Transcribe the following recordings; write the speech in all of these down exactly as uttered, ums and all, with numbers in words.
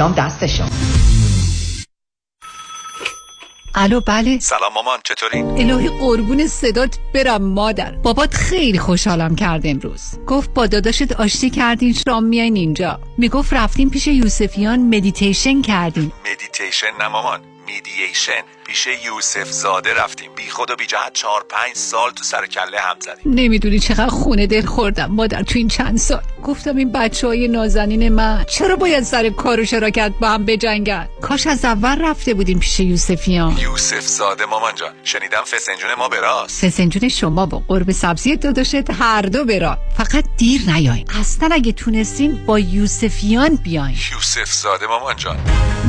شام دستشون. الو، بله. سلام مامان، چطوری؟ الهی قربون صدات برم مادر. بابات خیلی خوشحالم کرد امروز. گفت با داداشت آشتی کردین شام میاین اینجا. میگفت رفتیم پیش یوسفیان مدیتیشن کردیم. مدیتیشن نه مامان، میدییشن. پیش یوسف زاده رفتیم. بی خود و بی جهت چهار پنج سال تو سر کله هم زدیم. نمیدونی چقدر خونه دل خوردم مادر تو این چند سال. گفتم این بچهای نازنین من چرا باید سر کار و شراکت با هم بجنگن؟ کاش از اول رفته بودیم پیش یوسفیان. یوسف زاده مامان جان، شنیدم فسنجون ما براست. فسنجون شما با قرب سبزی داداشت هر دو برا. فقط دیر نیاین. اصلا اگه تونستین با یوسفیان بیاین. یوسف زاده مامان جان.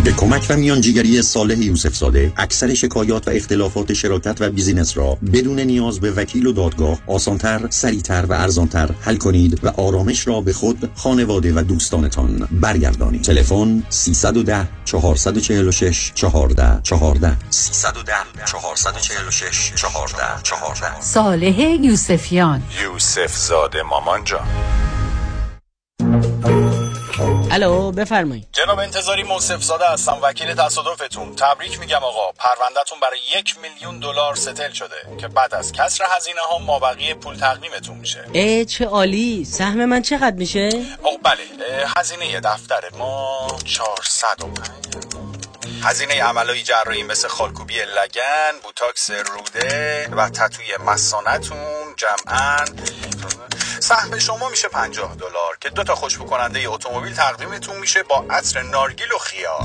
به کمک و میانجیگری ساله یوسفزاده اکثر شکایات و اختلافات شراکت و بیزینس را بدون نیاز به وکیل و دادگاه آسانتر، سریعتر و ارزانتر حل کنید و آرامش را به خود، خانواده و دوستانتان برگردانید. تلفن سیصد و ده چهارصد و چهل و شش چهارده چهارده سیصد و ده چهارصد و چهل و شش چهارده چهارده. صالح یوسفیان، یوسف زاده مامان جان. الو، بفرمایید. جناب انتظاری منصف زاده هستم، وکیل تصادفتون. تبریک میگم آقا، پروندهتون برای یک میلیون دلار ستل شده که بعد از کسر هزینه ها مابقی پول تقدیمتون میشه. ای چه عالی. سهم من چقدر میشه؟ آقا بله، هزینه دفتر ما چهارصد و پنج. هزینه عملای جراحی مثل خالکوبی لگن، بوتاکس روده و تتوی مثانه‌تون جمعاً سهم شما میشه پنجاه دلار که دو تا خوشبو کننده اتومبیل تقدیمتون میشه با عطر نارگیل و خیار.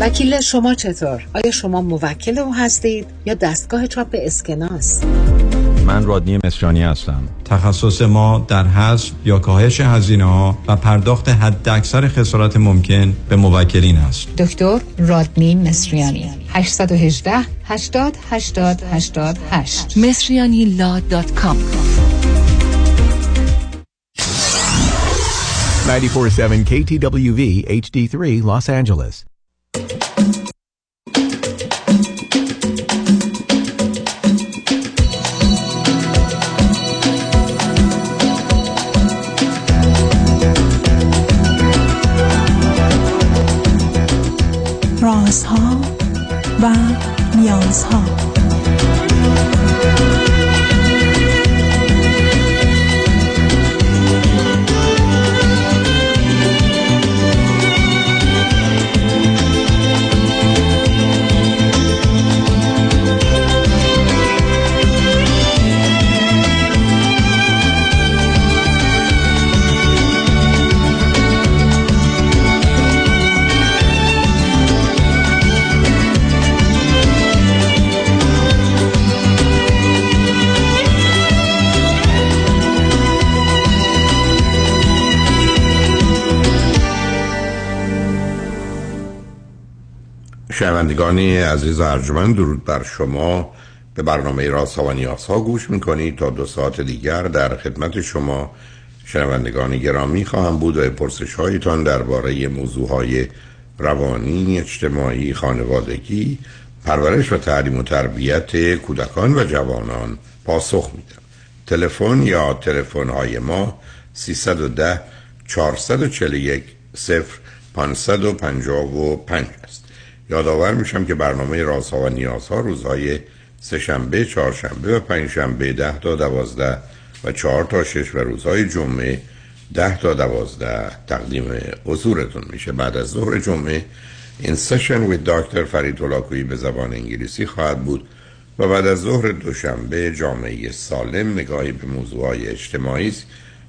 وکیل شما چطور؟ آیا شما موکل او هستید یا دستگاه چاپ اسکناس؟ من رادنی مصریانی هستم. تخصص ما در حذف یا کاهش هزینه‌ها و پرداخت حداکثر خسارت ممکن به موکلین است. دکتر رادنی مصریانی، هشت یک هشت هشتاد هشتاد هشتاد هشت مصریانی لا دات کام. نه چهار هفت کی تی دبلیو وی اچ دی سه Los Angeles. رازها و نیازها. شنوندگان عزیز ارجمند، درود بر شما. به برنامه رازها و نیازها گوش میکنید. تا دو ساعت دیگر در خدمت شما شنوندگان گرامی خواهم بود و پرسش هایتان درباره موضوع های روانی، اجتماعی، خانوادگی، پرورش و تعلیم و تربیت کودکان و جوانان پاسخ میدم. تلفن یا تلفن های ما سیصد و ده چهارصد و چهل و یک صفر پانصد و پنجاه و پنج است. یادآور میشم که برنامه رازها و نیازها روزهای سه شنبه، چهار شنبه و پنج شنبه ده تا دوازده و چهار تا شش و روزهای جمعه ده تا دوازده تقدیم حضورتون میشه. بعد از ظهر جمعه این سشن وید دکتر فرید ولاکوی به زبان انگلیسی خواهد بود و بعد از ظهر دوشنبه جامعه سالم نگاهی به موضوعهای اجتماعی است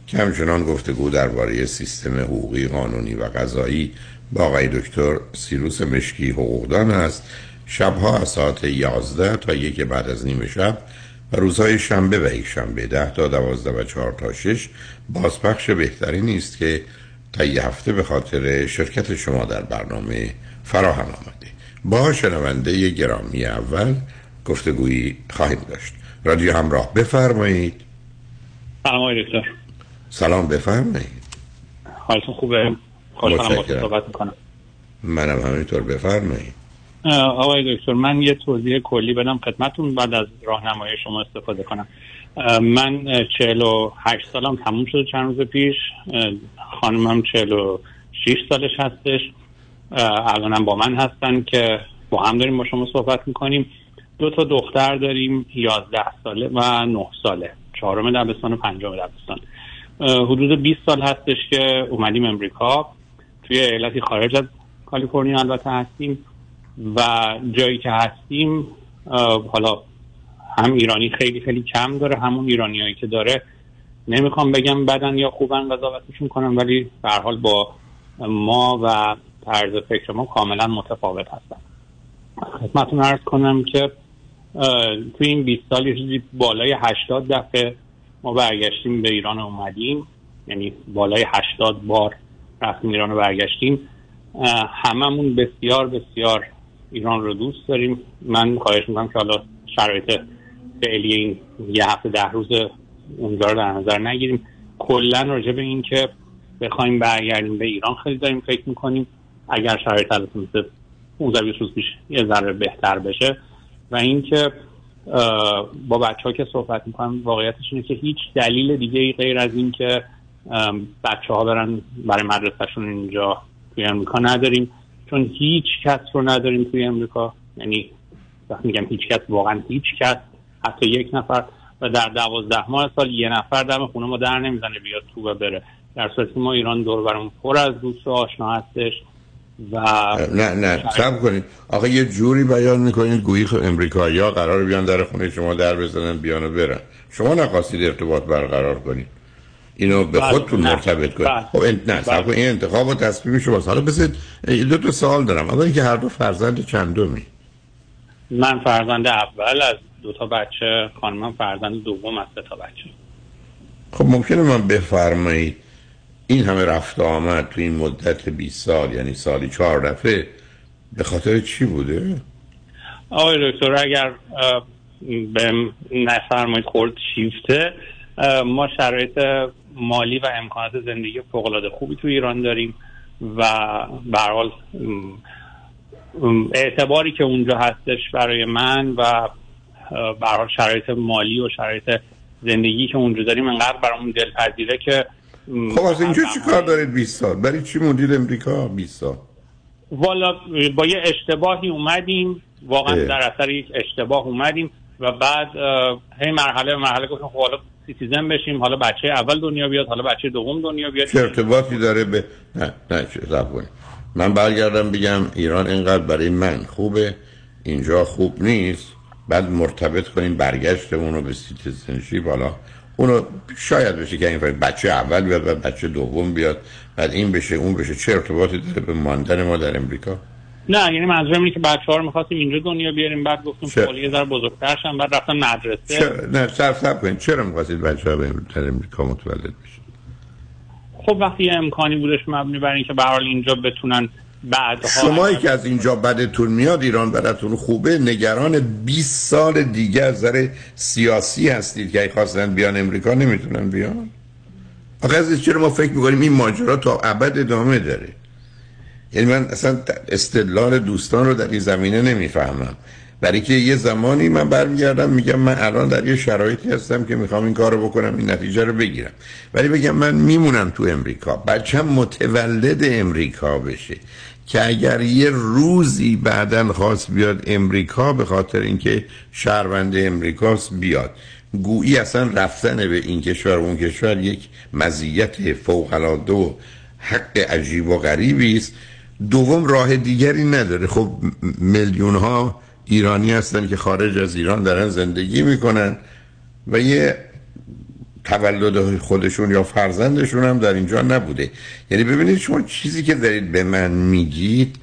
که همچنان گفتگو درباره سیستم حقوقی، قانونی و قضایی با آقای دکتر سیروس مشکی حقوقدان است. شبها از ساعت یازده تا یک بعد از نیم شب و روزهای شنبه و یک شنبه ده تا دوازده و چهار تا شش بازپخش بهترین است که تا یه هفته به خاطر شرکت شما در برنامه فراهم آمده. با شنونده گرامی اول گفتگویی خواهیم داشت. رادیو همراه، بفرمایید. سلام آقای دکتر. سلام، بفرمایید. حالتون خوبه؟ منم همینطور، بفرمایید. آقای دکتر، من یه توضیح کلی بدم خدمتون، بعد از راهنمایی شما استفاده کنم. من چهل و هشت سالم تموم شده چند روز پیش، خانمم چهل و شش سالش هستش، الانم با من هستن که با هم داریم با شما صحبت میکنیم. دو تا دختر داریم، یازده ساله و نه ساله، چهارم دبستان و پنجم دبستان. حدود بیست سال هستش که اومدیم امریکا، توی ایالتی خارج از کالیفرنیا البته هستیم و جایی که هستیم حالا هم ایرانی خیلی خیلی کم داره، همون ایرانیایی که داره نمیخوام بگم بدن یا خوبن قضاوتشون کنم، ولی به هر حال با ما و طرز فکر ما کاملا متفاوت هستن. خدمتتون عرض کنم که توی این بیست سال یه چیزی بالای هشتاد دفعه ما برگشتیم به ایران و اومدیم، یعنی بالای هشتاد بار رفتیم ایران و برگشتیم. هممون بسیار بسیار ایران رو دوست داریم. من خواهش میکنم که حالا شرایط فعلی این یه هفته ده روز اونجا رو در نظر نگیریم، کلن راجع به این که بخوایم برگردیم به ایران خیلی داریم فکر میکنیم. اگر شرایط البته مثل پانزده بیست روز پیش یه ذره بهتر بشه. و این که با بچه ها که صحبت میکنم واقعیتش اینه که هیچ دلیل دیگه ای غیر از این که بچه ها برن برای مدرسهشون اینجا توی امریکا نداریم، چون هیچ کس رو نداریم توی امریکا. یعنی وقتی میگم هیچ کس، واقعا هیچ کس، حتی یک نفر، و در دوازده ماه سال یه نفر دم خونه ما در نمیزنه بیاد تو و بره، در صورتی ما ایران دور برمون پر از دوست و آشنا هستش. و نه نه صبر کنید آقا، یه جوری بیان میکنید گویی امریکایی‌ها قراره بیان در خونه شما در بزنن بیان و برن، شما نخواستید ارتباط برقرار کنید، اینو به خودتون مرتبط کنید. خب نه صبر کنید، این انتخاب و تصمیم شما. حالا بذارید دو تا سوال دارم. اولا اینکه هر دو فرزند چندمی؟ من فرزند اول از دو تا بچه، خانمم فرزند دوم از سه تا بچه. خب ممکنه من بفرمایید این همه رفت آمد تو این مدت بیست سال، یعنی سالی چهار دفعه، به خاطر چی بوده؟ آقای دکتر اگر به نفرمایید خورد شیفته، ما شرایط مالی و امکانات زندگی فوق‌العاده خوبی تو ایران داریم و به هر حال اعتباری که اونجا هستش برای من و به هر حال شرایط مالی و شرایط زندگی که اونجا داریم انقدر برامون دلپذیره که خب از اینجا چی کار دارید بیست سال؟ برای چی موندید امریکا بیست سال؟ والا با یه اشتباهی اومدیم، واقعا اه. در اثر یک اشتباه اومدیم و بعد هی مرحله مرحله گفتیم خب حالا سیتیزن بشیم، حالا بچه اول دنیا بیاد، حالا بچه دوم دنیا بیاد. چه ارتباطی داره به نه نه زبون. من برگردم بگم ایران اینقدر برای من خوبه، اینجا خوب نیست، بعد مرتبط کنیم برگشتمون رو به سیتیزنشیپ، حالا اونو شاید بشه که این بچه اول بیاد و بچه دوم بیاد، بعد این بشه اون بشه. چه ارتباطی داره به ماندن ما در امریکا؟ نه یعنی منظورم اینه که بچه‌ها رو می‌خواستیم اینجا دنیا بیاریم، بعد گفتیم خالی یه ذره بزرگترشن، بعد رفتن مدرسه. چرا؟ نه صرف صرف کنین، چرا می‌خواستید بچه‌ها به امریکا متولد بشن؟ خب وقتی امکانی بودش مبنی بر اینکه به هر حال اینجا بتونن بعدها. شمایی که از اینجا بدتون میاد ایران براتون خوبه، نگران بیست سال دیگه از نظر سیاسی هستید که خواستن بیان امریکا نمیتونن بیان. آخه از چرا ما فکر میکنیم این ماجرا تا ابد ادامه داره؟ یعنی من اصلا استدلال دوستان رو در این زمینه نمیفهمم، برای که یه زمانی من برمیگردم میگم من الان در یه شرایطی هستم که میخوام این کارو بکنم، این نتیجه رو بگیرم، ولی بگم من میمونم تو امریکا، بچه‌م متولد امریکا بشه، که اگر یه روزی بعداً خواست بیاد امریکا به خاطر اینکه شهروند امریکاست بیاد، گویی اصلا رفتن به این کشور و اون کشور یک مزیت فوق‌العاده و حق عجیب و غریبی است، دوم راه دیگری نداره. خب میلیون‌ها ایرانی هستن که خارج از ایران دارن زندگی میکنن و یه تولد خودشون یا فرزندشون هم در اینجا نبوده. یعنی ببینید شما چیزی که دارید به من میگید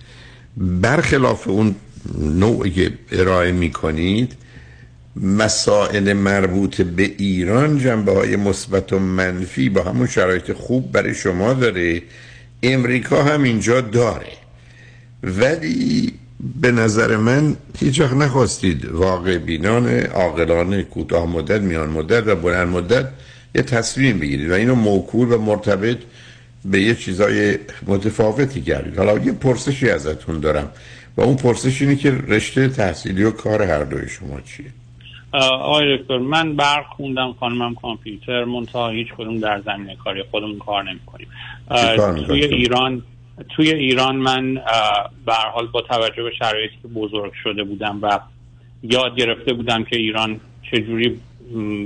برخلاف اون نوعی که ارائه میکنید، مسائل مربوط به ایران جنبه های مثبت و منفی با همون شرایط خوب برای شما داره، امریکا هم اینجا داره، ولی به نظر من هیچ وقت نخواستید واقع بینانه، عاقلانه، کوتاه مدت، میان مدت و بلند مدت یه تصمیم بگیرید و اینو موکول و مرتبط به یه چیزای متفاوتی کردید. حالا یه پرسشی ازتون دارم و اون پرسش اینه که رشته تحصیلی و کار هر دوی شما چیه؟ آقای دکتر من برق خوندم، خانمم کامپیوتر، منتها هیچ کدوم در زمینه کاری خودمون کار نمی‌کنیم. توی ایران توی ایران من به هر حال با توجه به شرایطی که بزرگ شده بودم و یاد گرفته بودم که ایران چجوری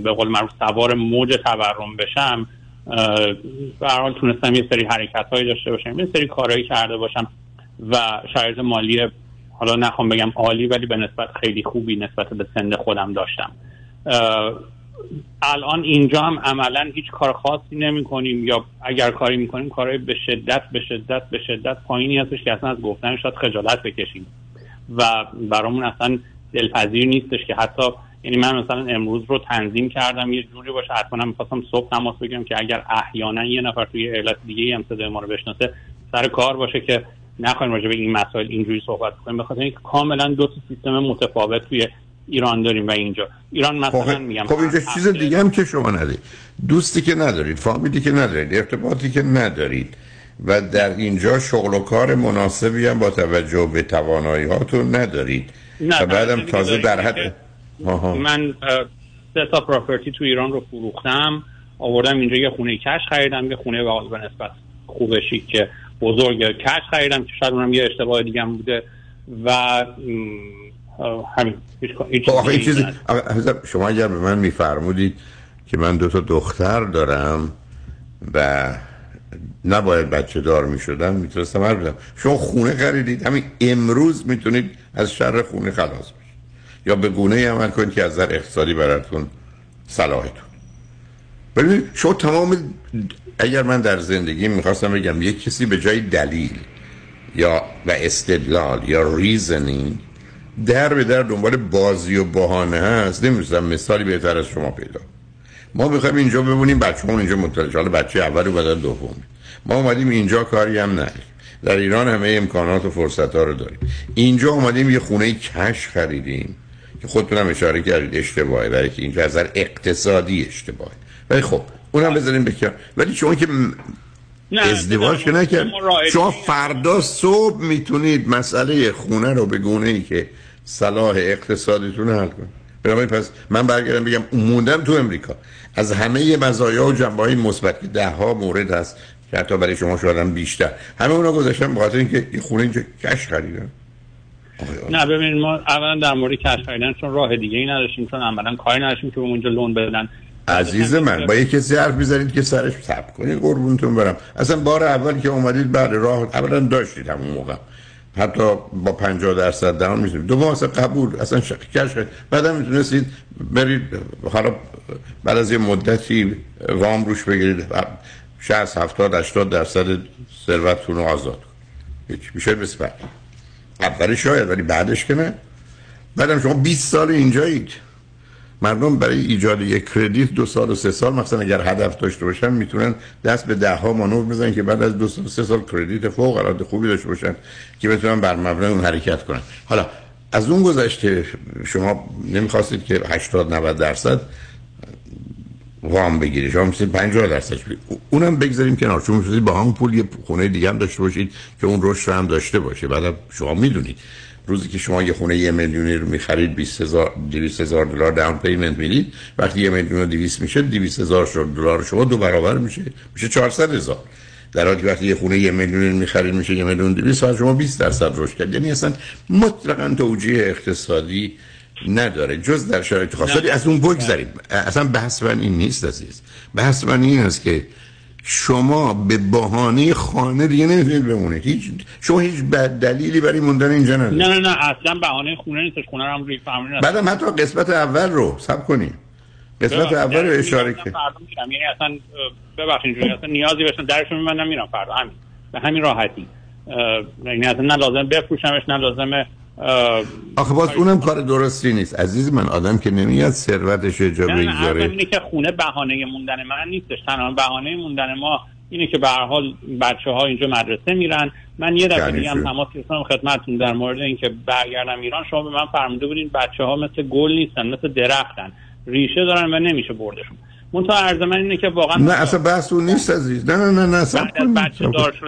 به قول معروف سوار موج تورم بشم، به هر حال تونستم یه سری حرکت‌هایی داشته باشم، یه سری کارهایی کرده باشم و شرایط مالی حالا نخوام بگم عالی ولی به نسبت خیلی خوبی نسبت به سن خودم داشتم. الان اینجا هم عملا هیچ کار خاصی نمی کنیم یا اگر کاری می کنیم کارهای به شدت به شدت به شدت پایینی هستش که اصلا از گفتنش شاید خجالت بکشیم و برامون اصلا دلپذیر نیستش که حتی، یعنی من مثلا امروز رو تنظیم کردم یه جوری باشه، حتما می‌خواستم صبح تماس بگیرم که اگر احیانا یه نفر توی ایالت دیگه هم صدای ما رو بشناسه سر کار باشه که نخواهیم راجع به این مسائل اینجوری صحبت کنیم، بخاطر اینکه کاملا دو تا سیستم متفاوت توی ایران داریم و اینجا. ایران مثلا میگم خب اینجا چیز دیگه هم که شما ندارید، دوستی که ندارید، فامیلی که ندارید، ارتباطی که ندارید و در اینجا شغل و کار مناسبی هم با توجه به توانایی هاتون ندارید و بعدم تازه در حد آها. من سه تا پراپرتی تو ایران رو فروختم، آوردم اینجا یه خونه کش خریدم، یه خونه به نسبت خوبشی که بزرگ کش خریدم که شاید اونم یه اشتباه دیگه هم بوده و همین. آخه چیزی شما اگر به من میفرمودید که من دو تا دختر دارم و نباید بچه دار میشدم میتونستم هر بدم، شما خونه خریدید همین امروز میتونید از شر خونه خلاص بشید یا به گونه‌ای عمل کنید که از نظر اقتصادی براتون صلاحتون. ببینید شما تمام، اگر من در زندگی میخواستم بگم یک کسی به جای دلیل یا و استدلال یا ریزنینگ در به در دنبال بازی و بهانه هست، نمی‌دونم مثالی بهتر از شما پیدا. ما می‌خوایم اینجا بمونیم، بچه‌مون اینجا متولد، حالا بچه اول و بعد دوم. ما اومدیم اینجا کاری هم نداریم. در ایران همه امکانات و فرصت‌ها رو داریم. اینجا اومدیم یه خونه کش خریدیم که خودتون هم اشاره کردید اشتباهه، برای که اینجا از نظر اقتصادی اشتباهه. ولی خب اونم بذاریم بکنار. ولی چون که ازدواج که نکرد، شما فردا صبح میتونید مسئله خونه رو به گونه‌ای که صلاح اقتصادیتون حل کنید. بنابراین پس من برگردم بگم موندم تو امریکا از همه مزایا و جنبه‌های مثبت که ده ها مورد هست که حتی برای شما شدن بیشتر، همه اونا گذاشتم به خاطر اینکه یه خونه اینجا کش خریدن. نه ببینید ما اولا در مورد کش خریدن چون راه دیگه ای نداشتیم، چون عملاً کاری نداشتیم که اونجا لون بدن. عزیز من با یک کسی حرف می‌زنید که سرش تپ کنه، قربونتون برم. اصلا بار اول که اومدید بعد راه اولا داشتید همون موقع حتی با پنجاه درصد دهان میتونید دو ماه قبول اصلا شکش شد، بعدم میتونستید برید حالا بعد از یه مدتی وام روش بگیرید شصت هفتاد هشتاد درصد ثروتتون رو آزاد کنید. هیچ میشه بسپرید اول شاید، ولی بعدش که نه. بعدم شما بیست سال اینجایید، مردم برای ایجاد یک کردیت دو سال و سه سال مثلا اگر هدف داشته باشن میتونن دست به ده ها مانور بزنن که بعد از دو سال و سه سال کردیت فوق العاده خوبی داشته باشن که بتونن بر مبنای اون حرکت کنن. حالا از اون گذشته شما نمیخواستید که هشتاد نود درصد وام بگیرید، شما میخواستید پنجاه درصد بگیرید، اونم بگذاریم کنار، چون میتونید با همون پول یه خونه دیگه هم داشته باشید که اون رشد هم داشته باشه. بعد شما میدونید روزی که شما یه خونه یه میلیونی رو می‌خرید بیست هزار دلار داون پیمنت میدید، وقتی یه میلیون و دویست میشه دویست هزار دلار شما دو برابر میشه، میشه چهارصد هزار. در حالی که وقتی یه خونه یه میلیون می‌خرید میشه یه میلیون و دویست، شما بیست درصد رشد کرد. یعنی اصلا مطلقاً توجیه اقتصادی نداره جز در شرایط خاص. از اون بگذریم، اصلا بحث من این نیست عزیز، بحث من این است که شما به بهانه خانه دیگه نمیتونید بمونید. هیچ شما هیچ بد دلیلی برای موندن اینجا ندارید. نه نه نه اصلا بهانه خونه نیستش، خونه رو هم روی فهمونید. بعدم حتی قسمت اول رو ساب کنید، قسمت اول رو اشاره کنید. یعنی اصلا ببخشید اینجوری اصلا نیازی بهش درش میبندم میرم فردا، همین به همین راحتی. یعنی اصلا نه لازم بفروشمش نه لازمه. آخه باز اونم کار درستی نیست عزیز من. آدم که نمیاد ثروتش جا بگذاره. اینه که خونه بهانه موندن من نیستش، تنها بهانه موندن ما اینه که به هر حال بچه‌ها اینجا مدرسه میرن. من یه دفعه دیگه هم تماس گرفتم خدمتتون در مورد اینکه برگردم ایران. شما به من فرموده بودین بچه‌ها مثل گل نیستن، مثل درختن، ریشه دارن و نمیشه بردشون. منتها عرض من اینه که واقعا نه اصلا بحث اون نیست عزیز. نه نه نه نه اصلا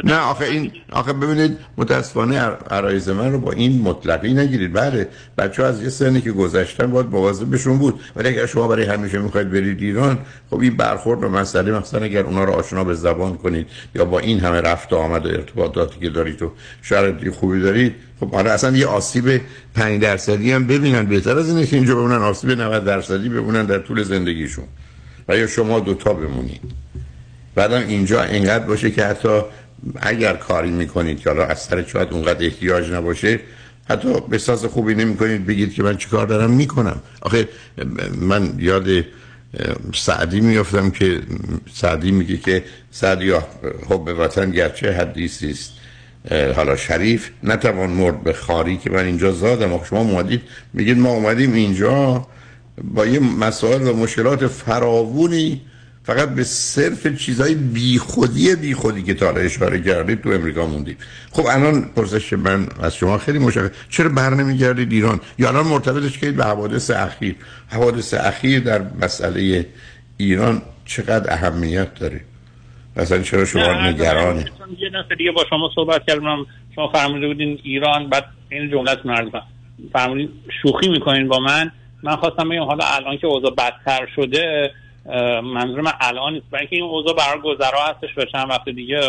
نه آخه این آخه ببینید متاسفانه عرایض من رو با این مطلقی نگیرید. بله بچه‌ها از یه سنی که گذشتن باید مواظبشون بود، ولی اگر شما برای همیشه می‌خواید برید ایران، خب این برخورد به مسئله، مثلا اگر اونا رو آشنا به زبان کنید یا با این همه رفت و آمد و ارتباطاتی که دارید و شرایطی خوبی دارید، خب آره اصلا یه آسیب پنج درصدی هم ببینن بهتر از اینه که اینجا بمونن آسیب نود درصدی ببینن در طول زندگیشون. و یا شما دوتا بمونید بعدم اینجا اینقدر باشه که حتی اگر کاری میکنید که حالا از سر شاید اونقدر احتیاج نباشه، حتی به ساز خوبی نمیکنید بگید که من چیکار دارم میکنم. آخه من یاد سعدی میافتم که سعدی میگه که سعدی حب وطن گرچه حدیثی است حالا شریف، نتوان مرد به خاری که من اینجا زادم. آخه شما اومدید میگید ما اومدیم اینجا با یه مسائل و مشکلات فراوونی فقط به صرف چیزای بیخودی بیخودی که تا حالا اشاره کردید تو امریکا موندید. خب الان پرسش من از شما خیلی مشخصه، چرا برنمیگردید ایران؟ یا الان مرتبطش کنید به حوادث اخیر. حوادث اخیر در مسئله ایران چقدر اهمیت داره؟ مثلا چرا شما نگرانه؟ یه دفعه دیگه با شما صحبت کردم، شما فرموده بودین ایران، بعد این جمله‌تون رو فرمودین شوخی می‌کنین با من. من خواستم بگم حالا الان که اوضاع بدتر شده، منظور من الان نیست، برای اینکه این اوضاع برای گذرا هستش و چند وقت دیگه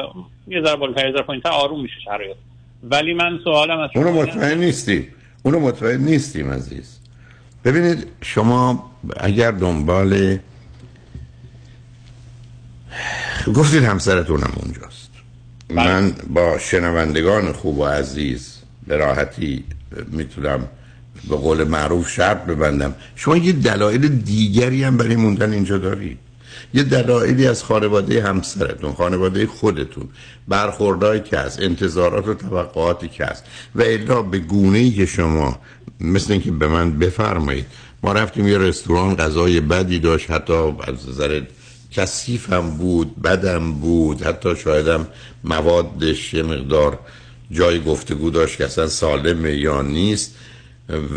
یه ذره بالاتر یه ذره پایین‌تر آروم میشه شرایط. ولی من سوالم از شما اونو مطمئن نیستیم اونو مطمئن نیستیم عزیز. ببینید شما اگر دنبال گفتید همسرتونم اونجاست، من با شنوندگان خوب و عزیز به راحتی میتونم به قول معروف شرط ببندم. شما یه دلایل دیگری هم برای موندن اینجا دارید، یه دلایلی از خانواده همسرتون، خانواده خودتون، برخوردهایی که هست، انتظارات و توقعاتی که هست. و الا به گونه‌ای که شما مثل اینکه به من بفرمایید ما رفتیم یه رستوران، غذای بدی داشت، حتی از نظر کثیف هم بود، بدم بود، حتی شایدم موادش یه مقدار جای گفتگو داشت که اصلا سالمه یا نیست،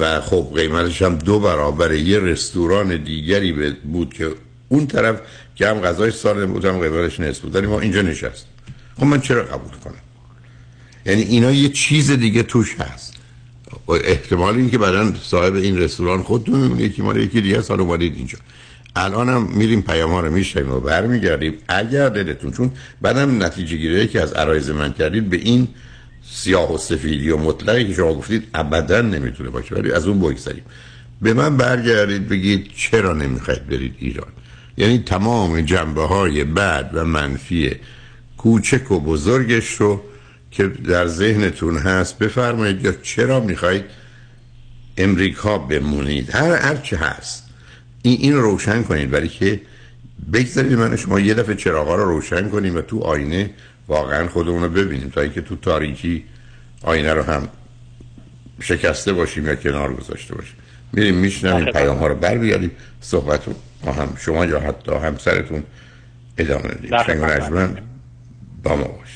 و خب قیمتش هم دو برابر یه رستوران دیگری بود که اون طرف که هم غذای سالم بود هم قیمتش نصف بود، ولی ما اینجا نشستیم. خب من چرا قبول کنم؟ یعنی اینا یه چیز دیگه توش هست. احتمال این که بعداً صاحب این رستوران خودتون میمونه، یکی مال یکی دیگه سال اومدید اینجا. الان هم میریم پیام ها رو میشیم و برمیگردیم اگر دلتون، چون بعدم نتیجه گیری که از عرایض من کردید به این سیاه و سفیدی و مطلقی که شما گفتید ابدا نمیتونه باشه، ولی از اون بگذریم. به من برگردید بگید چرا نمیخواید برید ایران؟ یعنی تمام جنبه های بد و منفی کوچک و بزرگش رو که در ذهنتون هست بفرمایید، یا چرا میخواید امریکا بمونید؟ هر هر چه هست این این روشن کنید، ولی که بگذارید من شما یه دفعه چراغا رو روشن کنیم و تو آینه واقعا خودمون رو ببینیم، تا اینکه تو تاریکی آینه رو هم شکسته باشیم یا کنار گذاشته باشیم. میریم میشنویم پیام ها رو برمیاریم، صحبت رو ما هم شما یا حتی همسرتون ادامه دیم. شنگ و نجمن با ما باش.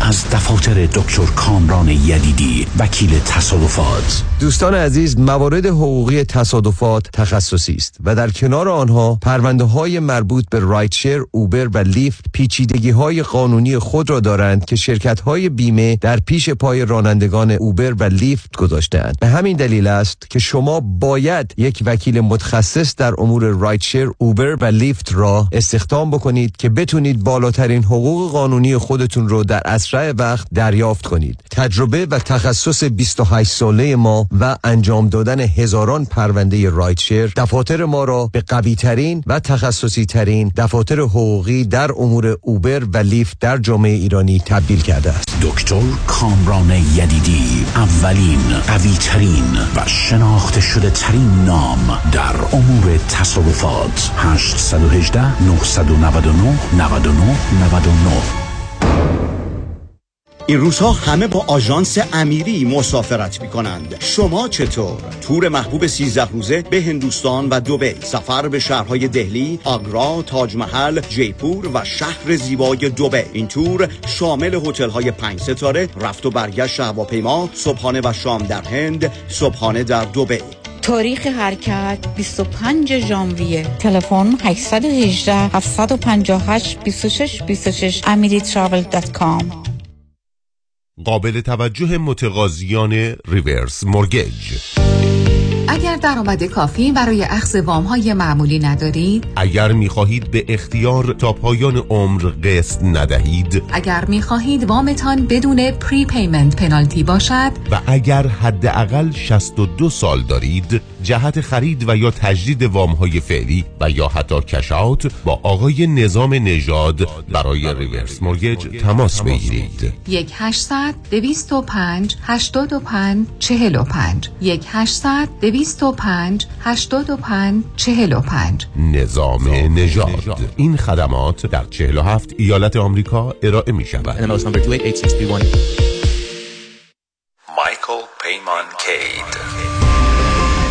از دفاتر دکتر کامران یدیدی، وکیل تصادفات. دوستان عزیز، موارد حقوقی تصادفات تخصصی است و در کنار آنها پرونده‌های مربوط به رایتشر، اوبر و لیفت پیچیدگی‌های قانونی خود را دارند که شرکت‌های بیمه در پیش پای رانندگان اوبر و لیفت گذاشته‌اند. به همین دلیل است که شما باید یک وکیل متخصص در امور رایتشر، اوبر و لیفت را استخدام بکنید که بتونید بالاترین حقوق قانونی خودتون را در اسرع وقت دریافت کنید. تجربه و تخصص بیست و هشت ساله ما و انجام دادن هزاران پرونده رایتشر، دفاتر ما را به قوی ترین و تخصصی ترین دفاتر حقوقی در امور اوبر و لیفت در جامعه ایرانی تبدیل کرده است. دکتر کامران یدیدی، اولین، قوی ترین و شناخته شده ترین نام در امور تصادفات. هشت یک هشت نه نه نه نه نه نه نه این روزها همه با آژانس امیری مسافرت می‌کنند. شما چطور؟ تور محبوب سیزده روزه به هندوستان و دبی، سفر به شهرهای دهلی، آگرا، تاج محل، جیپور و شهر زیبای دبی. این تور شامل هتل‌های پنج ستاره، رفت و برگشت هواپیما، صبحانه و شام در هند، صبحانه در دبی. تاریخ حرکت بیست و پنجم ژانویه. تلفن هشت یک هشت هفت پنج هشت دو شش دو شش امری تراول دات کام. قابل توجه متقاضیان ریورس مورگیج. اگر درآمد کافی برای اخذ وام‌های معمولی ندارید، اگر می‌خواهید به اختیار تا پایان عمر قسط ندهید، اگر می‌خواهید وامتان بدون پری پیمنت پنالتی باشد و اگر حداقل شصت و دو سال دارید، جهت خرید و یا تجدید وام‌های فعلی و یا حتی کش‌اوت با آقای نظام نژاد برای ریورس مورگیج تماس بگیرید. یک هشتصد دویست و پنج هشتاد و پنج چهل و پنج یک هشتصد دویست و پنج هشتاد و پنج چهل و پنج. نظام نژاد. این خدمات در چهل و هفت ایالت آمریکا ارائه می شود. مایکل پیمان کید.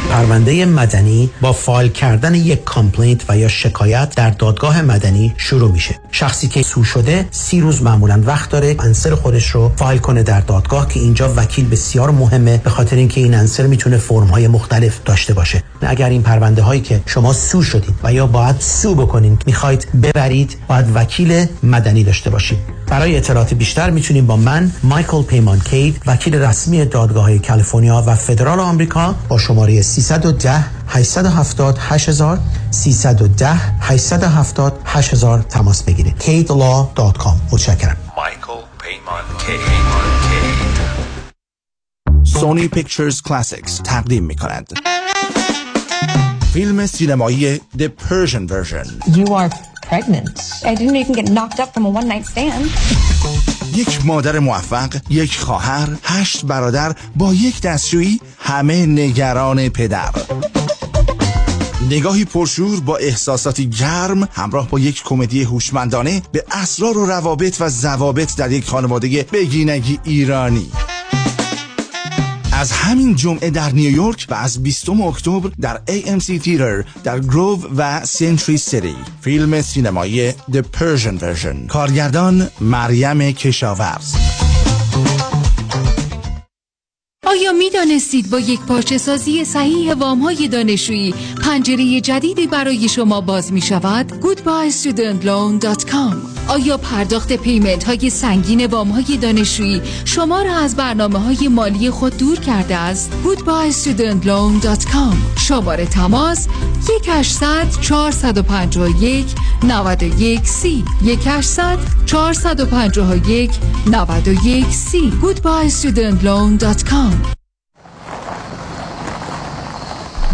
پرونده مدنی با فایل کردن یک کامپلینت و یا شکایت در دادگاه مدنی شروع میشه. شخصی که سو شده سی روز معمولا وقت داره انصر خودش رو فایل کنه در دادگاه، که اینجا وکیل بسیار مهمه، به خاطر اینکه این انصر میتونه فرم‌های مختلف داشته باشه. اگر این پرونده هایی که شما سو شدید و یا باید سو بکنید میخواید ببرید، باید وکیل مدنی داشته باشید. برای اطلاعات بیشتر میتونید با من، مایکل پیمان کید، وکیل رسمی دادگاه‌های کالیفرنیا و فدرال آمریکا، با شماره سیصد و ده هشتصد و هفتاد و هشت هزار سیصد و ده هشتصد و هفتاد و هشت هزار تماس بگیرید. کی تی دبلیو دات کام. متشکرم. مایکل پیمان کید. سونی پیکچرز کلاسیکس تقدیم می‌کند. فیلم سینمایی The Persian Version. You are pregnant. I didn't even get knocked up from a one night stand. یک مادر موفق، یک خواهر، هشت برادر با یک دستشویی، همه نگران پدر. نگاهی پرشور با احساساتی گرم همراه با یک کمدی هوشمندانه به اسرار و روابط و ضوابط در یک خانواده بگینگی ایرانی. از همین جمعه در نیویورک و از بیستم اکتبر در ای ام سی Theatre در گروو و سنتری سیتی. فیلم سینمایی The Persian Version. کارگردان مریم کشاورز. آیا می دانستید با یک پارچه سازی صحیح وام‌های دانشجویی پنجره جدیدی برای شما باز می شود؟ گودبای استودنت لون دات کام. آیا پرداخت پیمنت های سنگین وام‌های دانشجویی شما را از برنامه‌های مالی خود دور کرده است؟ گودبای استودنت لون دات کام. شماره تماس یک هشتصد چهارصد و پنجاه و یک نود و یک سی یک هشتصد چهارصد و پنجاه و یک نود و یک سی گودبای استودنت لون دات کام.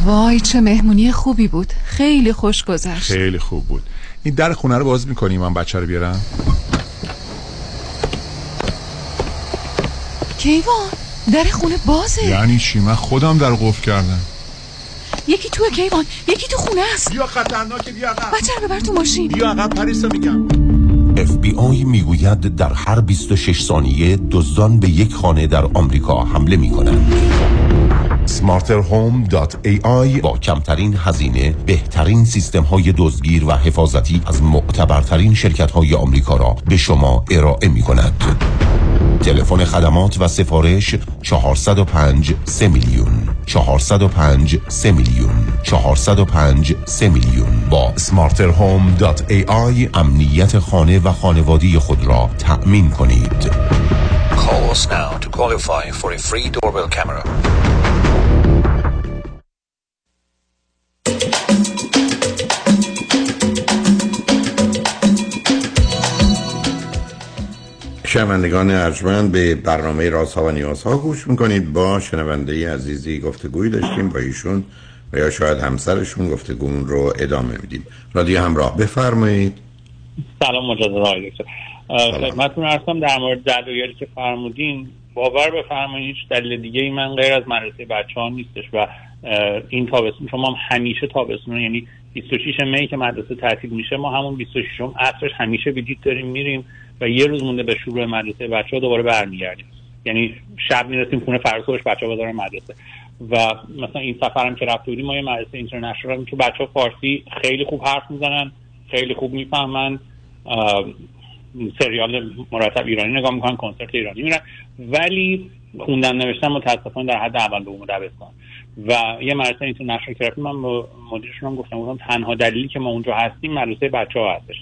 وای چه مهمونی خوبی بود، خیلی خوش گذشت. خیلی خوب بود. این در خونه رو باز میکنی من بچه رو بیارم؟ کیوان در خونه بازه؟ یعنی چی؟ من خودم در قفل کردم. یکی توه کیوان، یکی تو خونه است. بیا خطرناکه، بیا عقب. بچه رو ببر تو ماشین. بیا عقب پریسا میگم. اف بی آی میگوید در هر بیست و شش ثانیه دزدان به یک خانه در آمریکا حمله میکنند. اسمارتر هوم دات ای آی با کمترین هزینه بهترین سیستم های دزدگیر و حفاظتی از معتبرترین شرکت های آمریکا را به شما ارائه میکند. تلفن خدمات و سفارش چهارصد و پنج سه میلیون چهارصد و پنج سه میلیون چهارصد و پنج سه میلیون. با اسمارتر هوم دات ای آی امنیت خانه و خانوادگی خود را تأمین کنید. Call us now to qualify for a free doorbell camera. شنوندگان ارجمند، به برنامه رازها و نیازها گوش میکنید. با شنونده عزیزی گفتگوی داشتیم، با ایشون و یا شاید همسرشون گفتگومون رو ادامه میدیم. رادیو همراه، بفرمایید. سلام مجدد آقای دکتر، خدمتتون عرض کنم در مورد دلایلی که فرمودین باور بفرمایید هیچ دلیل دیگه ای من غیر از مدرسه بچه‌ها نیستش و این تابستون شما هم همیشه تابستون، یعنی بیست و شش می که مدرسه تعطیل میشه ما همون بیست و شش عصرش همیشه ویدیت داریم میریم و یه روز مونده به شروع مدرسه بچه‌ها دوباره برمیگردیم، یعنی شب میرسیم خونه فرسوش بچه‌ها بذارن مدرسه. و مثلا این سفرم که رفت بودیم ما یه مدرسه اینترنشنال که بچه‌ها فارسی خیلی خوب حرف میزنن، خیلی خوب میفهمن، سریال مرتب ایرانی نگاه میکنن، کنسرت ایرانی میرن، ولی خوندن نوشتن متاسفانه در حد اول دوم دبستان. و یه مدرسه اینترنشنال که رفتیم من با مدیرشون هم گفتم گفتم تنها دلیلی که ما اونجا هستیم مدرسه بچه‌ها هستش.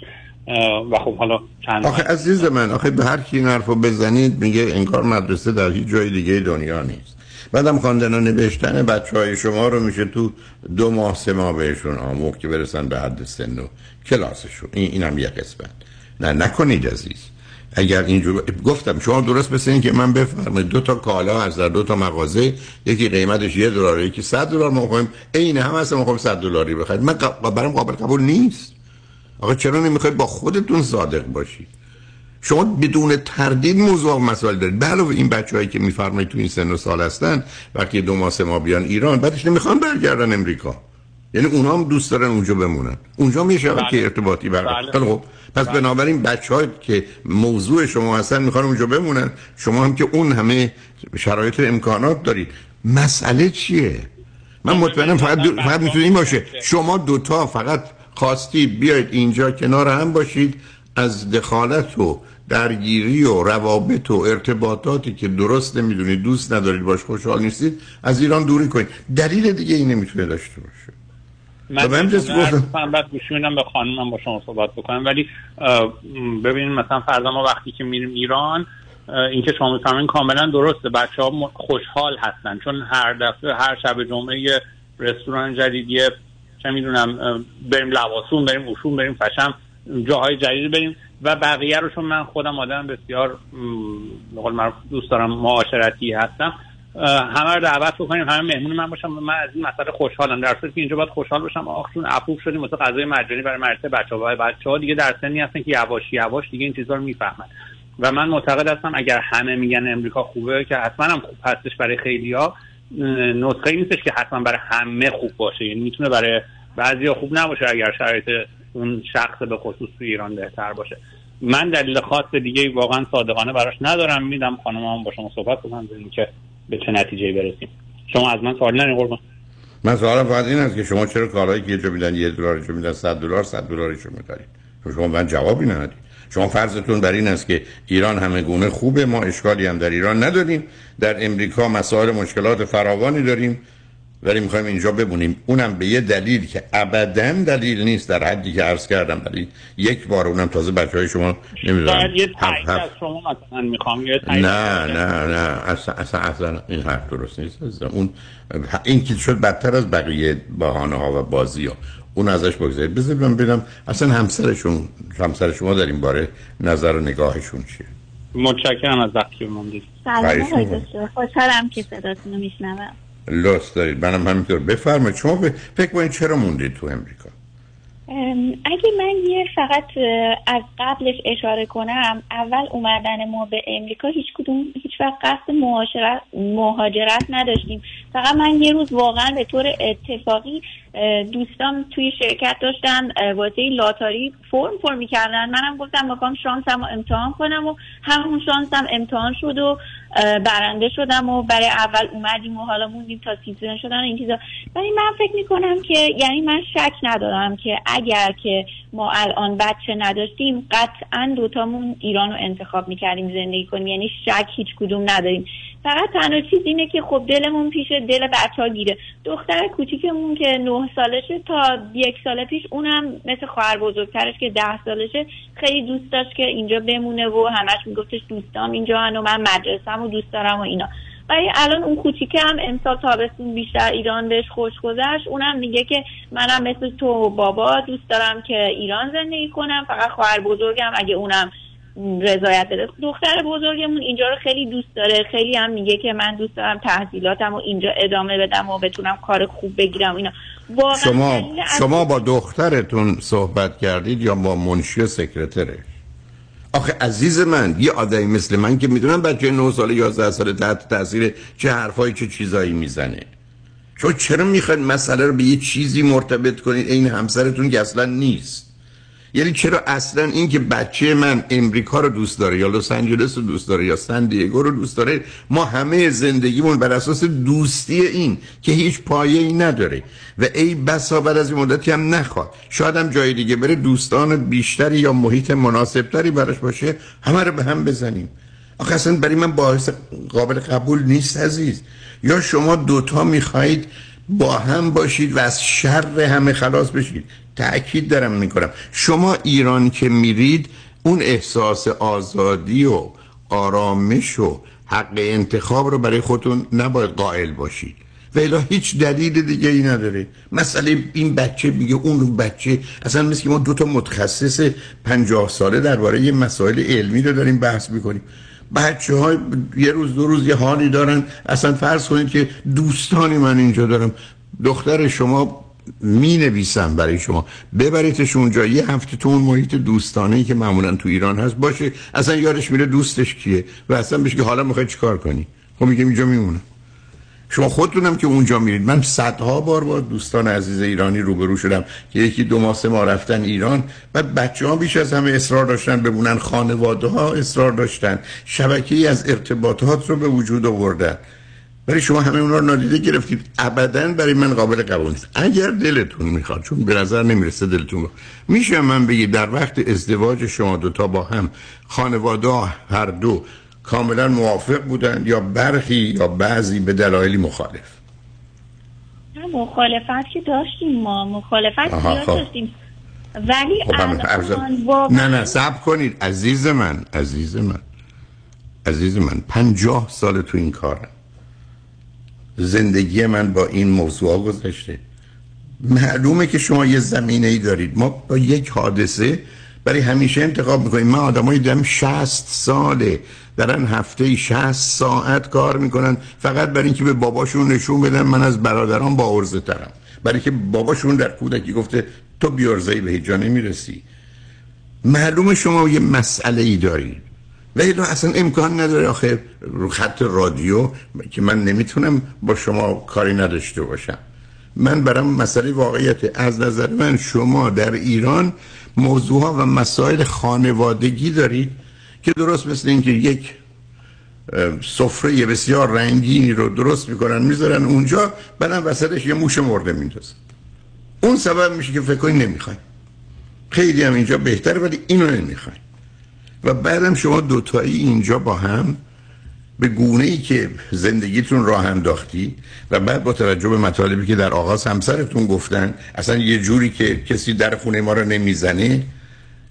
و خب حالا چند آخه عزیز من، آخه به هر کی این حرفو بزنید میگه انگار مدرسه در هیچ جای دیگه دنیا نیست. بعدم خواندن و نوشتن بچه‌های شما رو میشه تو دو ماه سه ماه بهشون آموخت که برسن به حد سن و کلاسشون. این اینم یه قسمت. نه نکنید عزیز. اگر اینجور گفتم شما درست مثل این که من بفرمایید دو تا کالا از در دو تا مغازه، یکی قیمتش یه دلاره یکی صد دلار، ما می‌خوایم عین هم هست، ما می‌خوایم صد دلاری بخرید. من برام قابل قبول نیست. آقا چرا نمیخواید با خودتون صادق باشید؟ شما بدون تردید موضوع مسائل دارید. به علاوه این بچه‌هایی که میفرمایید تو این سن و سال هستن وقتی دو ماه سه ماه بیان ایران بعدش نمیخوان برگردن امریکا، یعنی اونا هم دوست دارن اونجا بمونن، اونجا میشه بله. که ارتباطی برقرار. بله. خب پس بله. بنابراین بچه‌ها که موضوع شما هستن میخوان اونجا بمونن، شما هم که اون همه شرایط و امکانات دارید، مسئله چیه؟ من مطمئنم فقط دو... فقط میتونه این باشه شما دوتا فقط خواستید بیاید اینجا کنار هم باشید، از دخالت و درگیری و روابط و ارتباطاتی که درست نمیدونید، دوست ندارید، باش خوشحال نیستید، از ایران دوری کنید. دلیل دیگه این نمیتونه داشته باشه. من من بعد گوش میدم به خانومم با شما صحبت بکنم، ولی ببینید مثلا فردا ما وقتی که میریم ایران این که شما میفرمایید کاملا درسته، بچه‌ها خوشحال هستن چون هر دفعه هر شب جمعه رستوران جدیدیه، چه میدونم بریم لواسون، بریم اوشون، بریم فشم، جاهای جدید بریم و بقیه رو، چون من خودم آدم بسیار به قول معروف دوست دارم معاشرتی هستم، همه رو دعوت بکنیم همه مهمون من باشم، من از این مسئله خوشحالم، در صورتی که اینجا باید خوشحال باشم آخشون عفوف شدیم مثلا غذای مجانی برای مدرسه بچه‌ها و بچه‌ها دیگه در سنی هستن که یواش یواش دیگه این چیزا رو میفهمن و من معتقد هستم اگر همه میگن امریکا خوبه که حتما هم خوب هستش برای خیلی‌ها، نسخه نیستش که حتما برای همه خوب باشه، یعنی میتونه برای بعضیا خوب نباشه اگر شرایط اون شخص به خصوص تو ایران بهتر باشه. من دلیل خاص دیگه واقعا صادقانه براش ندارم. میدم خانمم با شما صحبت کنم ببینیم که به چه نتیجه‌ای برسیم. شما از من سوال نرین قربان. من سوالم فقط این است که شما چرا کارهایی که یه جا میدن یه دلار، چه میدن صد دلار، صد دلاریشو می‌خرید؟ شما من جوابی ندید. شما فرضتون بر این است که ایران همه گونه خوبه، ما اشکالی هم در ایران نداریم، در امریکا مسائل مشکلات فراوانی داریم ولی میخوایم اینجا بمونیم، اونم به یه دلیل که ابداً دلیل نیست در حدی که عرض کردم، ولی یک بار اونم تازه بچهای شما نمیذارن. شاید یه تایید از شما مثلا میخوام یه تایید. نه نه نه اصلا اصلا, اصلا این حرف درست نیست. اصلا. اون این که شد بدتر از بقیه بهانه ها و بازی ها. اون ازش بگذارید. بذار من ببینم اصلا همسرشون همسر شما در این باره نظر و نگاهشون چیه؟ متشکرم از وقتی من دید. سلام آقای دکتر. خوشحالم که صداتونو میشنوم. لطف دارید. منم همینطور. بفرمایید شما ب... فکر کنید چرا موندید تو امریکا؟ ام، اگه من یه فقط از قبلش اشاره کنم، اول اومدن ما به امریکا هیچ کدوم هیچ وقت قصد مهاجرت مهاجرت نداشتیم. فقط من یه روز واقعا به طور اتفاقی دوستام توی شرکت داشتن واسه لاتاری فرم پر می‌کردن، منم گفتم می‌خوام شانسمو امتحان کنم و همون شانسم امتحان شد و برنده شدم و برای اول اومدیم و حالا موندیم تا سیزن شدن و این چیزا. ولی من فکر می‌کنم که یعنی من شک ندارم که اگر که ما الان بچه نداشتیم قطعاً دوتامون ایران رو انتخاب می‌کردیم زندگی کنیم، یعنی شک هیچ کدوم نداریم. فقط تنها چیز اینه که خب دلمون پیش دل بچه‌ها گیره. دختر کوچیکمون که نه سالشه تا یک سال پیش اونم مثل خواهر بزرگترش که ده سالشه خیلی دوست داشت که اینجا بمونه و همش میگفتش دوستام اینجا هن و من مدرسه‌مو دوست دارم و اینا. ولی الان اون کوچیکه هم امسال تابستون بیشتر ایران بهش خوش گذشت، اونم میگه که منم مثل تو بابا دوست دارم که ایران زندگی کنم، فقط خواهر بزرگم اگه اونم رضایت بده. دختر بزرگمون اینجا رو خیلی دوست داره، خیلی هم میگه که من دوست دارم تحصیلاتم و اینجا ادامه بدم و بتونم کار خوب بگیرم اینا. واقعا شما شما با دخترتون صحبت کردید یا با منشی سکرترش؟ آخه عزیز من، یه آدمی مثل من که میدونم بچه نه ساله یازده ساله تحت تاثیر چه حرفایی چه چیزایی میزنه. چون چرا میخواید مسئله رو به یه چیزی مرتبط کنید این همسرتون که اصلا نیست؟ یعنی چرا اصلا این که بچه من امریکا رو دوست داره یا لس آنجلس رو دوست داره یا سن دیگو رو دوست داره، ما همه زندگیمون بر اساس دوستی این که هیچ پایه‌ای نداره و ای بسا بعد از این مدتی هم نخواد، شاید هم جای دیگه بره، دوستان بیشتری یا محیط مناسبتری براش باشه، همه رو به هم بزنیم. آخه اصلا برای من باعث قابل قبول نیست عزیز. یا شما دوتا میخواید با هم باشید و از شر همه خلاص بشید، تأکید دارم میکنم شما ایران که میرید اون احساس آزادی و آرامش و حق انتخاب رو برای خودتون نباید قائل باشید و الا هیچ دلیل دیگه ای نداره. مسئله این بچه میگه اون بچه، اصلا مثل که ما دوتا متخصص پنجاه ساله درباره یه مسائل علمی رو داریم بحث میکنیم. بچه های یه روز دو روز یه حالی دارن. اصلا فرض کنید که دوستانی من اینجا دارم، دختر شما می نویسم برای شما، ببریدش اونجا یه هفته تو اون محیط دوستانهی که معمولا تو ایران هست باشه، اصلا یارش میره دوستش کیه و اصلا بهش که حالا میخوای چیکار کنی؟ خب میگم اینجا میمونم. شما خودتونم که اونجا میرید، من صدها بار با دوستان عزیز ایرانی روبرو شدم که یکی دو ماه سه ماه رفتن ایران، بعد بچه‌ها بیش از همه اصرار داشتن بمونن، خانواده‌ها اصرار داشتن، شبکه‌ای از ارتباطات رو به وجود آوردن. برای شما همه اونا رو نادیده گرفتید، ابداً برای من قابل قبول نیست. اگر دلتون میخواد، چون به نظر نمیرسه دلتون، میشه من بگید در وقت ازدواج شما دوتا با هم خانواده هر دو کاملا موافق بودن یا برخی یا بعضی به دلایلی مخالف؟ نه مخالفت که داشتیم، ما مخالفت زیاد داشتیم ولی الان واقعا نه نه صبر کنید عزیز من عزیز من عزیز من پنجاه سال تو این کارم، زندگی من با این موضوع گذشته. معلومه که شما یه زمینه‌ای دارید، ما با یک حادثه برای همیشه انتخاب میکنیم. من آدمایی دیدم شصت ساله دارن هفته شصت ساعت کار میکنن فقط برای اینکه به باباشون نشون بدن من از برادران با عرضه ترم، برای اینکه باباشون در کودکی گفته تو بی عرضه‌ای به هیچ جا نمیرسی. معلومه شما یه مسئله ای دارید و اینا اصلا امکان نداره آخه رو خط رادیو که من نمیتونم با شما کاری نداشته باشم. من برام مسئله واقعیت. از نظر من شما در ایران موضوعها و مسائل خانوادگی دارید که درست مثل اینکه یک سفره بسیار رنگینی رو درست میکنن میذارن اونجا، بعدم وسطش یه موش مرده میندازن. اون سبب میشه که فکر کنی نمیخواین. خیلی هم اینجا بهتره ولی اینو نمیخواین. و بعدم شما دوتایی اینجا با هم به گونه‌ای که زندگیتون راه انداختی و بعد با توجه به مطالبی که در آغاز همسرتون گفتن، اصلا یه جوری که کسی در خونه ما رو نمیزنه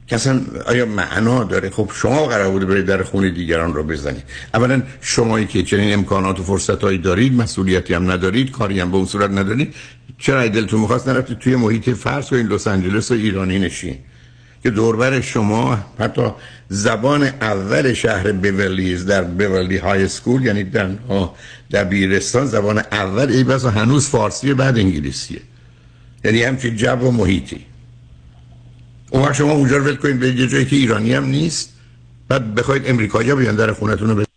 که اصلا آیا معنا داره؟ خب شما قرار بوده برید در خونه دیگران رو بزنید. اولا شمایی که چنین امکانات و فرصتایی دارید، مسئولیتی هم ندارید، کاری هم به اون صورت ندارید، چرا دلتون می‌خواست نرفتید توی محیط فرض کنید لس آنجلس و ایرانی نشین که دوربر شما حتی زبان اول شهر بیورلیز در بیورلی های سکول، یعنی در دبیرستان زبان اول ای بس هنوز فارسیه بعد انگلیسیه، یعنی همچین جب و محیطی. اون وقت شما اونجا رو ول کنید به یه جایی که ایرانی هم نیست، بعد بخواید امریکایی ها بیان در خونتون رو بزنید.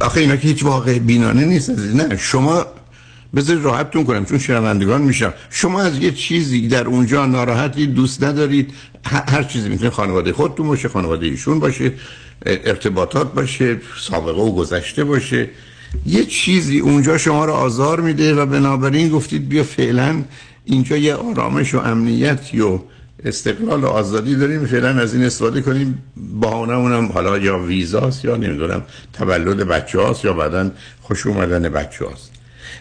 آخه اینا که هیچ واقع بینانه نیست. نه شما بذارید راحتتون کنم چون شنوندگان میشم. شما از یه چیزی در اونجا ناراحتی، دوست ندارید، هر چیزی میتونه خانواده خودتون باشه، خانواده ایشون باشه، ارتباطات باشه، سابقه و گذشته باشه، یه چیزی اونجا شما رو آزار میده و بنابراین گفتید بیا فعلا اینجا یه آرامش و امنیتی و استقلال و آزادی داریم، فعلا از این استفاده کنیم. بهانه اونم حالا یا ویزاست یا نمیدونم تولد بچه‌هاست یا بعدن خوش اومدن بچه‌هاست.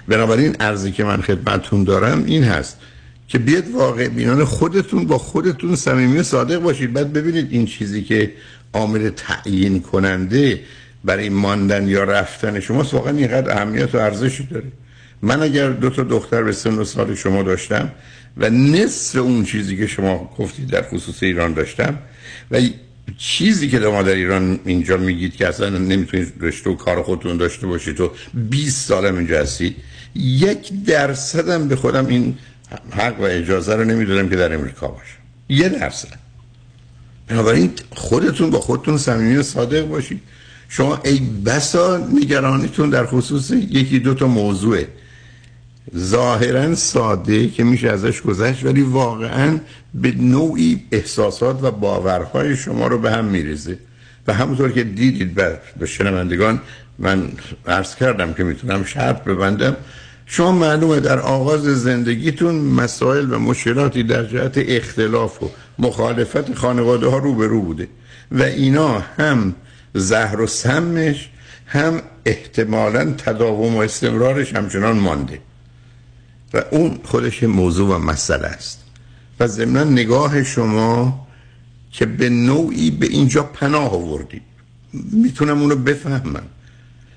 بنابراین عرضی که من خدمتتون دارم این هست که بیاد واقع بینان خودتون با خودتون صمیمی و صادق باشید، بعد ببینید این چیزی که عامل تعیین کننده برای ماندن یا رفتن شماست واقعا اینقدر اهمیت و ارزشی داره. من اگر دو تا دختر به سن و سال شما داشتم و نصف اون چیزی که شما گفتید در خصوص ایران داشتم و چیزی که ما در ایران اینجا میگید که اصلا نمیتونید رشته و کار خودتون داشته باشید و بیست سالم اینجا هستید، یک درصدم به خودم این حق و اجازه رو نمیدونم که در امریکا باشم، یه درصد. بنابراین خودتون با خودتون صمیمی و صادق باشید. شما ای بسا نگرانیتون در خصوص یکی دو تا موضوع ظاهرا ساده که میشه ازش گذشت، ولی واقعا به نوعی احساسات و باورهای شما رو به هم میریزه. و همونطور که دیدید به شنوندگان من عرض کردم که میتونم شرط ببندم، شما معلومه در آغاز زندگیتون مسائل و مشکلاتی در جهت اختلاف و مخالفت خانواده ها روبرو بوده و اینا هم زهر و سمش هم احتمالاً تداوم و استمرارش همچنان مانده و اون خودش موضوع و مسئله است. و ضمناً نگاه شما که به نوعی به اینجا پناه آوردید میتونم اونو بفهمم،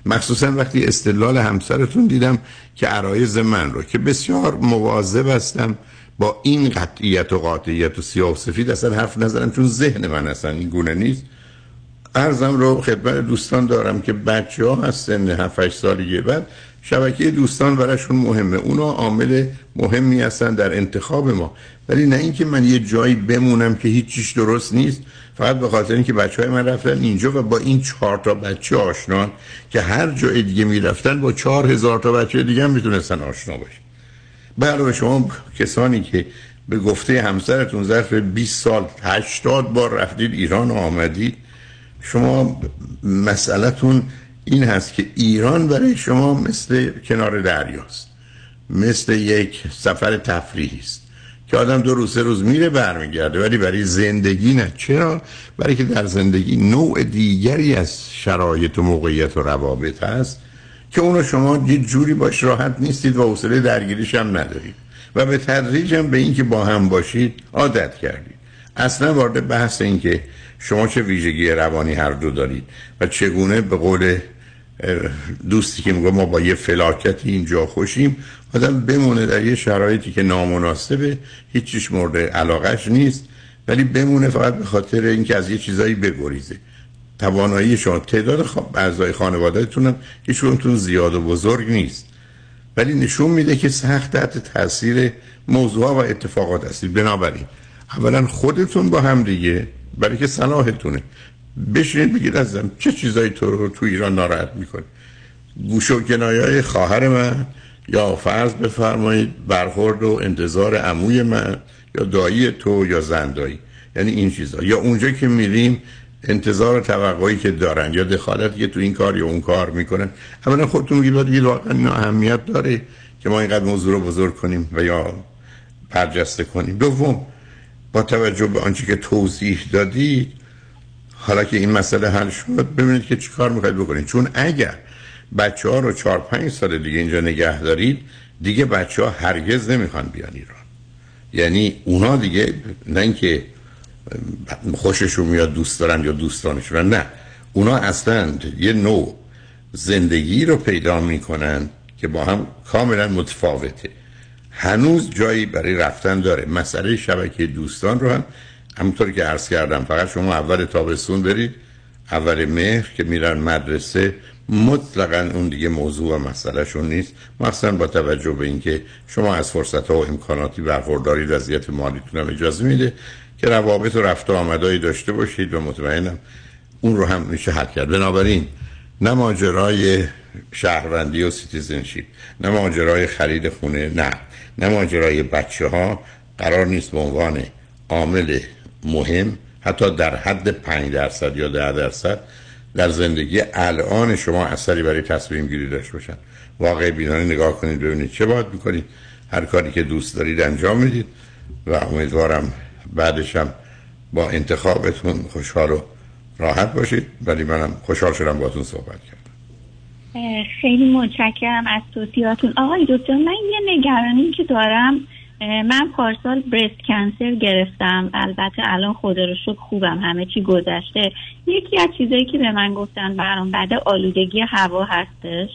مخصوصا وقتی استدلال همسرتون دیدم که عرایض من رو که بسیار مواظب هستم با این قطعیت و قاطعیت و سیاه و سفید اصلا حرف نزنم، چون ذهن من اصلا این گونه نیست. عرضم رو خدمت دوستان دارم که بچه ها از سن هفت هشت سالگی بعد شبکه دوستان براشون مهمه، اونا عامل مهمی هستن در انتخاب ما، ولی نه اینکه من یه جایی بمونم که هیچ چیز درست نیست فقط به خاطر اینکه بچهای من رفتن اینجا و با این چهار تا بچه آشنان که هر جای دیگه میرفتن با چهار هزار تا بچه دیگه هم میتونستن آشنا بشن. به علاوه شما کسانی که به گفته همسرتون ظرف بیست سال هشتاد بار رفتید ایران و آمدید، شما مسئله‌تون این هست که ایران برای شما مثل کنار دریاست، مثل یک سفر تفریحی است که آدم دو روز سه روز میره برمیگرده، ولی برای زندگی نه. چرا؟ برای که در زندگی نوع دیگری از شرایط و موقعیت و روابط هست که اونو شما یه جوری باش راحت نیستید و حوصله درگیریش هم ندارید و به تدریج هم به این که با هم باشید عادت کردید. اصلا وارد بحث این که شما چه ویژگی روانی هر دو دارید و چگونه به قول دوستی که میگه ما با یه فلاکتی اینجا خوشیم، آدم بمونه در یه شرایطی که نامناسبه، هیچیش مورد علاقش نیست، ولی بمونه فقط به خاطر اینکه از یه چیزایی بگریزه. توانایی شما، تعداد اعضای خانواده‌تون هم هیچکدومتون زیاد و بزرگ نیست، ولی نشون میده که سخت تحت تاثیر موضوعها و اتفاقات هستید. بنابراین اولا خودتون با هم دیگه برای که صلاحتونه بشینید بگید ازم چه چیزایی تو رو تو ایران ناراحت میکنه. گوش و کنایه‌های خواهر من یا فرض بفرمایید برخورد و انتظار عموی من یا دایی تو یا زندایی، یعنی این چیزا، یا اونجا که میریم انتظار و توقعی که دارن یا دخالتی که تو این کار یا اون کار میکنن. اولا خودتون میگید باید واقعا اهمیت داره که ما اینقدر موضوع رو بزرگ کنیم و یا برجسته کنیم. دوم، با توجه به آنچه که توضیح دادید حالا که این مسئله حل شد ببینید که چی کار میخواید بکنید، چون اگر بچه ها رو چهار پنج سال دیگه اینجا نگه دارید دیگه بچه ها هرگز نمیخوان بیان ایران. یعنی اونا دیگه نه اینکه خوششون میاد دوست دارن یا دوستانشون، نه، اونا اصلا یه نوع زندگی رو پیدا میکنن که با هم کاملا متفاوته. هنوز جایی برای رفتن داره. مسئله شبکه دوستان رو هم همونطور که عرض کردم فقط شما اول تابستون برید، اول مهر که میرن مدرسه مطلقا اون دیگه موضوع و مسئله شون نیست، مخصوصا با توجه به اینکه شما از فرصت‌ها و امکاناتی برخوردارید، وضعیت مالیتون هم اجازه میده که روابط و رفت و آمدایی داشته باشید و مطمئنم اون رو هم میشه حل کرد. بنابراین نه ماجرای شهروندی و سیتیزنشیپ، نه ماجرای خرید خونه، نه نه ماجرای بچه‌ها قرار نیست به عنوان عامل مهم حتی در حد پنج درصد یا ده درصد در زندگی الان شما اثری برای تصمیم گیری داشته باشن. واقع بینانه نگاه کنید ببینید چه باید میکنید، هر کاری که دوست دارید انجام میدید و امیدوارم بعدش هم با انتخابتون خوشحال و راحت باشید. ولی منم خوشحال شدم باهاتون صحبت کردم. خیلی متشکرم از توصیهاتون آقای دکتر. من یه نگرانی که دارم، من پارسال برست کنسر گرفتم، البته الان خدا رو شکر خوبم، همه چی گذشته. یکی از چیزایی که به من گفتن برام بعد آلودگی هوا هستش.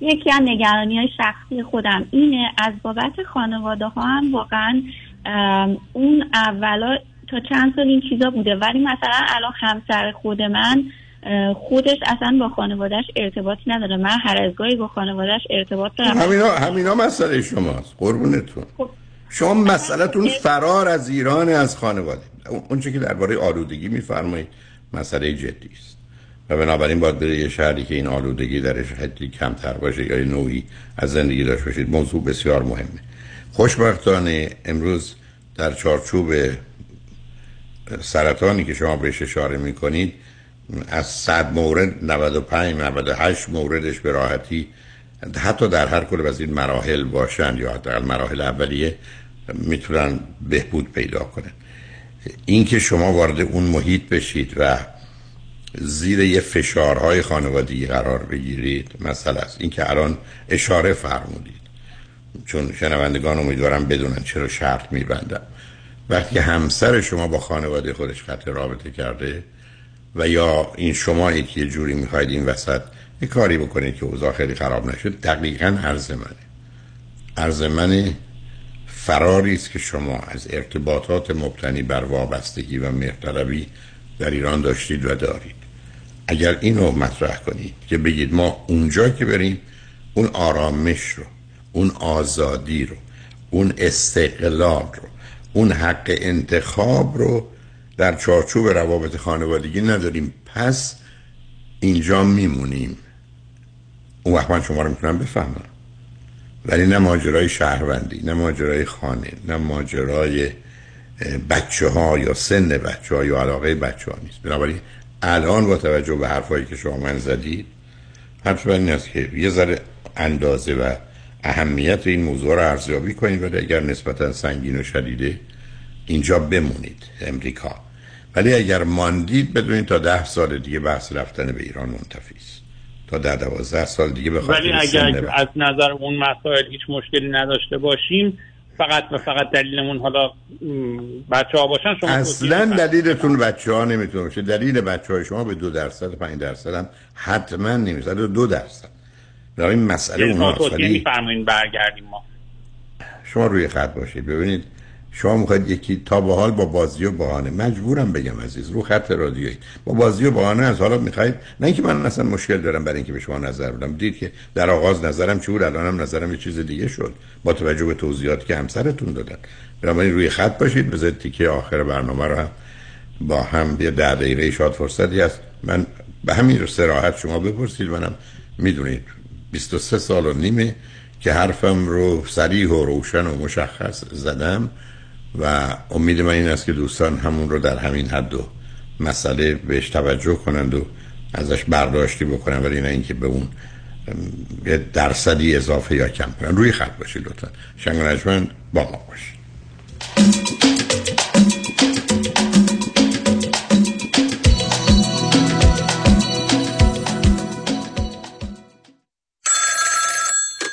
یکی از نگرانی‌های شخصی خودم اینه، از بابت خانواده ها هم واقعا اون اولا تا چند سال این چیزا بوده، ولی مثلا الان همسر خود من خودش اصلا با خانوادهش ارتباطی نداره. من هر از گاهی با خانوادهش ارتباط دارم. همینا همینا مسئله شماست قربونتون. خب شما مسئله‌تون فرار از ایران از خانواده. اونچه که درباره آلودگی میفرمایید مسئله جدی است و بنابراین باید برای یه شهری که این آلودگی درش حدی کمتر باشه یا نوعی از زندگی داشته باشید موضوع بسیار مهمه. خوشبختانه امروز در چارچوب سرطانی که شما بهش اشاره میکنید از صد مورد نود و پنج نود و هشت موردش به راحتی حتی در هر کدوم از این مراحل باشن یا حتی مراحل اولیه میتونن بهبود پیدا کنن. اینکه شما وارد اون محیط بشید و زیر یه فشارهای خانوادگی قرار بگیرید مسئله است. اینکه الان اشاره فرمودید چون شنوندگان امیدوارم بدونن چرا شرط میبندم، وقتی همسر شما با خانواده خودش قطع رابطه کرده و یا این شمایید که یه جوری میخواید این وسط یه کاری بکنید که اوضاع خیلی خراب نشه، دقیقاً عرض منه عرض منه فراری است که شما از ارتباطات مبتنی بر وابستگی و مهرطلبی در ایران داشتید و دارید. اگر اینو مطرح کنید که بگید ما اونجا که بریم اون آرامش رو، اون آزادی رو، اون استقلال رو، اون حق انتخاب رو در چارچوب روابط خانوادگی نداریم، پس اینجا میمونیم، اون وقت من شما رو میتونم بفهمم. ولی نه ماجرای شهروندی، نه ماجرای خانه، نه ماجرای بچه ها یا سن بچه ها یا علاقه بچه ها نیست. بنابراین الان با توجه به حرفایی که شما من زدید حتما این است که یه ذره اندازه و اهمیت این موضوع رو ارزیابی کنید و اگر نسبتا سنگین و شدیده اینجا بمونید امریکا، ولی اگر ماندید بدونید تا ده سال دیگه بحث رفتن به ایران منتفی است، تا ده دوازده سال دیگه بخواد. ولی اگر از نظر اون مسائل هیچ مشکلی نداشته باشیم فقط و فقط دلیلمون حالا بچه‌ها باشن، شما اصلا دلیلتون بچه‌ها نمیتونه باشه. دلیل بچه‌های شما به دو درصد پنج درصد هم حتما نمیشه، دو درصد. برای این مسئله اوناست. ولی میفرمایید برگردیم ما. شما روی خط باشید. ببینید شما میخواید یکی تا به حال با بازی و بهانه، مجبورم بگم عزیز رو خط رادیویی، با بازی و بهانه از حالا میخواید، نه اینکه من اصلا مشکل دارم برای اینکه به شما نظر بدم، دید که در آغاز نظرم چی بود الانم نظرم یه چیز دیگه شد با توجه به توضیحاتی که همسرتون دادن. بنابراین روی خط باشید، بذارید تیکه آخر برنامه رو هم با هم یه ده دقیقه شاد فرصتی هست من به همین صراحت شما بپرسید. منم میدونید بیست و سه سال و نیمه که حرفم رو صریح و روشن و مشخص زدم و امید من این است که دوستان همون رو در همین حد و مسئله بهش توجه کنند و ازش برداشتی بکنند، ولی نه اینکه به اون یه درصدی اضافه یا کم کنند. روی خط باشید لطفا. شنگانجمند با ما باشید.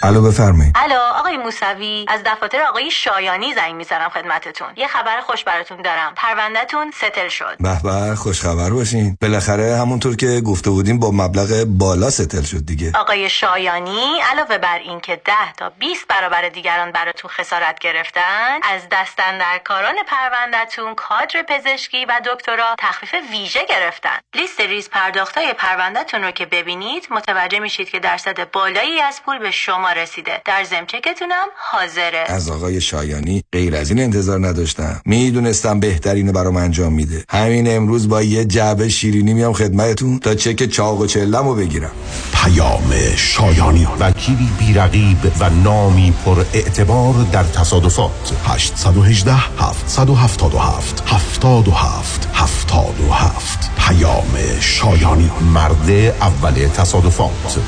الو بفرمایید. الو آقای موسوی، از دفاتر آقای شایانی زنگ میزنم خدمتتون. یه خبر خوش براتون دارم، پروندهتون ستل شد. به به، خوش خبر باشین. بالاخره همونطور که گفته بودیم با مبلغ بالا ستل شد دیگه. آقای شایانی علاوه بر این که ده تا بیست برابر دیگران براتون خسارت گرفتن، از دست اندرکاران پروندهتون، کادر پزشکی و دکترا تخفیف ویژه گرفتن. لیست ریز پرداختای پروندهتون رو که ببینید متوجه میشید که درصد بالایی از پول به شما رسیده. در ضمن چکتونم حاضره. از آقای شایانی غیر از این انتظار نداشتم. میدونستم بهترینو برام انجام میده. همین امروز با یه جعبه شیرینی میام خدمتتون تا چک چاق و چلمو بگیرم. پیام شایانی، وکیلی بی‌رقیب و نامی پر اعتبار در تصادفات. هشت یک هشت هفت هفت هفت هفت هفت هفت هفت هفت. پیام شایانی، مرد اول تصادفات.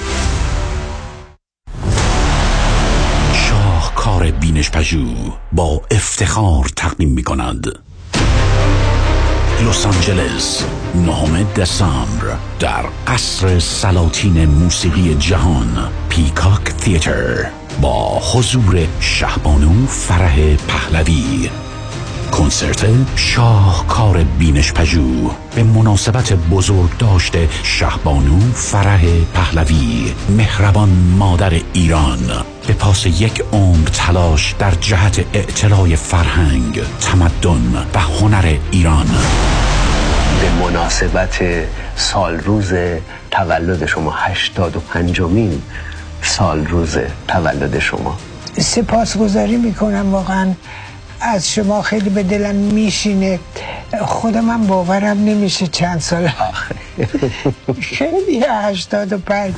کار بینش پژو با افتخار تقدیم می کند. لس آنجلس، نهم دسامبر، در قصر سلاطین موسیقی جهان، پیکاک تئاتر، با حضور شهبانو فرح پهلوی. کنسرت شاهکار بینش پژو به مناسبت بزرگداشت شهبانو فرح پهلوی، مهربان مادر ایران، به پاس یک عمر تلاش در جهت اعتلای فرهنگ، تمدن و هنر ایران. به مناسبت سالروز تولد شما، هشتاد و پنجمین سالروز تولد شما، سپاسگزاری میکنم واقعا از شما. خیلی به دلم میشینه خودم من باورم نمیشه چند سال آخر خیلی هشتاد و پنج.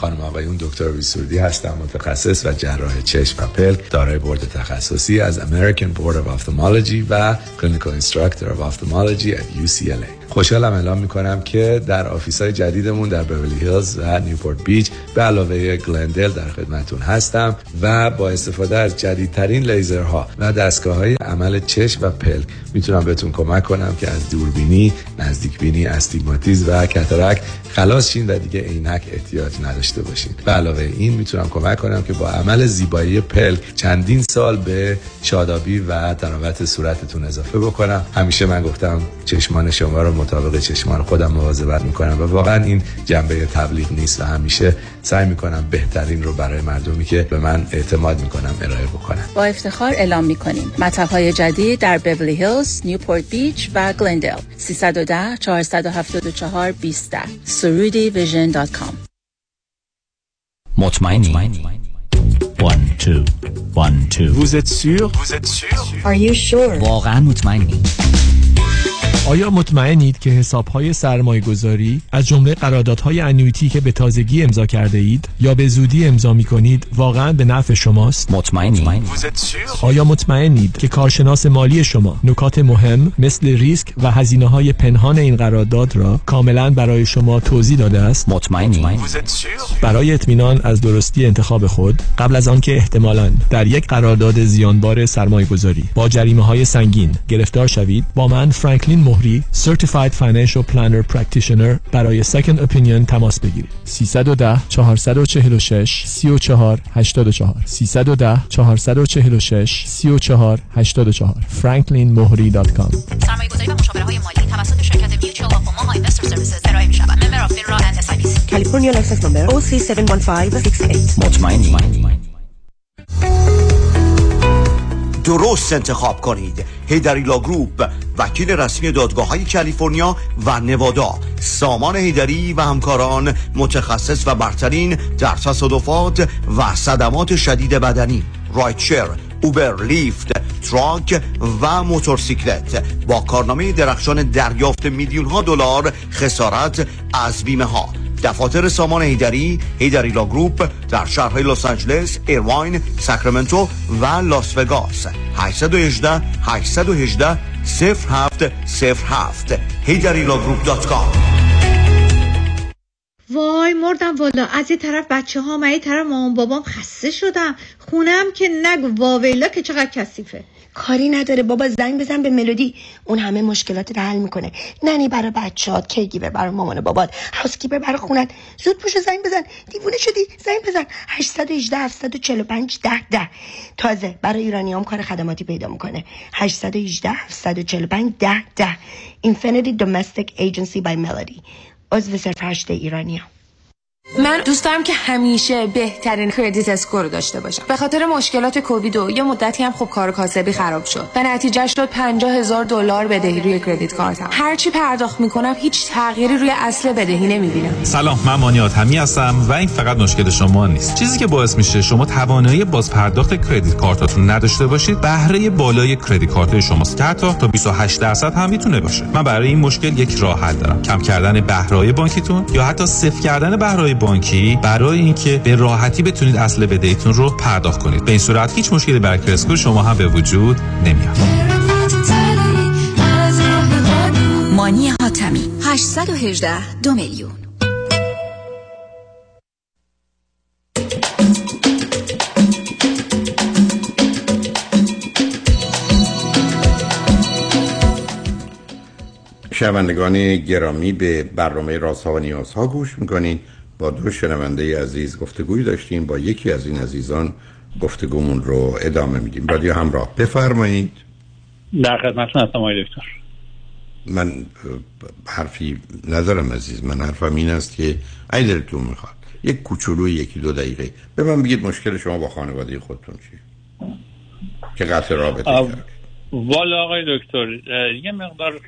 خانم آقایون، دکتر وزیری هستم، متخصص و جراح چشم و پلک، دارای بورد تخصصی از American Board of Ophthalmology و Clinical Instructor of Ophthalmology at یو سی ال ای. خوشحالم اعلام میکنم که در آفیس‌های جدیدمون در بیولی هیلز و نیوپورت بیچ به علاوه گلندل در خدمتتون هستم و با استفاده از جدیدترین لیزرها و دستگاه‌های عمل چشم و پلک میتونم بهتون کمک کنم که از دوربینی، نزدیکبینی، استیگماتیسم و کاتاراک خلاص شین و دیگه عینک احتیاج نداشته باشین. به علاوه این میتونم کمک کنم که با عمل زیبایی پلک چندین سال به شادابی و طراوت صورتتون اضافه بکنم. همیشه من گفتم چشمان شما رو مطابق چشمان خودم مواظبت میکنم و واقعا این جنبه تبلیغ نیست و همیشه سعی میکنم بهترین رو برای مردمی که به من اعتماد میکنم ارائه بکنم. با افتخار اعلام میکنیم مطب‌های جدید در بیولی هیلز، نیوپورت بیچ و گلندل. سه یک صفر چهار هفت چهار دو صفر یک صفر سرودی ویژن دات کام. مطمئنی؟ یک دو یک دو. Vous êtes sûr? Vous êtes sûr? Are you sure? واقعا مطمئنی؟ آیا مطمئنید که حساب‌های سرمایه‌گذاری از جمله قراردادهای انویتی که به تازگی امضا کرده اید یا به زودی امضا می‌کنید واقعاً به نفع شماست؟ مطمئنید؟ آیا مطمئنید که کارشناس مالی شما نکات مهم مثل ریسک و هزینه‌های پنهان این قرارداد را کاملاً برای شما توضیح داده است؟ مطمئنید؟ برای اطمینان از درستی انتخاب خود، قبل از آنکه احتمالاً در یک قرارداد زیانبار سرمایه‌گذاری با جریمه‌های سنگین گرفتار شوید، با من فرانکلین مهری، Certified Financial Planner Practitioner، برای Second Opinion تماس بگیرید. سه یک صفر چهار چهار شش سه چهار هشت چهار سه یک صفر چهار چهار شش سه چهار هشت چهار فرانکلین مهری دات کام. سرمایه‌گذاری و مشاوره‌های مالی توسط شرکت Mutual of Omaha Investor Services ارائه می‌شود. Member of FINRA and اس آی بی سی. California License Number او سی هفت یک پنج شش هشت. مطمئنی؟ درست انتخاب کنید. هیدری لا گروپ، وکیل رسمی دادگاه‌های کالیفرنیا و نوادا. سامان هیدری و همکاران، متخصص و برترین در تصادفات و صدمات شدید بدنی، رایتشر، اوبر، لیفت، تراک و موتورسیکلت، با کارنامه درخشان دریافت میلیون‌ها دلار خسارت از بیمه‌ها. دفاتر سامان هیدری، هیدری لا گروپ در شهرهای لس آنجلس، ایروین، ساکرامنتو و لاس وگاس. هشت یک هشت هشت یک هشت صفر هفت صفر هفت هیدری لا گروپ دات کام. وای مردم والا، از یه طرف بچه ها، من یه طرف مامان بابام، خسته شدم. خونم که نگو، واویلا که چقدر کثیفه. کاری نداره بابا، زنگ بزن به ملودی، اون همه مشکلات رو حل میکنه. ننی برای بچه‌هات، کیگیور برای مامان و بابات، هاوسکیپر برای خونت. زود پوشو زنگ بزن، دیوونه شدی؟ زنگ بزن هشت یک هشت هفت چهار پنج ده ده. تازه برای ایرانیام کار خدماتی پیدا میکنه. هشت یک هشت هفت چهار پنج ده ده. Infinity Domestic Agency by Melody. عضو سرفرشت ایرانیام. من دوست دارم که همیشه بهترین کردیت اسکور داشته باشم. به خاطر مشکلات کووید و یه مدتی هم خب کار کاسبی خراب شد و نتیجهش شد پنجاه هزار دلار بدهی روی کردیت کارتم. هرچی پرداخت میکنم هیچ تغییری روی اصل بدهی نمیبینم. سلام، من مانی آتمی هستم و این فقط مشکل شما نیست. چیزی که باعث میشه شما توانایی باز پرداخت کردیت کارتاتون نداشته باشید، بهره بالای کردیت کارت شماست که حتی تا بیست و هشت درصد هم میتونه باشه. من برای این مشکل یک راه حل دارم: کم کردن بهره بانکیتون یا حتی صفر کردن بهره بانکی برای اینکه به راحتی بتونید اصل بدهیتون رو پرداخت کنید. به این صورت هیچ مشکلی برای اسکور شما هم به وجود نمیاد. مانی حاتمی، هشت یک هشت دو میلیون. شنوندگان گرامی، به برنامه رازها و نیازها گوش میکنین. با دو شنونده عزیز گفتگوی داشتیم، با یکی از این عزیزان گفتگومون رو ادامه میدیم. رادیو همراه، بفرمایید. در خدمتتون هستم آقای دکتر. من حرفی ندارم عزیز، من حرفم این است که اگه دلتون میخواد یک کوچولو یکی دو دقیقه به من بگید مشکل شما با خانواده خودتون چیه که قطع رابطه کرد. والا آقای دکتر، یه مقدار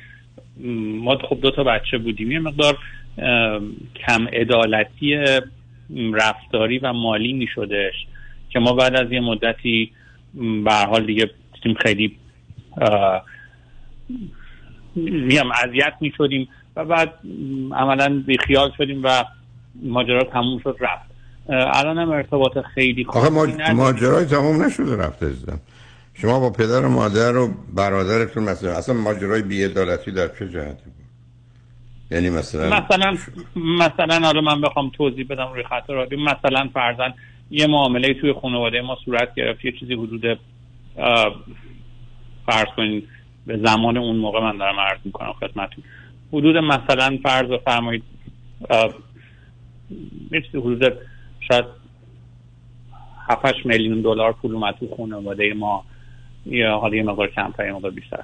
ما خب دو تا بچه بودیم، یه مقدار کم عدالتی رفتاری و مالی می شدش که ما بعد از یه مدتی به هر حال دیگه خیلی میام اذیت میشدیم و بعد عملاً بیخیال شدیم و ماجرا تموم شد رفت. الان هم ارتباط خیلی خوبی نداریم. ماجرای تموم نشده رفت عزیزم. شما با پدر و مادر و برادرتون مثلا اصلا ماجرای بی‌عدالتی در چه جهتی بود؟ یعنی مثلا مثلا مثلا حالا من بخوام توضیح بدم روی خط رادیو، مثلا فرضاً یه معامله توی خانواده ما صورت گرفت، یه چیزی حدود فرض کنید به زمان اون موقع من دارم عرض میکنم خدمتتون، حدود مثلا فرض بفرمایید یه چیزی حدود شاید هفت میلیون دلار پول اومد تو خانواده ما، یا حالا یه مقدار کمتر یه مقدار بیشتر،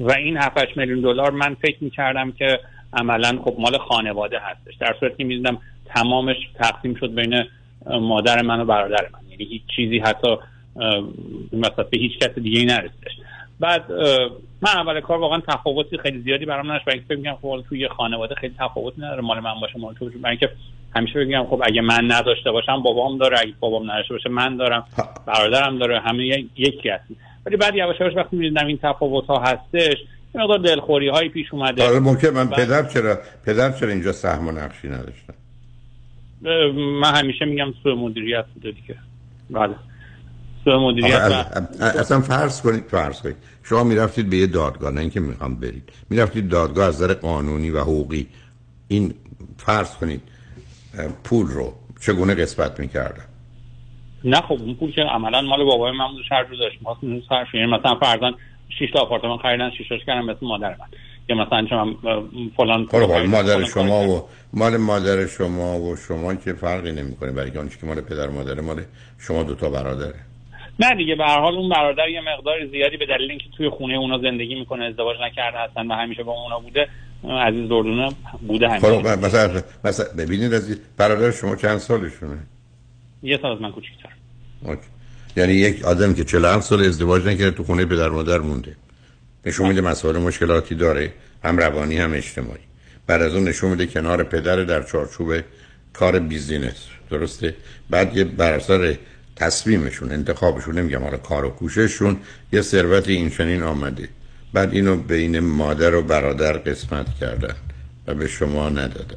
و این هفت میلیون دلار من فکر میکردم که عملا خب مال خانواده هستش، در صورتی که میدیدم تمامش تقسیم شد بین مادر من و برادر من، یعنی هیچ چیزی حتی مثلا به هیچ کس دیگه نرسیدش. بعد من اول کار واقعا تفاوتی خیلی زیادی برام نشد، فکر می‌کردم خب توی خانواده خیلی تفاوتی نداره، مال من باشه مال تو باشه، من که همیشه میگم خب اگه من نداشته باشم بابام داره، اگه بابام نداشته باشه من دارم، برادرم داره، همه یکی هستیم. ولی بعد یواش یواش وقتی می‌بینم این تفاوت‌ها هستش، یه مقدار دلخوری‌هایی پیش اومده. آره ممکن من پدر چرا پدر چرا اینجا سهم و نقشی نداشتن؟ من همیشه میگم سوء مدیریت بوده دیگه. بله. سوء مدیریت. اصلا فرض کنید فرض کنید شما میرفتید به یه دادگاه، نه اینکه میخوام برید. میرفتید دادگاه از نظر قانونی و حقوقی این فرض کنید پول رو چگونه قسمت می‌کردن؟ نه خب اون پول که عملاً مال بابای من بود، هر جو داشت می‌خواست می‌خواست صرف، یعنی مثلا فرضاً شش تا آپارتمان خریدن، ششش کردن مثل مادر من، یا مثلا شما فلان خب مادر شما و مال مادر شما و شما که فرقی نمی‌کنه، برای اون که مال پدر و مادر مال شما دو تا برادره. نه دیگه به هر حال اون برادر یه مقدار زیادی به دلیل اینکه توی خونه اونا زندگی میکنه، ازدواج نکرده هستن و همیشه با اونا بوده، عزیز دردونه بوده همیشه. مثلا مثلا ببینید عزیز، برادر شما چند سالشونه؟ یه سال از من کوچیک‌تر. اوکی. یعنی یک آدم که چهل و هفت سال ازدواج نکرده تو خونه پدر مادر مونده، نشون میده مسائل مشکلاتی داره، هم روانی هم اجتماعی. بعد از اون نشون میده کنار پدر در چارچوب کار بیزینس، درسته؟ بعد یه برادر تصمیمشون، انتخابشون، نمیگم حالا کار و کوشششون، یه ثروت این چنین آمده. بعد اینو بین مادر و برادر قسمت کردن و به شما ندادن.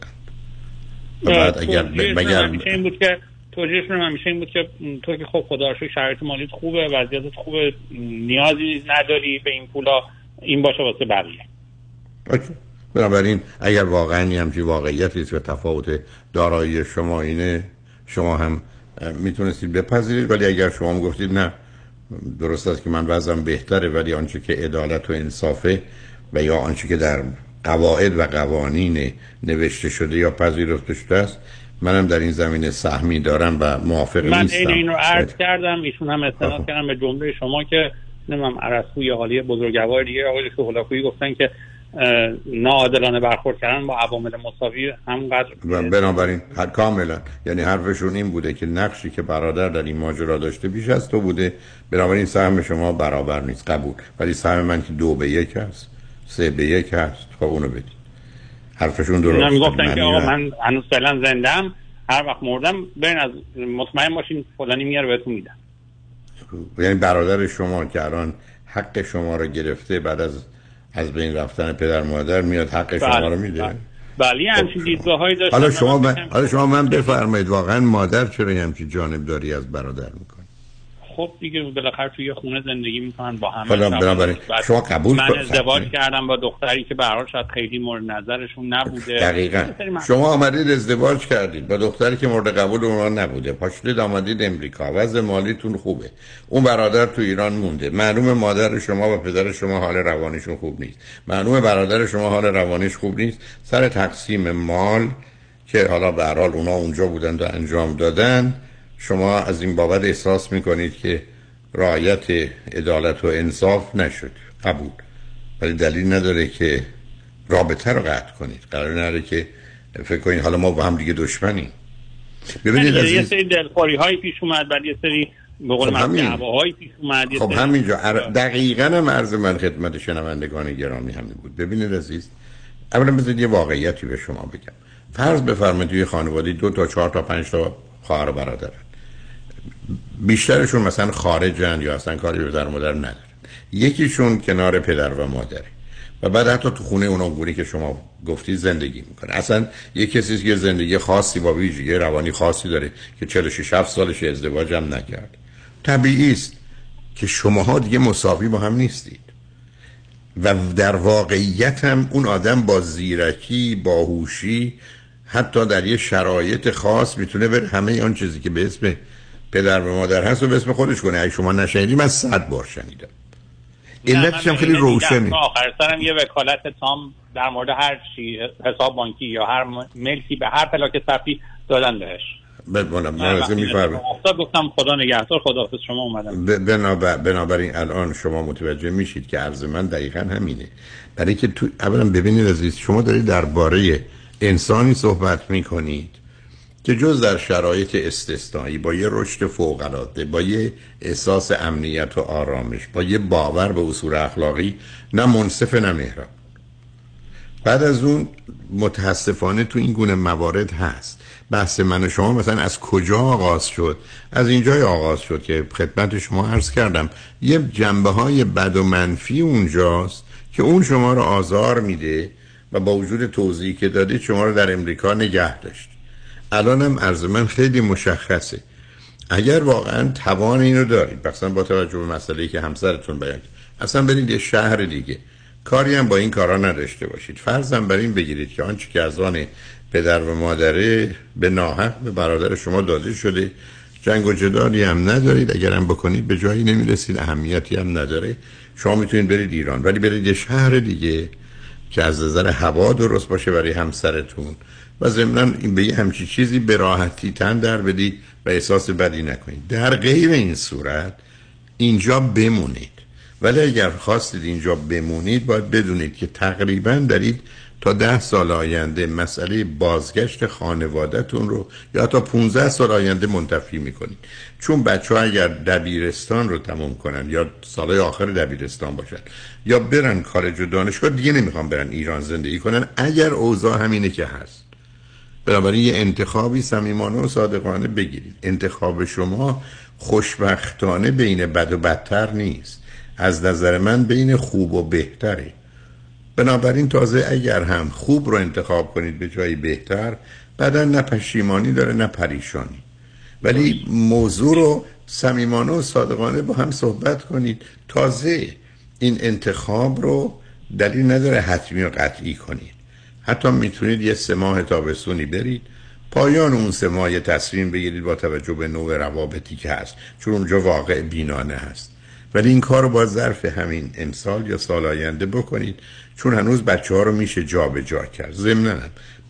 بعد اگر بگم این بود که توجیهشون همیشه این بود که تو که خب خدا رو شکر شرایط مالیت خوبه، وضعیتت خوبه، نیازی نداری به این پولا، این باشه واسه بقیه. اوکی. بنابراین اگر واقعا همچین واقعیتی هست و تفاوت دارایی شما اینه، شما هم میتونستید بپذیرید. ولی اگر شما میگفتید نه درست است که من وضعم بهتره، ولی آنچه که عدالت و انصافه و یا آنچه که در قواعد و قوانین نوشته شده یا پذیرفته شده است، منم در این زمینه سهمی دارم و موافق نیستم. من این اینو عرض کردم، ایشون هم استناد کردم به جمله شما که نمیدونم عرضوی حالی بزرگوار دیگه آقای دکتر ولاکوی گفتن که ناعادلانه برخورد کردن با عوامل مساوی همقدر. بنابراین هر کاملا یعنی حرفشون این بوده که نقشی که برادر در این ماجرا داشته بیش از تو بوده، بنابراین سهم شما برابر نیست. قبول. ولی سهم من که دو به یک هست، سه به یک هست، خب اونو بدید. حرفشون درست. اونا میگفتن که آقا من هنوز فعلا زندم، هر وقت مردم برین از مطمئن باشین فلانی میاره بهتون میدن. یعنی برادر شما که الان حق شما رو گرفته بعد از از بین رفتن پدر مادر میاد حق شما رو میده. بله همچین دیدگاه‌هایی داشت. حالا شما من حالا شما من بفرمایید واقعا مادر چرا همچین جانبداری از برادر میکنه؟ خب دیگه بالاخره توی خونه زندگی میکنن با هم. بله شما قبول من ازدواج سخنه. کردم با دختری که به هر حال شاید خیلی مورد نظرشون نبوده. دقیقاً شما آمدید ازدواج کردید با دختری که مورد قبول اونها نبوده، پاشید آمدید امریکا، وضع مالیتون خوبه، اون برادر تو ایران مونده، معلومه مادر شما و پدر شما حال روانیشون خوب نیست، معلومه برادر شما حال روانیش خوب نیست، سر تقسیم مال که حالا به هر حال اونها اونجا بودن و انجام دادن، شما از این بابت احساس میکنید که رعایت عدالت و انصاف نشد. قبول. ولی دلیل نداره که رابطه رو قطع کنید. قرار نداره که فکر کنید حالا ما با هم دیگه دشمنیم. ببینید یه سری دلخوری های پیش اومد، بعد یه سری به قول معروف دعواهای پیش اومد. خب همینجا دقیقاً هم عرض من خدمت شنوندگان گرامی همین بود. ببینید عزیز، اولا بذارید یه واقعیتی به شما بگم. فرض بفرمایید توی خانواده دو تا چهار تا پنج تا خواهر و برادر، بیشترشون مثلا خارجن یا اصلا کاری به در مادر ندارن، یکیشون کنار پدر و مادره و بعد حتی تو خونه اونا گوری که شما گفتی زندگی میکنه. اصلا یک کسی که زندگی خاصی با ویژگی روانی خاصی داره که چهل و شش سالش ازدواج هم نکرد، طبیعی است که شماها دیگه مساوی با هم نیستید و در واقعیت هم اون آدم با زیرکی، با هوشی، حتی در یه شرایط خاص میتونه بر همه آن چیزی که به اسم پدر و مادر هست و به اسم خودش کنه. اگه شما نشنیدی من صد بار شنیدم. علتش هم خیلی روشنه. آخر سرم یه وکالت تام در مورد هر چی، حساب بانکی یا هر ملکی به هر پلاک صفی دادن بهش. ببینم لازم می‌فرمایید. افتاد گفتم خدا نگهدار، خداحافظ، شما اومدم. بنابر بنابراین الان شما متوجه میشید که عرض من دقیقاً همینه. برای که تو اولا ببینید عزیز، شما دارید درباره انسانی صحبت می‌کنید که جز در شرایط استثنایی با یه رشد فوق‌العاده، با یه احساس امنیت و آرامش، با یه باور به اصول اخلاقی، نه منصف نه مهربان. بعد از اون متاسفانه تو این گونه موارد هست. بحث من و شما مثلا از کجا آغاز شد؟ از اینجای آغاز شد که خدمت شما عرض کردم یه جنبه‌های بد و منفی اونجاست که اون شما رو آزار میده و با وجود توضیحی که دادید شما رو در امریکا نگه داشت. الانم عرض من خیلی مشخصه. اگر واقعا توان اینو دارید، مثلا با توجه به مسئله‌ای که همسرتون بیان، اصلا برید یه شهر دیگه، کاری هم با این کارا نداشته باشید. فرضاً بر این بگیرید که آنچه که از آن پدر و مادره به ناحق به برادر شما داده شده، جنگ و جدالی هم ندارید، اگرم بکنید به جایی نمیرسید، اهمیتی هم نداره. شما میتونید برید ایران، ولی برید یه شهر دیگه که از نظر هوا درست باشه برای همسرتون و ضمناً این به همچی چیزی به راحتی تن در بدید و احساس بدی نکنید. در غیر این صورت اینجا بمونید، ولی اگر خواستید اینجا بمونید باید بدونید که تقریباً دارید تا ده سال آینده مسئله بازگشت خانواده‌تون رو یا حتی پونزده سال آینده منتفی میکنید. چون بچه‌ها اگر دبیرستان رو تمام کنن یا سالهای آخر دبیرستان باشن یا برن کالج و دانشگاه، دیگه نمیخوان برن ایران زندگی کنن اگر اوضاع همینه که هست. بنابراین یه انتخابی صمیمانه و صادقانه بگیرید. انتخاب شما خوشبختانه بین بد و بدتر نیست، از نظر من بین خوب و بهتره. بنابراین تازه اگر هم خوب رو انتخاب کنید به جایی بهتر، بعدا نه پشیمانی داره نه پریشانی. ولی موضوع رو صمیمانه و صادقانه با هم صحبت کنید. تازه این انتخاب رو دلیل نداره حتمی و قطعی کنید. حتی میتونید یه سه ماه تابستونی برید، پایان اون سه ماه یه تصمیم بگیرید با توجه به نوع روابطی که هست، چون اونجا واقع بینانه هست. ولی این کار رو با ظرف همین امسال یا سال آینده بکنید، چون هنوز بچه ها رو میشه جا به جا کرد. ضمناً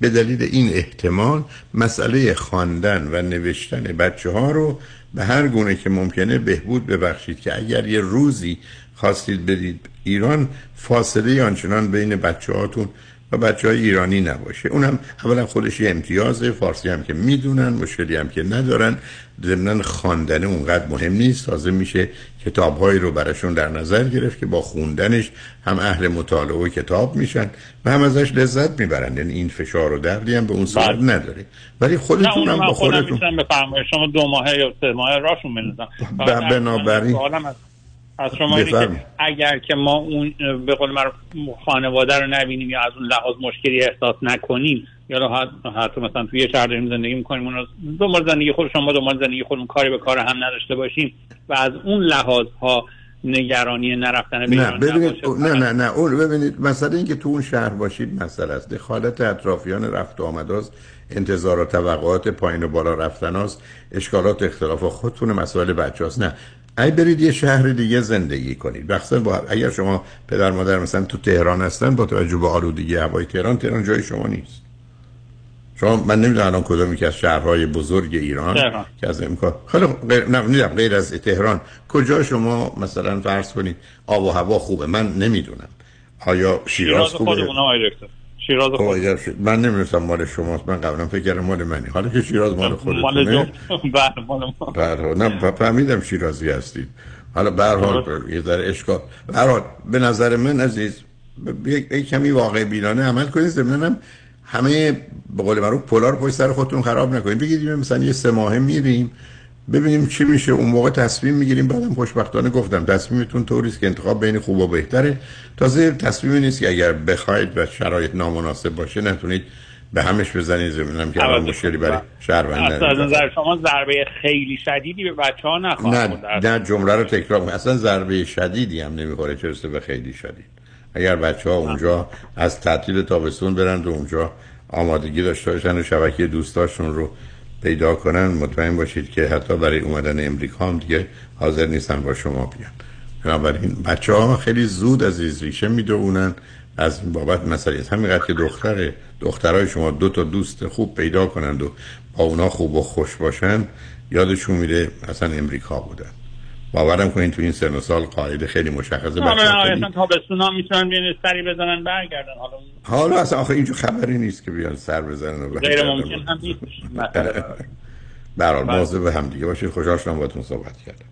به دلیل این احتمال مسئله خواندن و نوشتن بچه ها رو به هر گونه که ممکنه بهبود ببخشید که اگر یه روزی خواستید بدید ایران، فاصله آنچنان بین بچه هاتون و بچه های ایرانی نباشه. اونم اولا خودش یه امتیازه، فارسی هم که میدونن، مشکلی هم که ندارن، ضمناً خواندن اونقدر مهم نیست. تازه میشه کتاب‌هایی رو براشون در نظر گرفت که با خوندنش هم اهل مطالعه و کتاب میشن و هم ازش لذت میبرن. یعنی این فشار و دردی هم به اون صورت نداره. ولی خودتون هم با خودتون بفرمایید، شما دو ماهه یا سه ماهه راشون بندازن. بنابراین از شما اینه که اگر که ما اون به قول معروف خانواده رو نبینیم یا از اون لحاظ مشکلی احساس نکنیم، یا حتی مثلا توی یه شهر داریم زندگی میکنیم، اون رو دنبال زندگی خود شما دنبال زندگی خودمون، کاری به کار هم نداشته باشیم و از اون لحاظ ها نگرانی نرفتن به ایران نباشه. نه نه نه اون ببینید، مسئله این که تو اون شهر باشید مسئله است. دخالت اطرافیان رفت و آمداست، انتظار و توقعات پایین و بالا رفتناست، اشکالات اختلاف خودتون، مسائل بچه‌هاست. نه ای برید یه شهر دیگه زندگی کنید. مثلا با... اگر شما پدر مادر مثلا تو تهران هستن، با توجه به آلودگی هوای تهران، تهران جای شما نیست. شما من نمیدونم الان کدومی که از شهرهای بزرگ ایران تهران. که از امکان خیلی غیر... نه غیر از تهران کجا شما مثلا فرض کنید آب و هوا خوبه؟ من نمیدونم. آیا شیراز خوبه؟ شیراز خودمون. من نمی‌دونم مال شماست، من قبلا فکر کردم مال منی، حالا که شیراز مال خودتونه. مال جون. بله نه فهمیدم شیرازی هستید. حالا به هر حال یه ذره اشکال. به هر حال به نظر من عزیز یک کمی واقع بینانه عمل کنید. ضمناً همه به قول معروف پولار پشت سر خودتون خراب نکنید. بگید مثلا یه سه ماهه میریم ببینیم چی میشه. اون موقع تصمیم میگیریم. بعدم خوشبختانه گفتم تصمیمتون طوریه که انتخاب بین خوب و بهتره. تازه تصمیمی نیست که اگر بخواید و شرایط نامناسب باشه نتونید به همش بزنید. زمینم که اون مشکلی برای شهروندان از نظر شما ضربه خیلی شدیدی به بچه‌ها نخواهد بود؟ نه نه، جمله رو تکرار می‌کنم، اصلا ضربه شدیدی هم نمیخوره، چرسه به خیلی شدید. اگر بچه‌ها اونجا از تعطیل تابستون برن و اونجا آمادگی داشته باشن و شبکه دوستاشون رو پیدا کنن، مطمئن باشید که حتی برای اومدن امریکا هم دیگه حاضر نیستن با شما بیان. بنابراین بچه ها خیلی زود از ریشه میدونن از بابت مسئله. همینقدر که دختر دخترای شما دو تا دوست خوب پیدا کنند و با اونا خوب و خوش باشن، یادشون میره اصلا امریکا بودن. باورم کنین تو این سن و سال قاعده خیلی مشخصه. بچه‌ها اصلا تابستونا میتونن بیان سری بزنن برگردن. حالا حالا اصلا آخه اینجور خبری نیست که بیان سر بزنن و غیر ممکن هم نیست. به هر حال مواظب به هم دیگه باشید. خوشحال شدم باهاتون صحبت کردم.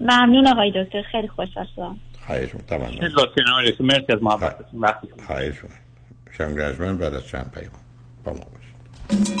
ممنون آقای دکتر، خیلی خوشحال شدم. خیرشون تمام. خیلی لطفی مرسی از محبتتون. وقتی خیرشون. شنگرجمن بعد از چند پیام با ما باشید.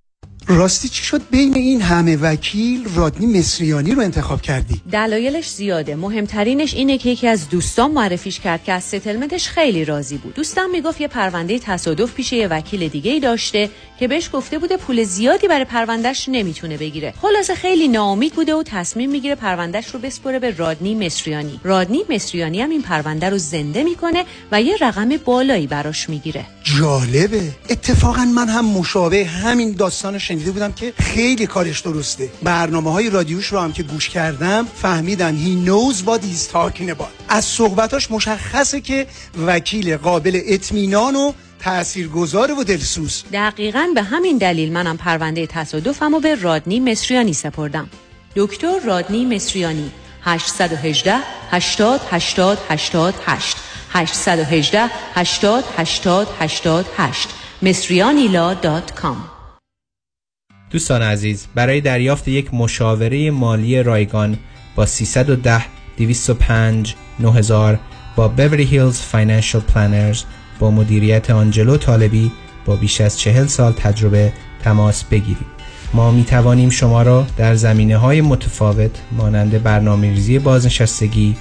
راستی چی شد بین این همه وکیل رادنی مصریانی رو انتخاب کردی؟ دلایلش زیاده. مهمترینش اینه که یکی از دوستان معرفیش کرد که از ستلمنتش خیلی راضی بود. دوستم میگفت یه پرونده تصادف پیش یه وکیل دیگه‌ای داشته که بهش گفته بوده پول زیادی برای پروندهش نمیتونه بگیره. خلاصه خیلی ناامید بوده و تصمیم میگیره پروندهش رو بسپره به رادنی مصریانی. رادنی مصریانی هم این پرونده رو زنده میکنه و یه رقم بالایی براش میگیره. جالبه. اتفاقا من هم مشابه همین داستان شنیده بودم که خیلی کارش درسته. برنامه‌های رادیوش رو هم که گوش کردم فهمیدم he knows what he's talking about. از صحبتاش مشخصه که وکیل قابل اطمینان و تاثیرگذار و دلسوز. دقیقاً به همین دلیل منم پرونده تصادفمو به رادنی مصریانی سپردم. دکتر رادنی مصریانی هشت یک هشت هشتاد هشتاد هشتاد هشت هشت یک هشت هشتاد هشتاد هشتاد هشت مصریانی لا دات کام. دوستان عزیز، برای دریافت یک مشاوره مالی رایگان با سیصد و ده دویست و پنج نه هزار با بیوری هیلز فاینانشال پلنرز با مدیریت آنجلو طالبی با بیش از چهل سال تجربه تماس بگیرید. ما می توانیم شما را در زمینه‌های متفاوت مانند برنامه‌ریزی بازنشستگی،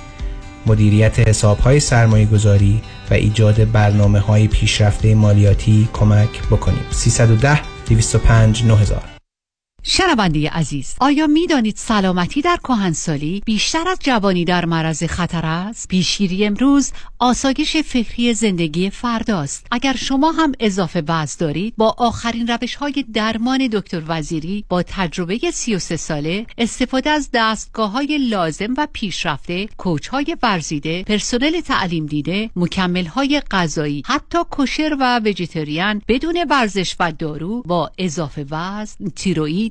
مدیریت حساب‌های سرمایه‌گذاری و ایجاد برنامه‌های پیشرفته مالیاتی کمک بکنیم. سیصد و ده دویست و پنج نه هزار. شنونده عزیز، آیا می دانید سلامتی در کهنسالی بیشتر از جوانی در معرض خطر است؟ پیشگیری امروز آسایش فکری زندگی فرداست. اگر شما هم اضافه وزن دارید، با آخرین روش‌های درمان دکتر وزیری با تجربه سی و سه ساله، استفاده از دستگاه‌های لازم و پیشرفته، کوچ‌های ورزیده، پرسنل تعلیم دیده، مکمل‌های غذایی، حتی کوشر و ویجیتریان بدون ورزش و دارو، با اضافه وزن، تیروئید،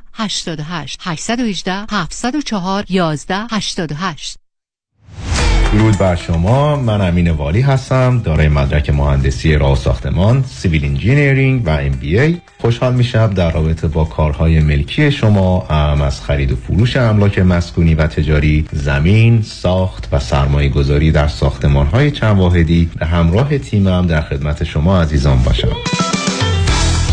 هشتاد و هشت هشت یک هشت هفت صفر چهار یازده هشتاد و هشت. درود بر شما، من امین والی هستم، دارای مدرک مهندسی راه و ساختمان، سیویل انجینیرینگ و ام بی ای. خوشحال میشم در رابطه با کارهای ملکی شما، هم از خرید و فروش املاک مسکونی و تجاری، زمین، ساخت و سرمایه گذاری در ساختمانهای چند واحدی، همراه تیمم در خدمت شما عزیزان باشم.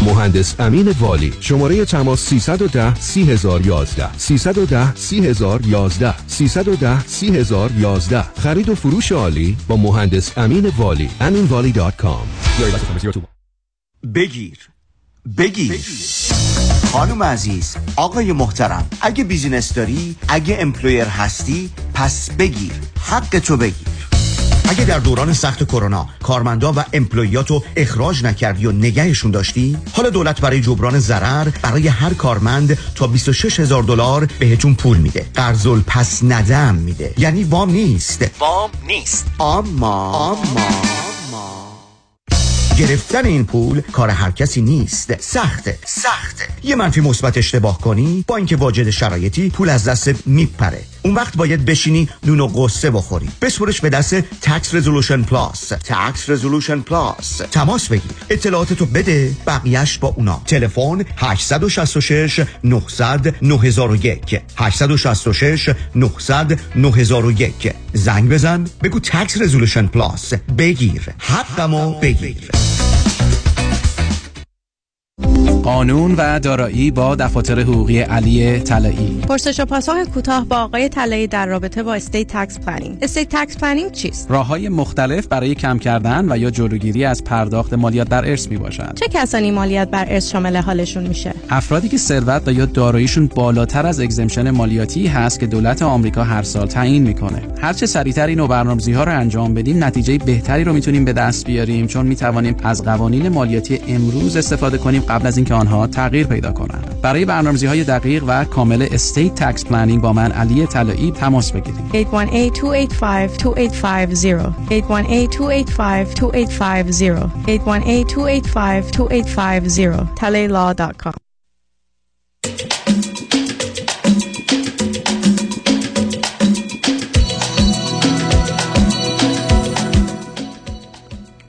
مهندس امین والی، شماره تماس سیصد و ده سی هزار و یازده سیصد و ده سی هزار و یازده سیصد و ده سی هزار و یازده. خرید و فروش عالی با مهندس امین والی. امین والی دات کام. بگیر بگیر, بگیر. خانم عزیز، آقای محترم، اگه بیزینس داری، اگه امپلویر هستی، پس بگیر، حق تو بگیر. اگه در دوران سخت کرونا کارمندا و امپلویاتو اخراج نکردی و نگهشون داشتی، حالا دولت برای جبران ضرر برای هر کارمند تا بیست و شش هزار دلار بهتون پول میده. قرض الپس ندم میده. یعنی وام نیست. وام نیست. اما اما گرفتن این پول کار هر کسی نیست. سخته سخته. یه منفی مثبت اشتباه کنی، با اینکه واجد شرایطی، پول از دستت میپره. اون وقت باید بشینی نون و قصه بخوری. بسپرش به دست تکس رزولوشن پلاس. تکس رزولوشن پلاس. تماس بگیر، اطلاعاتتو بده، بقیهش با اونا. تلفن هشت شش شش نه صفر صفر نه صفر صفر یک، هشت شش شش نه صفر صفر نه صفر صفر یک. زنگ بزن، بگو تکس رزولوشن پلاس. بگیر حقمو، بگیر. قانون و دارایی با دفاتر حقوقی علی طلایی. پرسش و پاسخ کوتاه با آقای طلایی در رابطه با استیت تکس پلنینگ. استیت تکس پلنینگ چیست؟ راه‌های مختلف برای کم کردن و یا جلوگیری از پرداخت مالیات بر ارث میباشد. چه کسانی مالیات بر ارث شامل حالشون میشه؟ افرادی که ثروت یا داراییشون بالاتر از اگزمشن مالیاتی هست که دولت آمریکا هر سال تعیین میکنه. هر چه سریعتر اینو برنامه‌ریزی‌ها رو انجام بدیم، نتیجه بهتری رو میتونیم به دست بیاریم، چون میتونیم از قوانین مالیاتی امروز استفاده کنیم قبل از اینکه آنها تغییر پیدا کنند. برای برنامه‌ریزی‌های دقیق و کامل استیت تکس پلنینگ با من علی طلایی تماس بگیرید. هشت یک هشت دو هشت پنج دو هشت پنج صفر هشت یک هشت دو هشت پنج دو هشت پنج صفر هشت یک هشت دو هشت پنج دو هشت پنج صفر تلای لا دات کام.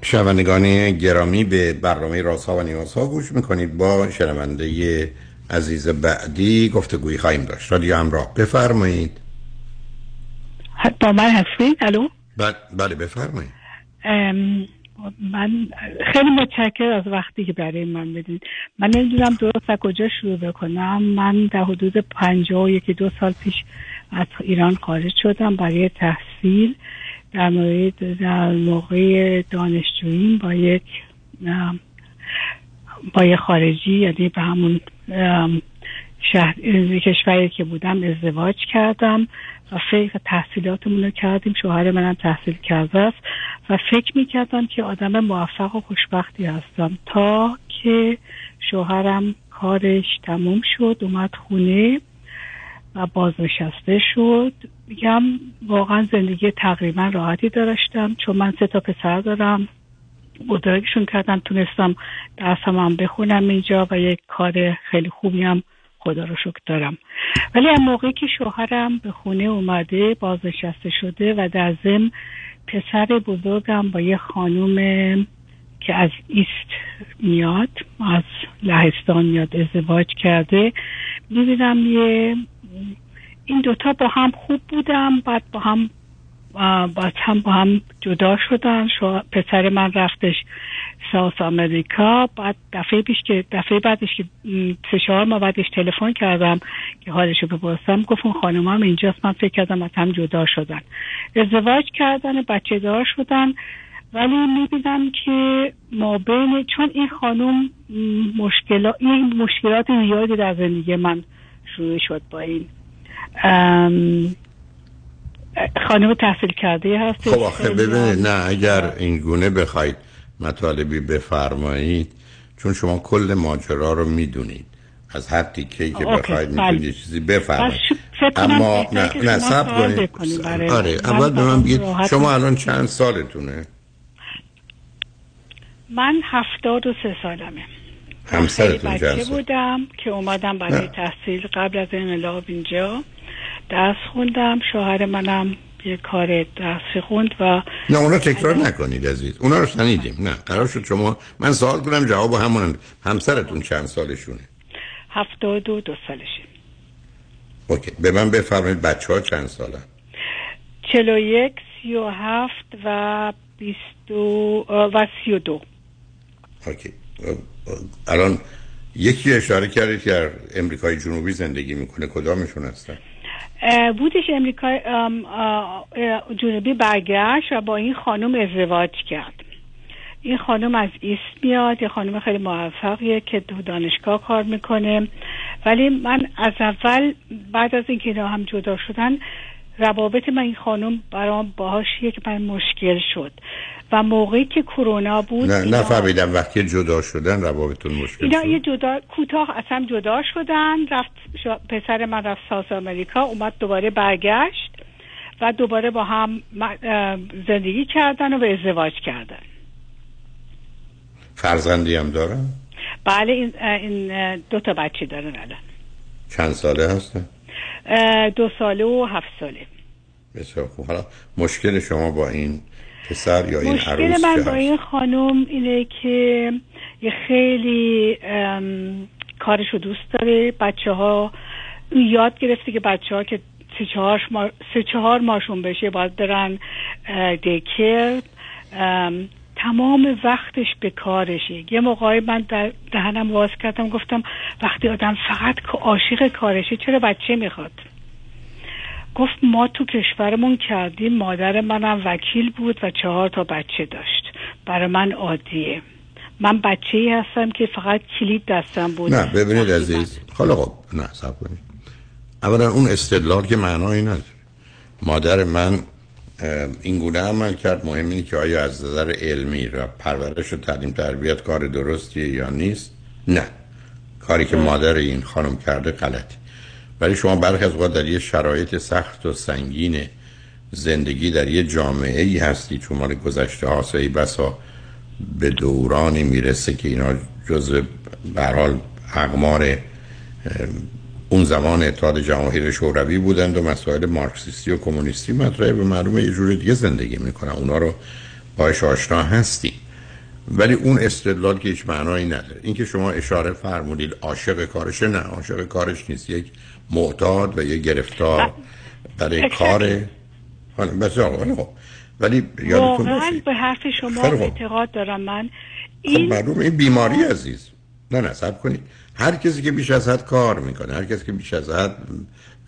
شنوندگان گرامی، به برنامه رازها و نیازها گوش میکنید. با شنونده عزیز بعدی گفتگویی خواهیم داشت. رادیو همراه، بفرمایید. با من هستید؟ الو. بله بله بفرمایید. من خیلی متشکرم از وقتی که برای من بدید. من نمیدونم درست از کجا شروع بکنم. من در حدود پنجاه و یکی دو سال پیش از ایران خارج شدم برای تحصیل. در مورد در موقع دانشجویی با یک با یک خارجی، یعنی به همون شهر کشوری که بودم، ازدواج کردم و فکر تحصیلاتمون رو کردیم. شوهر منم تحصیل کرده است و فکر می‌کردم که آدم موفق و خوشبختی هستم، تا که شوهرم کارش تموم شد، اومد خونه و بازنشسته شد. میگم واقعا زندگی تقریبا راحتی داشتم، چون من سه تا پسر دارم، بزرگشون کردم، تونستم درسم هم بخونم اینجا و یک کار خیلی خوبی هم خدا رو شکر دارم. ولی از موقعی که شوهرم به خونه اومده، بازنشسته شده و در ضمن پسر بزرگم با یه خانوم که از ایست میاد، از لهستان میاد، ازدواج کرده، میبینم یه این دوتا با هم خوب بودن، بعد با هم بعد هم با هم جدا شدن. شو پسر من رفتش ساوت آمریکا. بعد دفعه پیش که دفعه بعدش که سه چهار ماه بعدش تلفن کردم که حالشو بپرسم، گفت اون خانمم اینجاست. من فکر کردم از هم جدا شدن، ازدواج کردن، بچه دار شدن. ولی می‌بینم که مابین، چون این خانم مشکلات این مشکلات زیادی در زندگی من شروع شد. با این خانم تحصیل کرده هست. خب آخه ببینید، نه اگر اینگونه بخواید مطالبی بفرمایید، چون شما کل ماجرا رو میدونید، از هر تیکه‌ای که بخواید میتونید یه چیزی بفرمایید. اما نه نه صبر کنید. آره اول به من بگید شما الان چند سالتونه؟ من هفتاد و سه سالمه. همسرتون چند سال؟ بودم که اومدم برای تحصیل. قبل از انقلاب اینجا درس خوندم. شوهر منم یه کار درس خوند و نه اونا تکرار نکنید عزیز، اونا رو شنیدیم. نه قرار شد شما من سوال کنم جواب همون. همسرتون چند سالشونه؟ هفتاد و دو سالشه. اوکی به من بفرمایید بچه ها چند سالن؟ چهل و یک، سی و هفت و بیست و سی و دو. اوکی الان یکی اشاره کردید که امریکای جنوبی زندگی میکنه، کدامشون هستن؟ بودش امریکای جنوبی، برگشت و با این خانم ازدواج کرد. این خانم از ایست میاد، یه خانم خیلی موفقیه که تو دانشگاه کار میکنه. ولی من از اول بعد از اینکه اینا هم جدا شدن، روابط من این خانم برام باهاش یک من مشکل شد و موقعی که کرونا بود نه نفهمیدم وقتی جدا شدن روابطتون مشکل اینا شد. یه جدا کوتاه از هم جدا شدن، رفت شا... پسر من رفت ساوت آمریکا، اومد دوباره برگشت و دوباره با هم زندگی کردن و ازدواج کردن. فرزندی هم دارن؟ بله، این, این دو تا بچه دارن الان. چند ساله هستن؟ دو ساله و هفت ساله. بسیار خوب. حالا مشکل شما با این پسر یا این عروس چیه؟ مشکل من با این خانم اینه که یه خیلی کارشو دوست داره، بچه ها یاد گرفته که بچه ها که سه چهار ما سه چهار ماشون بشه باید برن دیکر، تمام وقتش به کارشه. یه موقعی من در دهنم واس کردم گفتم وقتی آدم فقط که عاشق کارشه چرا بچه میخواد؟ گفت ما تو کشورمون کردیم، مادر منم وکیل بود و چهار تا بچه داشت، برای من عادیه، من بچه‌ای هستم که فقط کلید دستم بود. نه ببینید عزیز، حالا خب نه صبر کنید. اولا اون استدلال که معنایی نداره. مادر من این گونه عمل کرد، مهم اینه که آیا از نظر علمی و پرورش و تعلیم تربیت کار درستیه یا نیست؟ نه، کاری که مادر این خانم کرده غلطه. ولی شما برخی از اوقات در یه شرایط سخت و سنگین زندگی در یه جامعه ای هستی، چون مال گذشته هاست، ای بسا به دورانی میرسه که اینا جزء به هر حال اقمار اون زمان اتحاد جماهیر شوروی بودند و مسائل مارکسیستی و کمونیستی مطرحه، به معلومه یه جور دیگه زندگی میکنن، اونا رو باهاش آشنا هستی. ولی اون استدلال که هیچ معنایی نداره. اینکه شما اشاره فرمودید عاشق کارشه، نه عاشق کارش نیست، یک معتاد و یک گرفتار برای کاره. حالا بس آقا، ولی یادتون باشه به حرف شما اعتقاد دارم من. این معلومه این بیماری عزیز. نه نه صبر کنید. هر کسی که بیش از حد کار میکنه، هر کسی که بیش از حد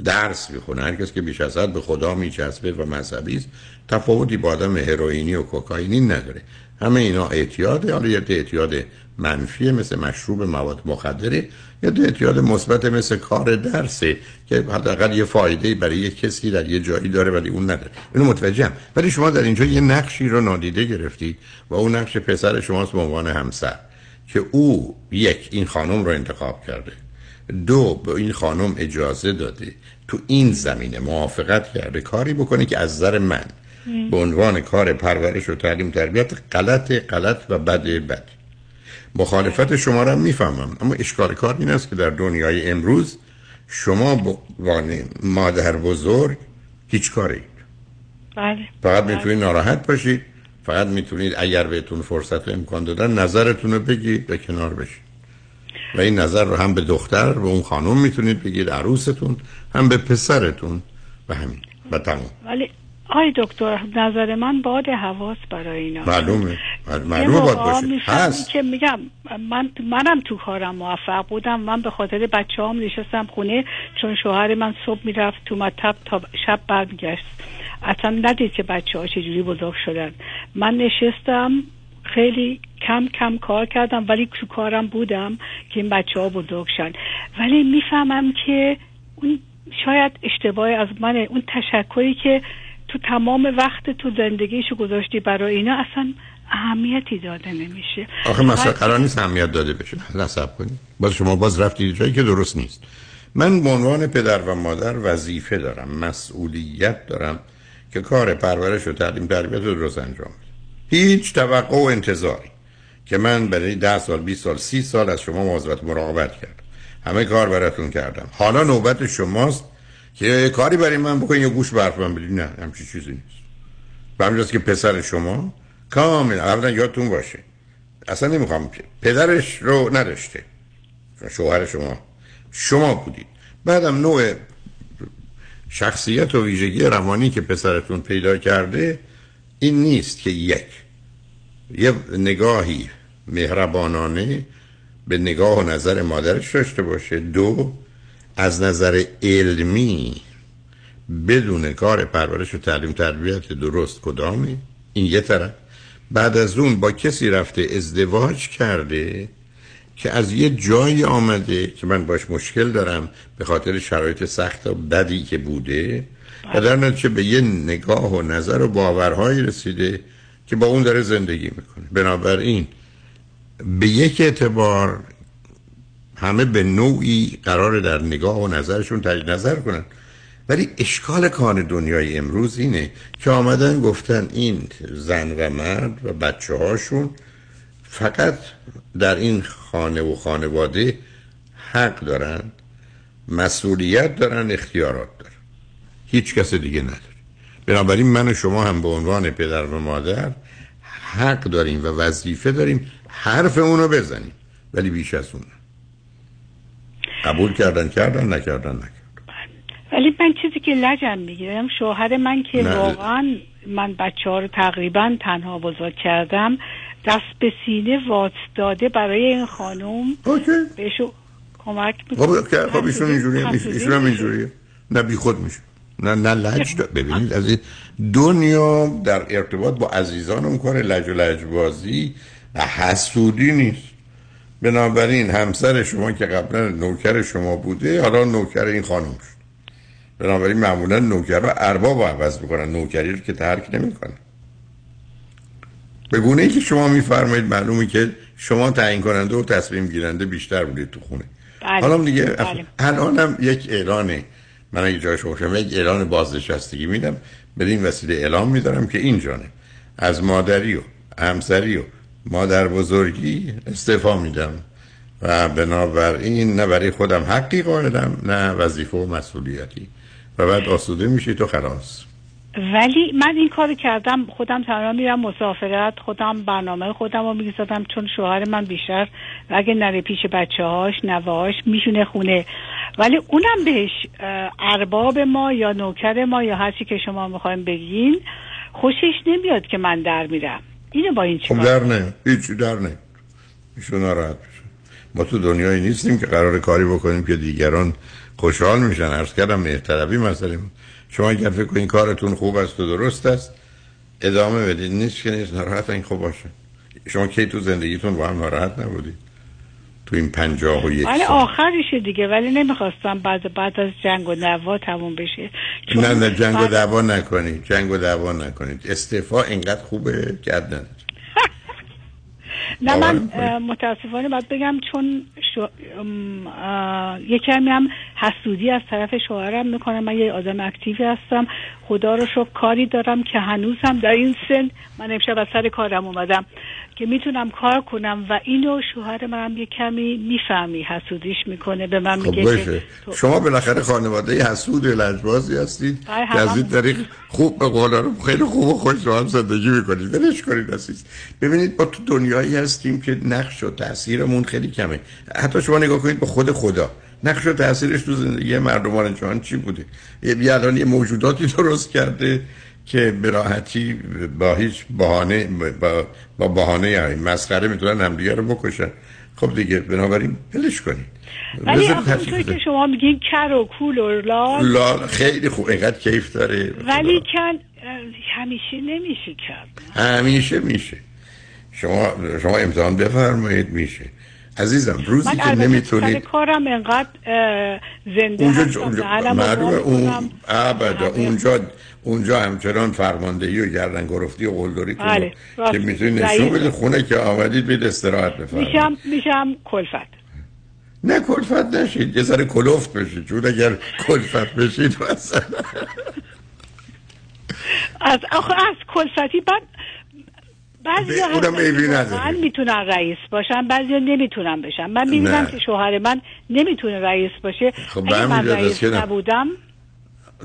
درس میخونه، هر کسی که بیش از حد به خدا میچسبه و مذهبی است، تفاوتی با آدم هروئینی و کوکائینی نداره. همه اینا اعتیاده، حالا یه اعتیاد منفیه مثل مشروب مواد مخدره، یا اعتیاد مثبت مثل کار درسه که حداقل یه فایده برای یه کسی در یه جایی داره ولی اون نداره. اینو متوجهم. ولی شما در اینجا یه نقشی رو نادیده گرفتید و اون نقش پسر شماست به عنوان همسر، که او یک این خانم رو انتخاب کرده، دو به این خانم اجازه داده تو این زمینه موافقت کرده کاری بکنه که از نظر من ام. به عنوان کار پرورش و تعلیم تربیت غلط غلط و بد بد. مخالفت شما را میفهمم، اما اشکال کار این است که در دنیای امروز شما با مادر بزرگ هیچ کاری، بله، فقط میتونید ناراحت باشید، فقط میتونید اگر بهتون فرصت و امکان دادن نظرتون رو بگید به کنار بشید، و این نظر رو هم به دختر و اون خانم میتونید بگید، عروستون، هم به پسرتون و همین و تمام. ولی آی دکتر نظر من باد حواس برای اینا معلومه، معلومه باید باشه هست که میگم من منم تو کارم موفق بودم. من به خاطر بچه‌هام نشستم خونه، چون شوهر من صبح میرفت تو مطب تا شب برمیگشت، اصلا ندید که بچه‌ها چجوری بزرگ شدن. من نشستم خیلی کم کم کار کردم ولی تو کارم بودم که این بچه‌ها بزرگ شدن. ولی میفهمم که اون شاید اشتباهی از منه، اون تشکری که تو تمام وقت تو زندگیشو گذاشتی برای اینا اصلا اهمیتی داده نمیشه. آخه مثلا قرار نیست اهمیت داده بشه. حساب کنید، باز شما باز رفتید جایی که درست نیست. من به عنوان پدر و مادر وظیفه دارم، مسئولیت دارم که کار پرورش و تعلیم تربیت رو درست انجام بدم. هیچ توقع و انتظاری که من برای ده سال، بیست سال، سی سال از شما مواظبت مراقبت کردم، همه کار براتون کردم، حالا نوبت شماست که کاری برای من بکنید یا گوش به حرف من بدید. نه، همچین چیزی نیست. به همینجاست که پسر شما کاملا، اولا یادتون باشه اصلا نمیخوام، پدرش رو نداشته، شوهر شما شما بودید. بعدم نوع شخصیت و ویژگی روانی که پسرتون پیدا کرده این نیست که یک یه نگاهی مهربانانه به نگاه و نظر مادرش داشته باشه، دو از نظر علمی بدون کار پرورش و تعلیم تربیت درست کدامی، این یه طرف. بعد از اون با کسی رفته ازدواج کرده که از یه جایی آمده که من باش مشکل دارم به خاطر شرایط سخت و بدی که بوده و در نتیجه به یه نگاه و نظر و باورهایی رسیده که با اون داره زندگی میکنه. بنابراین به یک اعتبار همه به نوعی قرار در نگاه و نظرشون تجدید نظر کنن، ولی اشکال کار دنیای امروز اینه که آمدن گفتن این زن و مرد و بچه هاشون فقط در این خانه و خانواده حق دارن، مسئولیت دارن، اختیارات دارن، هیچ کس دیگه نداره. بنابراین من و شما هم به عنوان پدر و مادر حق داریم و وظیفه داریم حرف اونو بزنیم، ولی بیش از اون قبول کردن کردن، نکردن نکردن. ولی من چیزی که لجن میگیرم شوهر من که نه. واقعا من بچه ها رو تقریبا تنها بزرگ کردم، دست به سینه وات داده برای این خانوم بهشو کمک میکنه. خب ایشون اینجوریه، ایشون هم اینجوریه، نه بی خود میشه نه نه لج داره. ببینید از دنیا در ارتباط با عزیزانم کار لج و لجبازی و حسودی نیست. بنابراین همسر شما که قبلا نوکر شما بوده حالا نوکر این خانوم شد، بنابراین معمولا نوکر رو ارباب عوض میکنن، نوکری رو که ترک نمیکنن. به گونه ای که شما میفرمایید معلومه که شما تعیین کننده و تصمیم گیرنده بیشتر بودید تو خونه. حالا دیگه الانم یک اعلانه، من اگه جای شما شدم یک اعلان بازنشستگی میدم، به این وسیله اعلام میدارم که این جانب از مادری و همسری و مادر بزرگی استعفا میدم و بنابراین نه برای خودم حقی قائلم نه وظیفه و مسئولیتی، و بعد آسوده میشی تو خلاص. ولی من این کارو کردم، خودم تنها میرم مسافرت، خودم برنامه خودم رو میگذارم، چون شوهر من بیشتر اگه نره پیش بچه هاش نوهاش میشونه خونه، ولی اونم بهش ارباب ما یا نوکر ما یا هرچی که شما میخوایم بگین خوشش نمیاد که من در میرم. اینو با این چیکار؟ در نه، هیچی در نه، ایشون راحت بشه. ما تو دنیایی نیستیم که قرار کاری بکنیم که دیگران خوشحال میشن. عرض کردم احترابی مثلا شما اگر فکر کنید کارتون خوب است و درست است ادامه بدید، نیست که نیست، ناراحت این خوب باشه. شما کی تو زندگیتون با هم ناراحت نبودید تو این پنجاه و یک سال؟ ولی آخرشه دیگه، ولی نمیخواستم بعد بعد از جنگ و دعوا تموم بشه. نه نه جنگ و دعوا نکنید، جنگ و دعوا نکنید. استعفا اینقدر خوبه که عدن نه من متاسفانه باید بگم چون شو... یه کمی هم حسودی از طرف شوهرم میکنم. من یه آدم اکتیوی هستم، خدا رو شکر کاری دارم که هنوز هم در این سن، من امشب از سر کارم اومدم که میتونم کار کنم و اینو شوهر منم یه کمی میفهمی حسودیش میکنه به من. خب میگه باشه. که شما بالاخره خانواده حسود و لجبازی هستید که از این طریق خوب به قولارم خیلی خوب و خوش رو هم زندگی میکنید. ولش کنید عزیز. ببینید ما تو دنیایی هستیم که نقش و تاثیرمون خیلی کمه. حتی شما نگاه کنید به خود خدا، نقش و تاثیرش تو زندگی مردمان جهان چی بوده؟ یه الان یه موجوداتی درست کرده که به راحتی با هیچ بهانه با بهانه یا مسخره میتونن همدیگه رو بکشن. خب دیگه بنابراین بلش کنید. ولی اونطوری که شما میگین کر و کول و لال لال خیلی خوب، اینقدر کیف داره، ولی کن همیشه نمیشه کرد. همیشه میشه. شما شما امتحان بفرمایید میشه عزیزم. روزی که نمیتونید کارم انقدر زنده اونجا اونجا معلومه اون ابدا اونجا اونجا همچنان فرماندهی و گردن گرفتی و قلدری کنید که میتونید نشون بدید خونه که آمدید بید استراحت بفرمایید. میشم میشم کلفت. نه کلفت نشید، یه سر کلفت بشید، چون اگر کلفت بشید مثلا از آخه از کلفتی بعد بعضی من میتونن رئیس باشن، بعضی نمیتونن بشن. من میبینم که شوهر من نمیتونه رئیس باشه. خب اگه من رئیس نبودم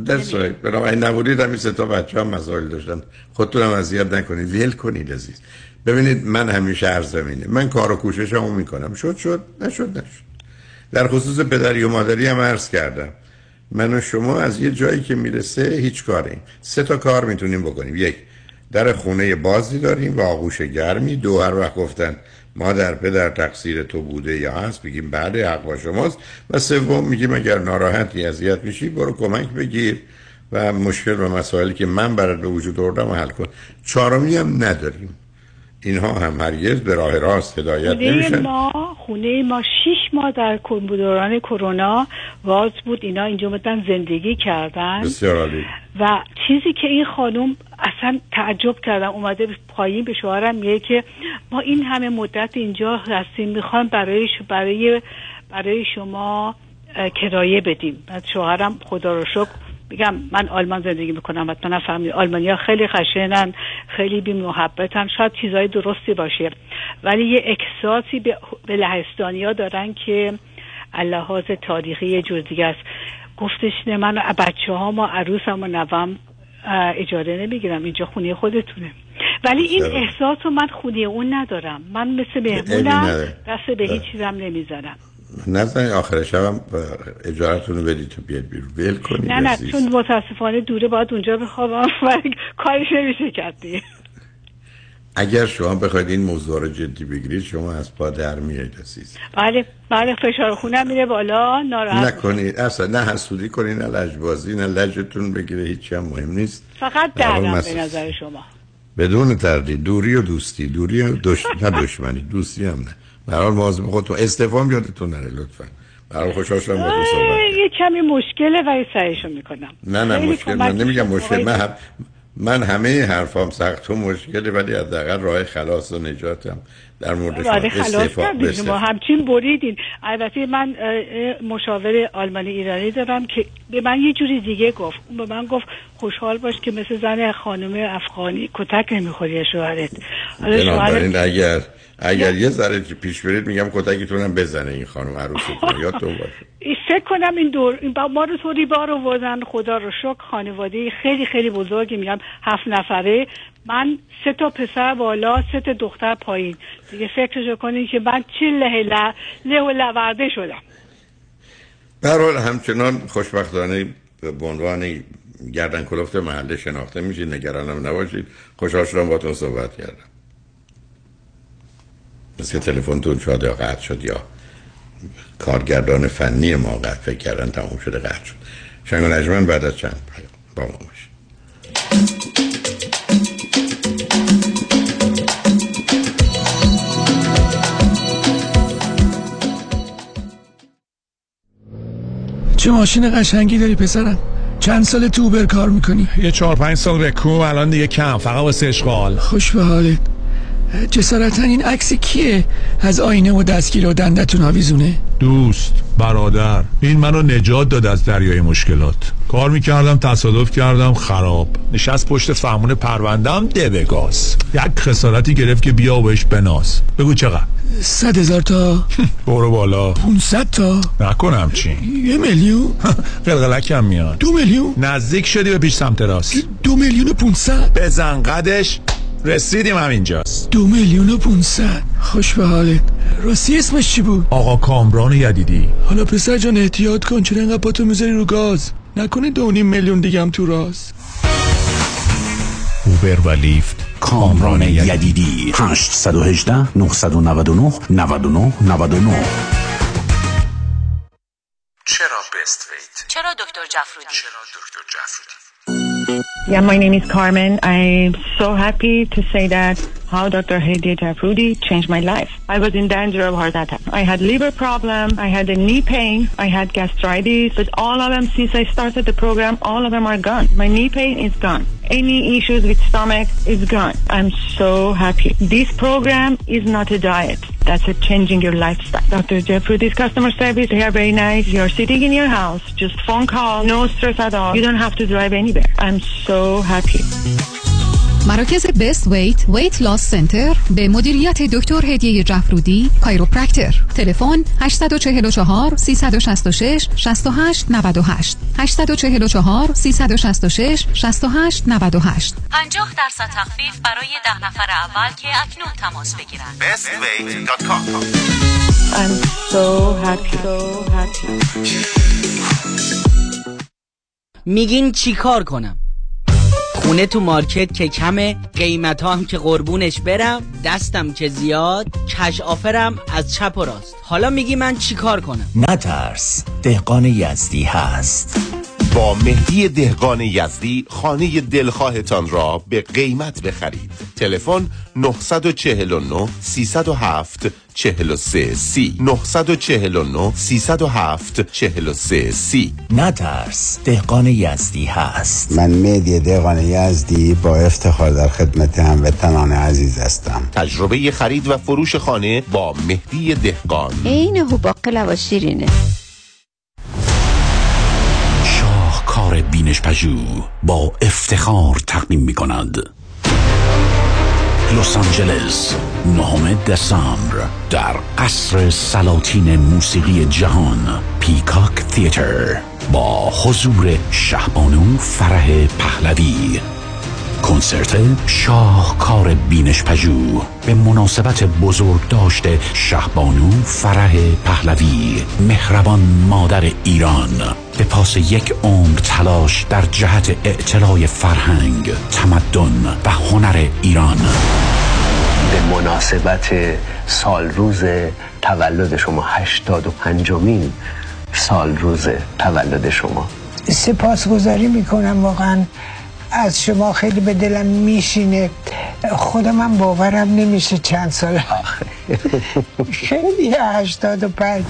دست سوی برای نبودید همین سه تا بچه هم مسائل داشتن. خودتون هم اذیت نکنید، ویل کنید عزیز. ببینید من همیشه هر زمینه من کار و کوششمو میکنم، شد شد نشد نشد. در خصوص پدری و مادری هم عرض کردم، من و شما از یه جایی که میرسه هیچ کاری، سه تا کار میتونیم بکنیم. یک، در خونه بازی داریم و آغوش گرمی. دو، هر وقت گفتن مادر پدر تقصیر تو بوده یا هست بگیم بله حق با شماست. و سوم میگیم اگر ناراحتی اذیت میشی برو کمک بگیر و مشکل و مسائلی که من برات به وجود آوردم حل کن. چهارمی هم نداریم. اینها هم هرگز به راه راست هدایت نمیشن. ما خونه ما شش ماه در دوران کرونا واز بود، اینا اینجا مدن زندگی کردن. بسیار عالی. و چیزی که این خانم اصلا تعجب کردم، اومده پایین به شوهرم میگه که ما این همه مدت اینجا هستیم، میخوایم برای برای برای شما کرایه بدیم. بعد شوهرم خدا رو شکر، میگم من آلمان زندگی میکنم، حتما فهمیدم آلمانی‌ها خیلی خشنن، خیلی بی‌محبتن، شاید چیزای درستی باشه، ولی یه احساسی به لهستانی‌ها دارن که لحاظ تاریخی یه جور دیگه است. گفتش نه، من بچه‌هام و عروسم و نوام اجاره نمیگیرم، اینجا خونه خودتونه. ولی این احساس رو من خونه اون ندارم، من مثل مهمونم، دست به هیچ چیزم نمیزنم. نزنید آخر شبم اجارتون رو بدید تو بیاد بیرون، ول کنید. نه نه، چون متاسفانه دوره باید اونجا بخوابم و کارش نمیشه کردی. اگر شما بخواید این موضوع رو جدی بگیرید، شما از پا در میایید عزیز. بله بله، فشار خونه میره بالا، ناراحت نکنید اصلا، نه حسودی کنید، نه لجبازی، نه لجتون بگیره، هیچی هم مهم نیست، فقط درم به نظر شما بدون تردید دوری و دوستی، دوری و دش... نه دشمنی، دوستی هم نه. برای مواظب خودتون، استفام یادتون نره لطفا. برای خوشحال شدم با دوست صحبت. یه کمی مشکله ولی سعیشو میکنم. نه نه مشکل، من نمیگم مشکل، من هم... من همه حرفام سخت و مشکله، ولی حداقل راه خلاص و نجاتم در موردش استفاده کردید. شما همچین بریدین. البته من مشاور آلمانی ایرانی دارم که به من یه جوری دیگه گفت. اون به من گفت خوشحال باش که مثل زن خانم افغانی کتک نمیخوری شوهرت. حالا شوهرت اگر اگر یه ذره پیش برید، میگم کتکتون هم بزنه این خانم عروستون، یادتون باشه. فکر کنم این دور این ما رو طوری بار آوردن، خدا رو شکر خانواده خیلی خیلی بزرگی، میگم هفت نفره، من سه تا پسر بالا، سه تا دختر پایین، دیگه فکرشو کنین که من چه لهله لهله ورده شدم. به هر حال همچنان خوشبختانه به عنوان گردن کلفت محله شناخته میشید، نگرانم نباشید. خوشحال شدم باهاتون صحبت کردم. مثل تلفنتون شاید یا قطع شد یا کارگردان فنی ما قطع فکر کردن تمام شده قطع شد. شنگ و نجمن بعد از چند با ما باشید. چه ماشین قشنگی داری پسرم؟ چند سال تو اوبر کار میکنی؟ یه چهار پنج سال رکو، الان دیگه کم، فقط واسه اشغال. خوش به حالت. جسارتاً این عکس کیه؟ از آینه و دستگیر و دندتون آویزونه؟ دوست، برادر، این منو نجات داد از دریای مشکلات. کار میکردم تصادف کردم، خراب نشست پشت فهمون پروندم، ده به گاز یک خسارتی گرفت که بیا بهش بناس. بگو چقدر؟ صد هزار تا. برو بالا. پونصد تا نکنم چی؟ یه میلیون. قلقلک هم میاد. دو میلیون. نزدیک شدی به پیش سمت راست. دو میلیون و پونصد. بزن قدش، رسیدیم همینجاست. دو میلیون و پونصد. خوش به حالت. راستی اسمش چی بود؟ آقا کامران یدیدی. حالا پسر جان احتیاط کن، چرا اینقدر پاتو میذاری رو گاز؟ نکنه دو نیم میلیون دیگه هم تو راست. اوبر و لیفت کامران یدیدی. هشت یک هشت نه نه نه نه نه نه نه نه. چرا بست ویت؟ چرا دکتر جعفرودی؟ چرا دکتر جعفرودی؟ Yeah, my name is Carmen. I'm so happy to say that how Doctor Jafrudi changed my life. I was in danger of heart attack. I had liver problem. I had a knee pain. I had gastritis. But all of them, since I started the program, all of them are gone. My knee pain is gone. Any issues with stomach is gone. I'm so happy. This program is not a diet. That's a changing your lifestyle. Doctor Jafrudi's customer service, they are very nice. You're sitting in your house. Just phone call. No stress at all. You don't have to drive anywhere. I'm so happy. مراکز بست ویت ویت لاس سنتر به مدیریت دکتر هدیه جعفرودی کایروپرکتر. تلفن هشت چهار چهار سه شش شش شش هشت نه هشت هشت چهار چهار سه شش شش شش هشت نه هشت. پنجاه درصد تخفیف برای ده نفر اول که اکنون تماس بگیرن. best weight dot com. I'm so happy, so happy. میگین چی کار کنم؟ خونه تو مارکت که کمه، قیمت ها هم که قربونش برم، دستم که زیاد، کش آفرم از چپ و راست. حالا میگی من چی کار کنم؟ نترس، دهقان یزدی هست. با مهدی دهقان یزدی خانه دلخواهتان را به قیمت بخرید. تلفن نه چهار نه سه صفر هفت چهل و سه سی نه چهار نه سه صفر هفت چهار سه سی. نترس، دهقان یزدی هست. من مهدی دهقان یزدی با افتخار در خدمت هموطنان عزیز هستم. تجربه خرید و فروش خانه با مهدی دهقان. اینه هو باقلا و شیرینه. شاهکار بینش پژو با افتخار تقدیم می‌کند. لس آنجلس نهم دسامبر در قصر سلاطین موسیقی جهان پیکاک تئاتر با حضور شهبانو فرح پهلوی. کنسرت شاهکار بینش پژو به مناسبت بزرگداشت شهبانو فرح پهلوی، مهربان مادر ایران، به پاس یک عمر تلاش در جهت اعتلای فرهنگ، تمدن و هنر ایران. به مناسبت سالروز تولد شما، هشتاد و پنجمین سالروز تولد شما، سپاسگزاری میکنم. واقعاً از شما خیلی به دلم میشینه. خودم هم باورم نمیشه چند سال آخر. خیلی هشتاد و پنج.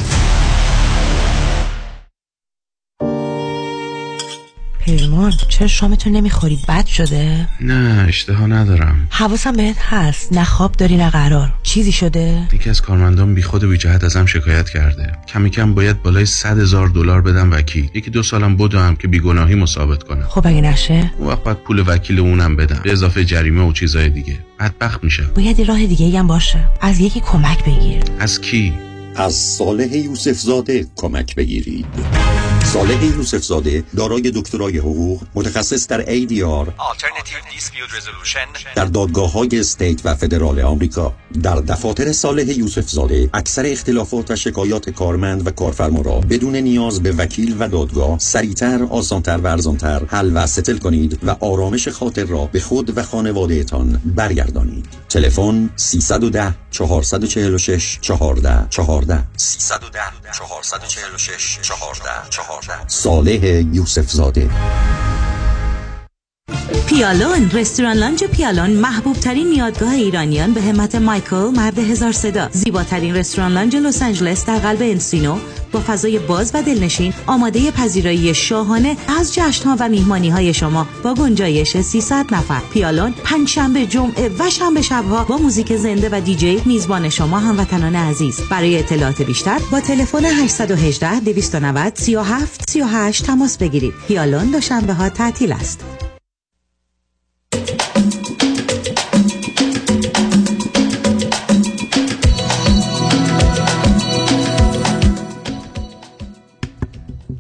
پیمان، چرا شامتون نمیخوری؟ بد شده؟ نه، اشتها ندارم. حواسم بهت هست، نه خواب داری نه قرار. چیزی شده؟ یکی از کارمندان بی خود و بی جهت ازم شکایت کرده. کمی کم باید بالای صد هزار دلار بدم وکیل. یکی دو سالم بدم که بیگناهیمو ثابت کنم. خب اگه نشه؟ اون وقت باید پول وکیل اونم بدم، به اضافه جریمه و چیزهای دیگه. بدبخت میشم. باید راه دیگه‌ای هم باشه. از یکی کمک بگیر. از کی؟ از ساله یوسفزاده کمک بگیرید. ساله یوسفزاده دارای دکترای حقوق، متخصص در ای دی آر در دادگاه‌های استیت و فدرال آمریکا. در دفاتر ساله یوسفزاده اکثر اختلافات و شکایات کارمند و کارفرما را بدون نیاز به وکیل و دادگاه سریعتر، آسانتر و ارزانتر حل و ستل کنید و آرامش خاطر را به خود و خانواده‌تان برگردانید. تلفن سیصد و ده چهارصد و چهل و شش چهارده چهارده سیصد و ده چهارصد و چهل و شش چهارده چهارده. صالح یوسف زاده. پیالون، رستوران لانچ پیالون، محبوب ترین میادگاه ایرانیان به همت مایکل، مرد هزار صدا. زیباترین رستوران لانچ لس آنجلس در قلب انسینو، با فضای باز و دلنشین، آماده پذیرایی شاهانه از جشن‌ها و میهمانی‌های شما با گنجایش سیصد نفر. پیالون پنجشنبه، جمعه و شنبه شب‌ها با موزیک زنده و دیجی میزبان شما هموطنان عزیز. برای اطلاعات بیشتر با تلفن هشت یک هشت دو نه صفر سه هفت سه هشت تماس بگیرید. پیالون دوشنبه‌ها تعطیل است.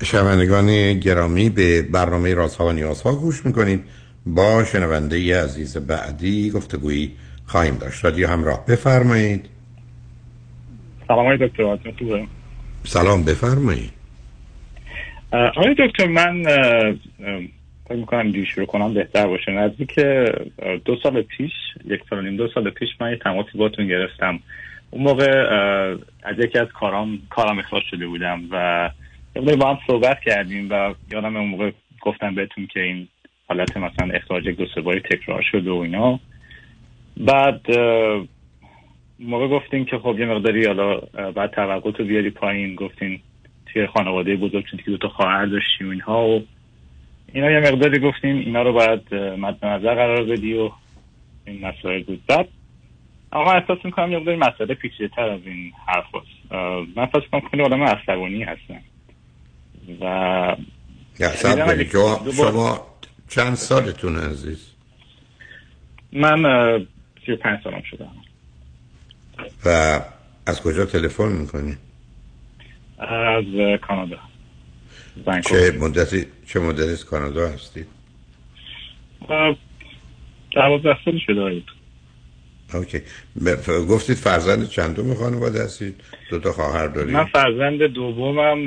شنوندگان گرامی، به برنامه رازها و نیازها گوش میکنید. با شنونده عزیز بعدی گفتگویی خواهیم داشت. رادیو همراه، بفرمایید. سلام آقای دکتر. حالتون؟ سلام، بفرمایید. آقای دکتر، من فکر میکنم دیگه شروع کنم بهتر باشه. نزدیک دو سال پیش، یک سال و نیم دو سال پیش، من یه تماسی باتون گرفتم. اون موقع از یکی از کارام کارم اخراج شده بودم و یه با هم صحبت کردیم و یادم اون موقع گفتم بهتون که این حالت مثلا اخراج یک دو سه باری تکرار شده و اینا. بعد موقع گفتین که خب یه مقداری حالا بعد توقعتو بیاری پایین، گفتین توی خانواده بزرگ چون که دوتا خواهر داشتی و اینها و اینا، یه مقداری گفتین اینا رو باید مد نظر قرار بدی و این مسائل بود. بعد اما احساس میکنم یه مقداری مسئله پیچیده‌تر از این حرف هست. من احساس میکنم خیلی آدم عصبانی هستم و شما, شما چند سالتون عزیز؟ من سی و پنج سالم شدم. و از کجا تلفن میکنی؟ از کانادا. چه مدتی چه مدتی از کانادا هستید؟ دوازده سال شده. هایی اوکی. ب... گفتید فرزند چندم خانواده هستید؟ دو تا خواهر دارید؟ من فرزند دومم.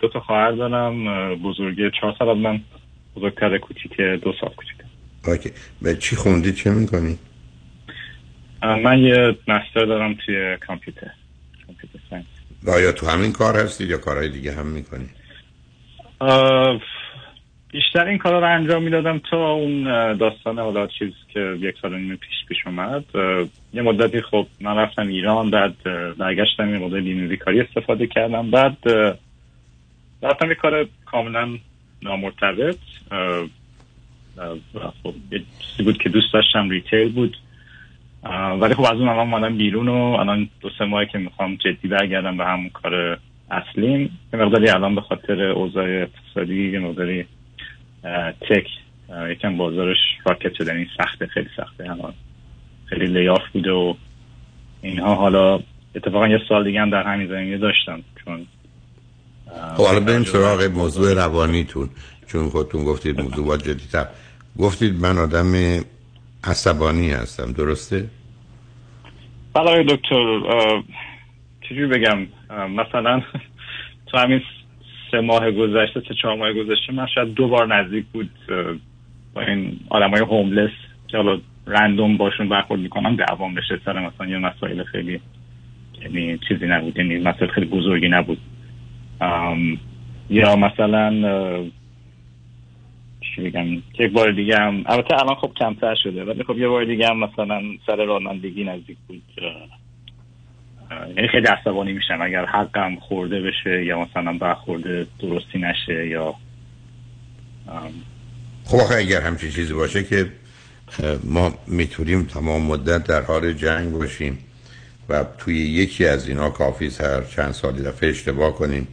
دو تا خواهر دارم، بزرگه چهار سال، من بزرگتر کوچیکه دو سال کوچیکه. اوکی. به چی خوندید، چه میکنید؟ من یه مستر دارم توی کامپیوتر، کامپیوتر ساینس. آیا تو همین کار هستید یا کارهای دیگه هم میکنید؟ بیشتر این کارا رو انجام میدادم تا اون داستان حالا چیز که یک سال و نیم پیش پیش اومد. یه مدتی خب من رفتم ایران، بعد برگشتم یه مدتی بیمه بیکاری استفاده کردم، بعد رفتم یه کار کاملا نامرتبط. خب یه چیزی بود که دوست داشتم، ریتیل بود، ولی خب از اون الان مادم بیرون و الان دو سه ماهی که میخوام جدی برگردم به همون کار اصلیم. یه مقداری الان به خاطر اوضاع اقتصادی یه مقداری تک یکم بازارش راکت شده، این سخته، خیلی سخته الان، خیلی لیاف بوده و اینها. حالا اتفاقا یه سال دیگه هم در همین زمینه داشتم. چون حالا بریم سراغ موضوع روانیتون، چون خودتون گفتید موضوعات جدی‌تر. گفتید من آدم عصبانی هستم، درسته؟ بله دکتر، چجوری بگم، مثلا تو همین سه ماه گذشته سه چهار ماه گذشته من شاید دو بار نزدیک بود با این آدمای هوملس که حالا رندوم باشون برخورد میکنم دعوام بشه سر مثلا یه مسائل خیلی، یعنی چیزی نبود، یعنی مسائل خیلی بزرگی نبود. یا مثلا چی بگم، یک بار دیگه هم، البته الان خب کمتر شده، ولی خب یه بار دیگه هم مثلا سر رانندگی نزدیک بود. یعنی خیلی عصبانی میشم اگر حقم خورده بشه یا مثلا برخورده درستی نشه. یا خب آخه اگر همچین چیزی باشه که ما میتونیم تمام مدت در حال جنگ باشیم و توی یکی از اینا کافیست هر چند سالی دفعه اشتباه کنیم،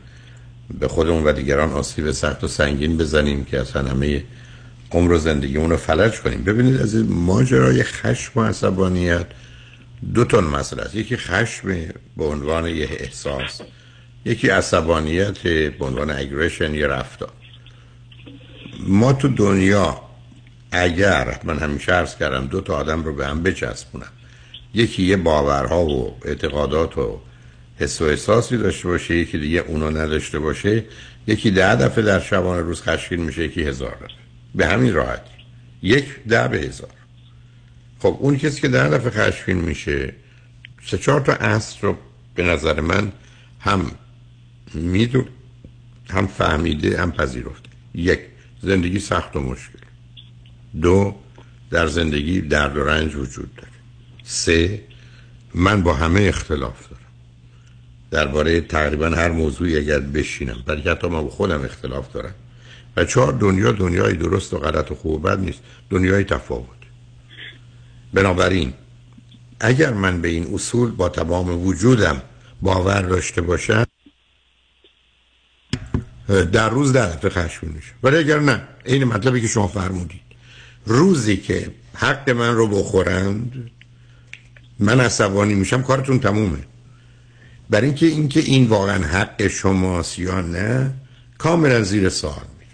به خودمون و دیگران آسیب سخت و سنگین بزنیم که اصلا همه عمر و زندگیمون رو فلج کنیم. ببینید از این ماجرای خشم و عصبانیت دو تا مسئله است. یکی خشم به عنوان یه احساس، یکی عصبانیت به عنوان اگریشن یا رفتار. ما تو دنیا اگر، من همیشه عرض کردم، دو تا آدم رو به هم بچسبونم، یکی یه باورها و اعتقادات و حس و احساسی داشته باشه، یکی دیگه اونو نداشته باشه، یکی ده دفعه در شبانه روز خشمگین میشه، یکی هزار دفعه. به همین راحتی، یک ده به هزار. خب اون کسی که در دفعه خشمگین میشه سه چهار تا اصل رو به نظر من هم میدونه، هم فهمیده، هم پذیرفته. یک، زندگی سخت و مشکل. دو، در زندگی درد و رنج وجود داره. سه، من با همه اختلاف دارم درباره تقریبا هر موضوعی اگر بشینم، بلکه حتی من با خودم اختلاف دارم. و چهار، دنیا دنیای درست و غلط و خوب و بد نیست، دنیای تفاوت. بنابراین اگر من به این اصول با تمام وجودم باور داشته باشم، در روز در حد خشم میشه. ولی اگر نه، این مطلبی که شما فرمودید، روزی که حق من رو بخورند من عصبانی میشم، کارتون تمومه. برای اینکه اینکه این واقعا حق شماست یا نه کاملا زیر سوال میره،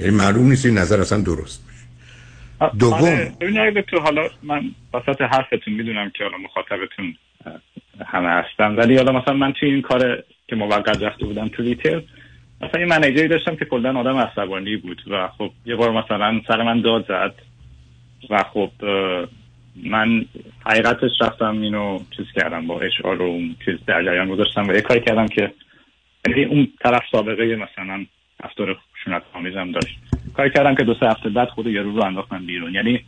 یعنی معلوم نیست این نظر اصلا درست. دوم ببینید دکتر، حالا من وسط حرفتون میدونم که حالا مخاطبتون همه هستم، ولی حالا مثلا من توی این کار که موقت رفته بودم تو ریتیل، مثلا یه منیجری داشتم که کلا آدم عصبانی بود و خب یه بار مثلا سر من داد زد و خب من حقیقتش رفتم اینو چیز کردم با اچ آر و چیز در جریان گذاشتم و یه کاری کردم که اون طرف سابقه مثلا رفتار خشونت آمیزم داشت، کاری کردم که دو سه هفته بعد خود یارو رو انداختم بیرون. یعنی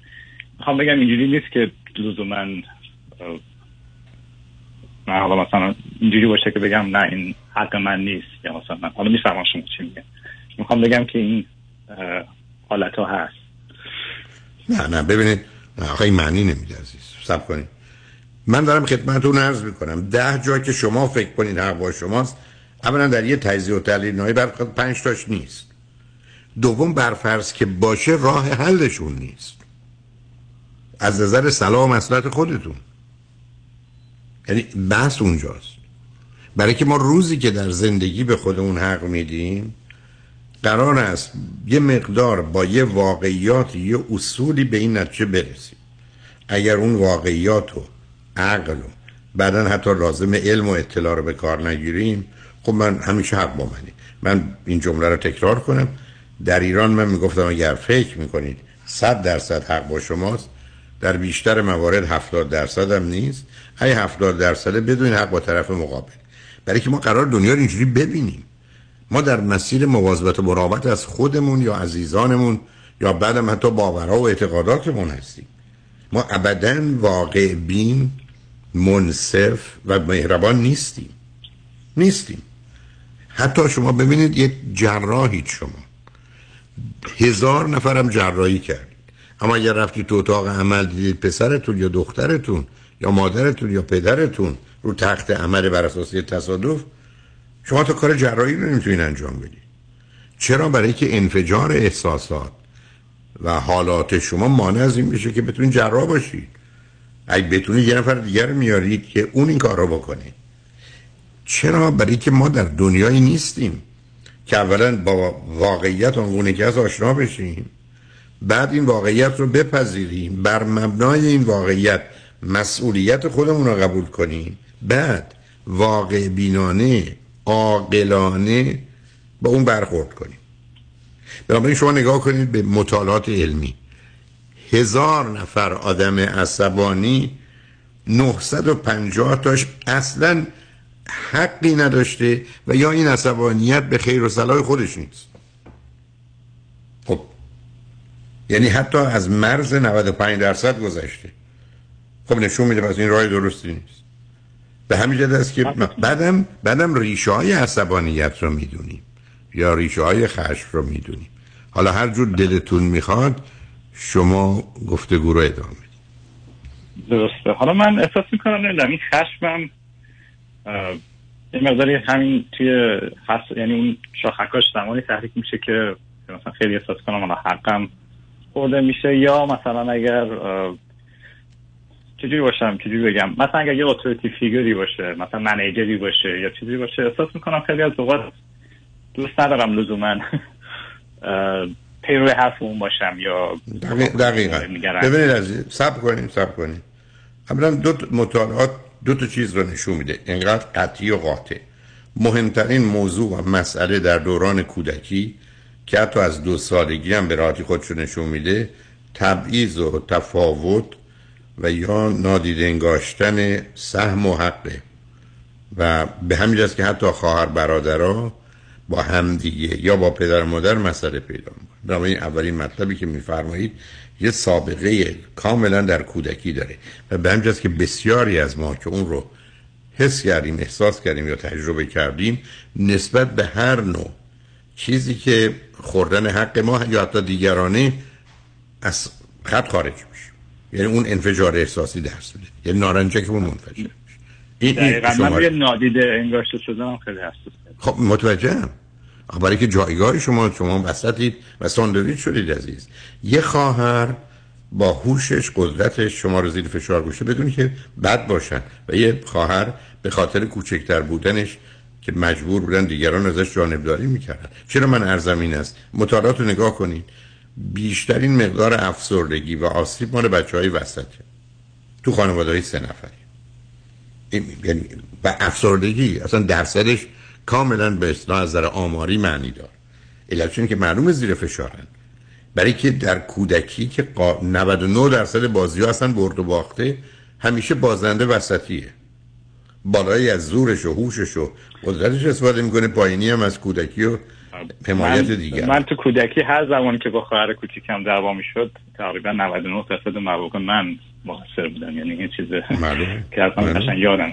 میخوام بگم اینجوری نیست که دوزو من من حالا مثلا اینجوری باشه که بگم نه این حق من نیست یا مثلا من حالا میفهمم شما چی میگم. میخوام بگم که این حالت ها هست. نه نه ببینید، آخه این معنی نمیده عزیز، صبر کنید. من دارم خدمتتون عرض میکنم ده جا که شما فکر کنید حق با شماست، اولا در یه تجزیه و تحلیل نهایی بر پنج تاش نیست. دوم، برفرض که باشه راه حلشون نیست از نظر صلاح و مصلحت خودتون. یعنی بحث اونجاست، برای که ما روزی که در زندگی به خودمون حق میدیم قرار است یه مقدار با یه واقعیات یه اصولی به این نتیجه برسیم. اگر اون واقعیات و عقل و بعدن حتی لازم علم و اطلاع رو به کار نگیریم، خب من همیشه حق با منه. من این جمله رو تکرار کنم، در ایران من میگفتم اگر فکر میکنید صد درصد حق با شماست، در بیشتر موارد هفتاد درصد هم نیست، هی هفتاد درصد بدون حق با طرف مقابل. برای که ما قرار دنیا رو اینجوری ببینیم، ما در مسیر مواظبت و مراقبت از خودمون یا عزیزانمون یا بعدم حتی باورها و اعتقاداتمون هستیم. ما ابداً واقع بین، منصف و مهربان نیستیم نیستیم حتی شما ببینید یک جراحید، شما هزار نفرم جراحی کرد، اما اگر رفتید تو اتاق عمل دیدید پسرتون یا دخترتون یا مادرتون یا پدرتون رو تخت عمل بر اساس تصادف، شما تا کار جراحی رو نمیتونید انجام بدید. چرا؟ برای که انفجار احساسات و حالات شما مانع از این میشه که بتونید جراح باشید. اگه بتونید یه نفر دیگر میارید که اون این کار رو بکنه. چرا؟ برای که ما در دنیایی نیستیم که اولا با واقعیت آنگونه که از آشنا بشیم، بعد این واقعیت رو بپذیریم، بر مبنای این واقعیت مسئولیت خودمون رو قبول کنیم، بعد واقع بینانه عاقلانه با اون برخورد کنیم. بنابراین شما نگاه کنید به مطالعات علمی، هزار نفر آدم عصبانی نهصد و پنجاه تاش اصلاً حقی نداشته و یا این عصبانیت به خیر و صلاح خودش نیست. خب یعنی حتی از مرز نود و پنج درصد گذشته. خب نشون میده پس این راه درستی نیست. به همین جهت است که بعدم بعدم ریشه های عصبانیت رو میدونیم یا ریشه های خشم رو میدونیم. حالا هر جور دلتون میخواد شما گفتگو رو ادامه بدید. درسته. حالا من احساس میکنم نمیدونم این خشمم این مقداری همین توی حس... یعنی اون شاخکاش زمانی تحریک میشه که مثلا خیلی احساس کنم حالا حقم خورده میشه، یا مثلا اگر چجوری باشم چجوری بگم، مثلا اگر یه اتوریتی فیگوری باشه، مثلا منیجری باشه یا چجوری باشه، احساس میکنم خیلی از اوقات دوست ندارم لزوما پیرو حرف اون باشم یا دقیقا. ببینید عزیز، صبر کنیم صبر کنیم اولا دو تا مطالعات دو تا چیز رو نشون میده اینقدر قطعی و قاطع. مهمترین موضوع و مسئله در دوران کودکی که حتی از دو سالگی هم به راحتی خودش رو نشون میده، تبعیض و تفاوت و یا نادیده انگاشتن سهم و حقه، و به همین جاست که حتی خواهر برادرها با همدیگه یا با پدر و مادر مسئله پیدا میکنه. این اولین مطلبی که میفرمایید یه سابقه کاملا در کودکی داره و به همین جاست که بسیاری از ما که اون رو حس کردیم، احساس کردیم یا تجربه کردیم، نسبت به هر نوع چیزی که خوردن حق ما یا حتی دیگرانه از خط خارج میشه. یعنی اون انفجار احساسی درست میده، یعنی نارنجکمون منفجر میشه. این دقیقاً من یه نادیده انگاشته شدنم خیلی حساسه. خب متوجهم. برای که جایگاه شما شما وسطید و ساندویچ شدید عزیز. یه خواهر با هوشش، قدرتش شما رو زیر فشار گذاشته بدون که بد باشن، و یه خواهر به خاطر کوچکتر بودنش که مجبور بودن دیگران ازش جانبداری میکردن. چرا من ارزمین است؟ مطالعات رو نگاه کنید. بیشترین مقدار افسردگی و آسیب مال بچه‌های وسطه. تو خانواده‌های سه نفری. یعنی با افسردگی اصلا درصدش کاملا به اصطلاح از نظر آماری معنی دار. علتش اینه که معلومه زیر فشارن. برای که در کودکی که نود و نه درصد بازی‌ها اصلا برد و باخته، همیشه بازنده وسطیه. بالایی از زورش و هوشش و قدرتش استفاده می‌کنه، پایینی هم از کودکی و حمایت دیگه. من تو کودکی هر زمان که با خواهر کوچیکم دعوا می‌شد، تقریبا نود و نه درصد مواقع من مقصر بودم. یعنی این چیز که اصلا قشنگ یادم.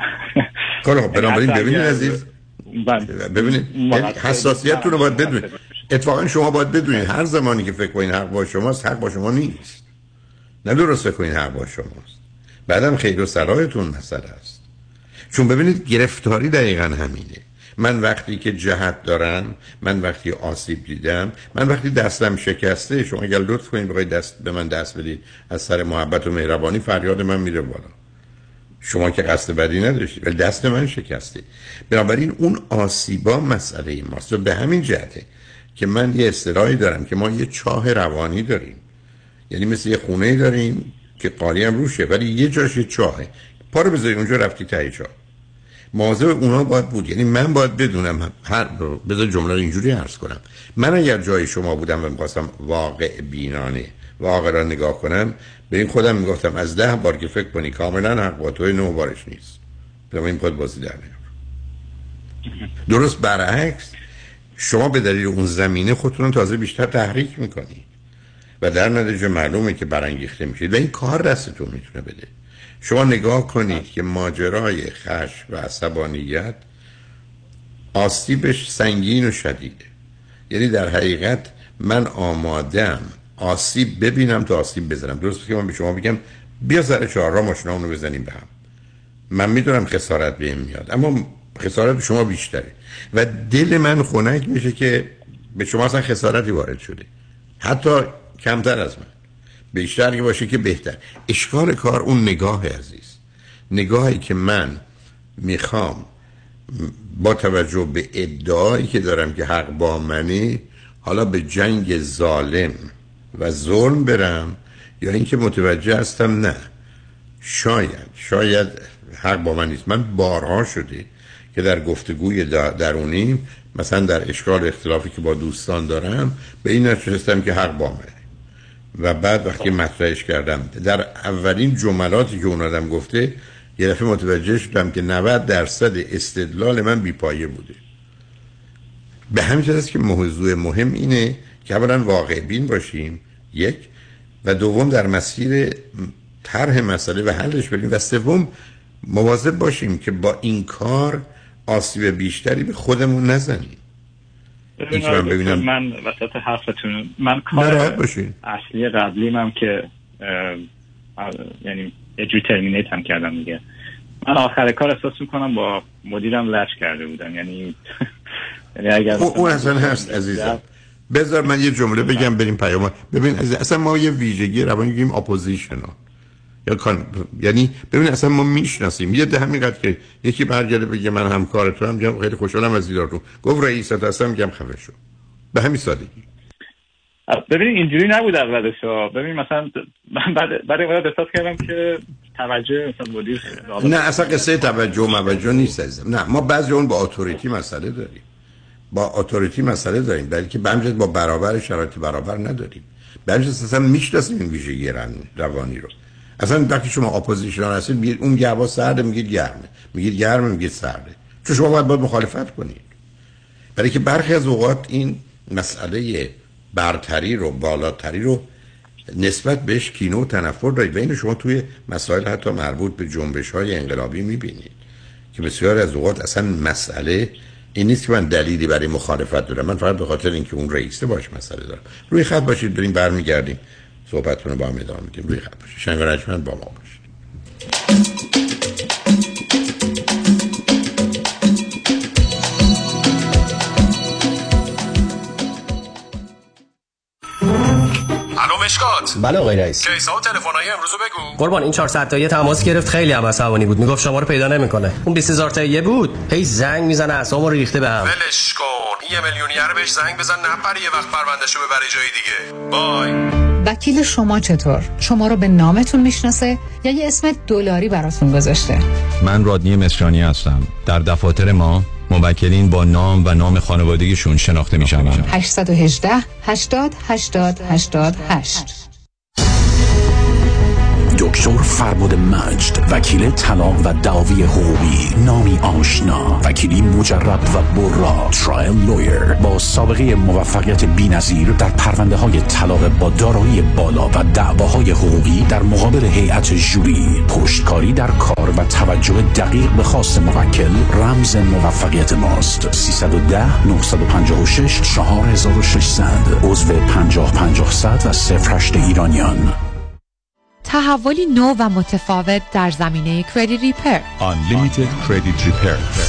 حالا بنابراین ببینید عزیز، ببینید حساسیتتون رو باید بدونید. اتفاقا شما باید بدونید هر زمانی که فکر کنین حق با شماست، حق با شما نیست. نه درست فکر کنین حق با شماست، بعدم خیر و صلاحتون مسئله است. چون ببینید گرفتاری دقیقا همینه. من وقتی که جهت دارم، من وقتی آسیب دیدم، من وقتی دستم شکسته، شما اگر لطف کنید بخواید دست به من دست بدید از سر محبت و مهربانی، فریاد من میره بالا. شما که قصد بدی نداشتید ولی دست من شکسته. بنابراین اون آسیبا مسئله ماست و به همین جهته که من یه اصطلاحی دارم که ما یه چاه روانی داریم. یعنی مثل یه خونه داریم که قالی هم روشه ولی یه جاش یه چاهه. پا رو بذاری اونجا، رفتی ته چاه. مواظب اونها باید بود. یعنی من باید بدونم هر بذار جمله رو اینجوری عرض کنم. من اگر جای شما بودم و می‌خواستم واقع بینانه واقعا را نگاه کنم، به این خودم میگفتم از ده بار که فکر کنی کاملا حق با توی نه بارش نیست. بنابراین خود بازی در نیار. درست برعکس شما به دلیل اون زمینه خودتون تازه بیشتر تحریک میکنید و در نتیجه معلومه که برانگیخته میشید و این کار دستتون میتونه بده. شما نگاه کنید که ماجرای خشم و عصبانیت آسیبش سنگین و شدیده، یعنی در حقیقت من آمادم آسیب ببینم تا آسیب بزنم. درسته که من به شما بگم بیا سر چهارراه ماشینامونو بزنیم به هم، من میدونم خسارت بهم میاد اما خسارت شما بیشتره و دل من خنک میشه که به شما اصلا خسارتی وارد شده، حتی کمتر از من، بیشتر که باشه که بهتر. اشکال کار اون نگاه عزیز، نگاهی که من میخوام با توجه به ادعایی که دارم که حق با منه حالا به جنگ ظالم و ظلم برم یا اینکه متوجه هستم نه شاید شاید حق با من نیست. من بارها شده که در گفتگوی درونی مثلا در اشکال اختلافی که با دوستان دارم به این نتیجه‌رسیدم که حق با منه و بعد وقتی مطرحش کردم در اولین جملاتی که اون آدم گفته یه دفعه متوجه شدم که نود درصد استدلال من بی‌پایه بوده. به همین جهت است که موضوع مهم اینه که اولا واقع بین باشیم یک، و دوم در مسیر طرح مسئله و حلش بریم، و سوم مواظب باشیم که با این کار آسیب بیشتری به خودمون نزنیم. من ببینم من وسط حرفتون من کار اصلی قبلیم هم که یعنی یه جوری ترمینیت هم کردم دیگه. من آخر کار احساس میکنم با مدیرم لش کرده بودم، یعنی اگر اون اصلا هست عزیزم بذار من یه جمله بگم بریم پیام. ببین اصلا ما یه ویژگی روانی گیم اپوزیشن ها یا کان، یعنی ببین اصلا ما میشناسیم یه ده همینقدر که یکی برگرده بگه من همکار تو هم میگم خیلی خوشحالم از دیدارتون، گفت رئیس هستم میگم خفه شو، به همین سادگی. ببین اینجوری نبود اولشا. ببین مثلا من بعد بعد اول احساس کردم که توجه مثلا مدیر نه اصلا قصه توجه موجه نیست عزیزم. نه ما بعضی اون با اتوریتی مسئله داریم، با اتوریتی مسئله داریم بلکه بمجد با برابر شرایط برابر نداریم. بمجد اصلا میشناسیم این ویژگی روانی رو. اصلا وقتی شما اپوزیشنال هستید میگید اون گوا سرده، میگید گرمه، میگید گرمه، میگید سرده، چون شما باید باید مخالفت کنید. برای که برخی از اوقات این مسئله برتری رو بالاتری رو نسبت بهش کینه و تنفر دارید و اینو شما توی مسائل حتی مربوط به جنبش‌های انقلابی می‌بینید که بسیار از اوقات اصلا مسئله این نیست که من دلیلی برای مخالفت دارم، من فقط به خاطر اینکه اون رئیسه باش مسئله دارم. روی خط باشید، بریم برمیگردیم صحبتتون رو با هم ادامه میدیم. روی خط باشید، شنگ رجمند با ما باشید. مشکات. بله آقای رئیس. کیسا و تلفن‌های امروز بگو. قربان این چهارصد تایی تماس گرفت، خیلی هم عصبانی بود، میگفت شما رو پیدا نمیکنه. اون بیست هزار تایی بود، هی زنگ میزنه اعصابم رو ریخته بهم. ولش کن. یه میلیونیر بهش زنگ بزن نپره، یه وقت پروندهشو ببره جای دیگه. بای. وکیل شما چطور؟ شما رو به نامتون میشناسه یا یه اسم دلاری براتون گذاشته؟ من رادنی مصریانی هستم. در دفاتر ما موکلین با نام و نام خانوادگیشون شناخته میشن. هشت یک هشت هشتاد هشتاد هشتاد هشت دکتر فربود مجد، وکیل طلاق و دعاوی حقوقی، نامی آشنا، وکیلی مجرب و برا، ترایل لویر با سابقه موفقیت بی‌نظیر در پرونده‌های طلاق با دارایی بالا و دعواهای حقوقی در مقابل هیئت ژوری، پشتکاری در کار و توجه دقیق به خواست موکل رمز موفقیت ماست. سیصد و ده نهصد و پنجاه و شش چهار هزار و ششصد عضو پنجاه پنجاه صد و صفر هشت ایرانیان. تحولی نو و متفاوت در زمینه کردیت ریپر. Unlimited Credit Repair.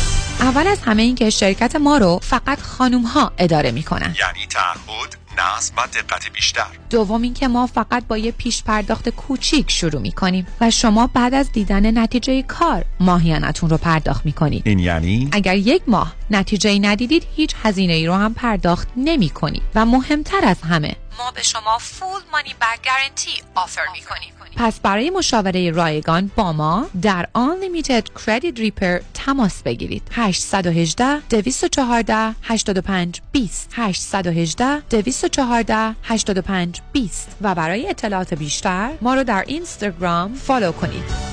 اول از همه این که شرکت ما رو فقط خانوم ها اداره می کنن، یعنی تعهد، نظم و دقت بیشتر. دوم این که ما فقط با یه پیش پرداخت کوچیک شروع می کنیم و شما بعد از دیدن نتیجه کار ماهیانتون رو پرداخت می کنید. این یعنی اگر یک ماه نتیجه ندیدید هیچ هزینه ای رو هم پرداخت نمی کنید و مهمتر از همه ما به شما فول مانی بک گارانتی آفر می کنیم. پس برای مشاوره رایگان با ما در Unlimited Credit Repair تماس بگیرید. هشت یک هشت دو یک چهار هشت پنج دو صفر هشت یک هشت دو یک چهار هشت پنج دو صفر و برای اطلاعات بیشتر ما رو در اینستاگرام فالو کنید.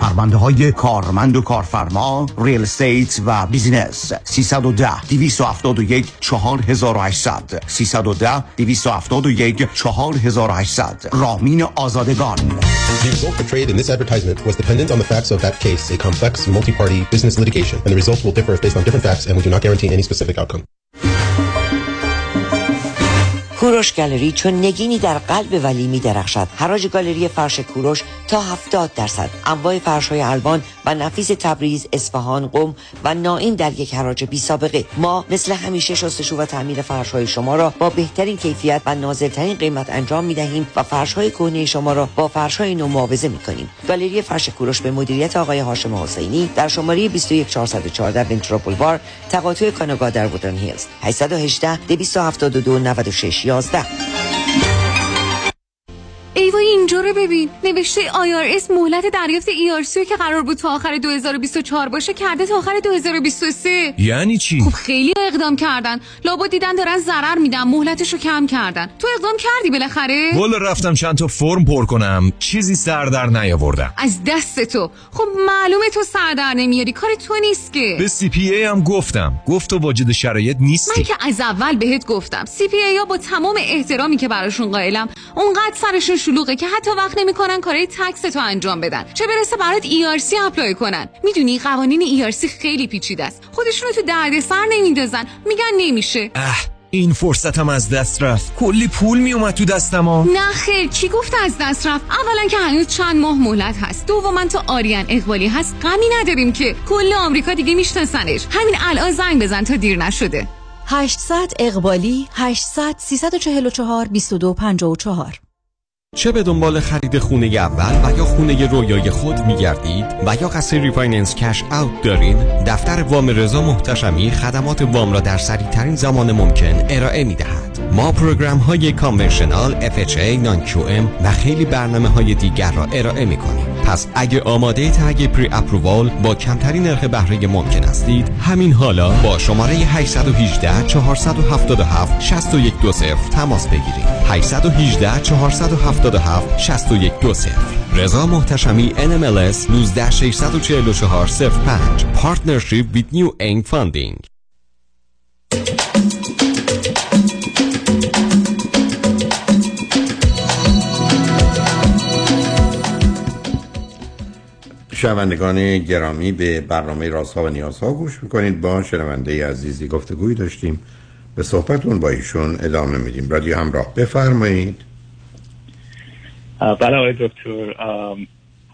پرونده های کارمند و کارفرما، ریل استیت و بیزینس. سیصد و ده دویست و هفتاد و یک چهار هزار و هشتصد، سیصد و ده دویست و هفتاد و یک چهار هزار و هشتصد. رامین آزادگان. The result portrayed in this advertisement was dependent on the facts of that case, a complex multi-party business litigation, and the results will differ based on different facts and we do not guarantee any specific outcome. کوروش گالری چون نگینی در قلب ولی می درخشد. حراج گالری فرش کوروش تا هفتاد درصد. انواع فرش‌های الوان و نفیس تبریز، اصفهان، قم و نائین در یک حراج بی سابقه. ما مثل همیشه شستشو و تعمیر فرش‌های شما را با بهترین کیفیت و نازلترین قیمت انجام می دهیم و فرش‌های کهنه شما را با فرش‌های نو معاوضه می کنیم. گالری فرش کوروش به مدیریت آقای هاشم حسینی در شماره بیست و یک هزار چهارصد و چهارده ونتراپول بار، تقاطع کاناگا در وودن هیلز. هشت یک هشت دویست هفتاد و دو نود و شش. ای وای اینجا رو ببین، نوشته آی آر اس مهلت دریافت ای آر سی که قرار بود تا آخر دو هزار و بیست و چهار باشه کرده تا آخر دو هزار و بیست و سه. یعنی چی؟ خب خیلی اقدام کردن، لابد دیدن دارن ضرر میدن مهلتشو کم کردن. تو اقدام کردی بالاخره؟ والا رفتم چند تا فرم پر کنم، چیزی سر در نیاوردم. از دست تو. خب معلومه تو سر در نمیاری، کار تو نیست که. به سی پی ای هم گفتم، گفت تو واجد شرایط نیستی. من که از اول بهت گفتم سی پی ای ها با تمام احترامی که براشون قائلم اونقدر سرشون شلوغه که حتی وقت نمیکنن کارهای تکس تو انجام بدن، چه برسه برات ای آر سی اپلای کنن. میدونی قوانین ای آر سی خیلی پیچیده است، خودشونو تو دردسر نمیندازن، میگن نمیشه. اه این فرصتم از دست رفت، کلی پول میومد تو دستم ها. نه خیر، کی گفت از دست رفت؟ اولا که هنوز چند ماه مهلت هست، دوما تو آریان اقبالی هست، غمی نداریم که، کل آمریکا دیگه میشناسنش. همین الان زنگ بزن تا دیر نشده. هشتصد اقبالی هشتصد سیصد و چهل و چهار بیست و دو پنجاه و چهار. چه به دنبال خرید خونه اول و یا خونه رویای خود می‌گردید و یا قصد ریفایننس کش اوت دارید؟ دفتر وام رضا محتشمی خدمات وام را در سریع‌ترین زمان ممکن ارائه می‌دهد. ما پروگرام‌های کانونشنال، اف اچ ای، نان کیو ام و خیلی برنامه‌های دیگر را ارائه می‌کنیم. پس اگه آماده تگ پری اپرووال با کمترین نرخ بهره ممکن هستید، همین حالا با شماره هشت یک هشت چهار هفت هفت شش یک دو صفر تماس بگیرید. هشت یک هشت چهار هفت هفت شش یک دو صفر. رضا محتشمی ان ام ال اس یک نه شش چهار چهار صفر پنج. Partnership with New Eng Funding. شنوندگان گرامی، به برنامه رازها و نیازها گوش میکنید. با شنونده عزیزی گفتگوی داشتیم، به صحبتون با ایشون ادامه میدیم. رادیو همراه، بفرمایید. بله آقای دکتر،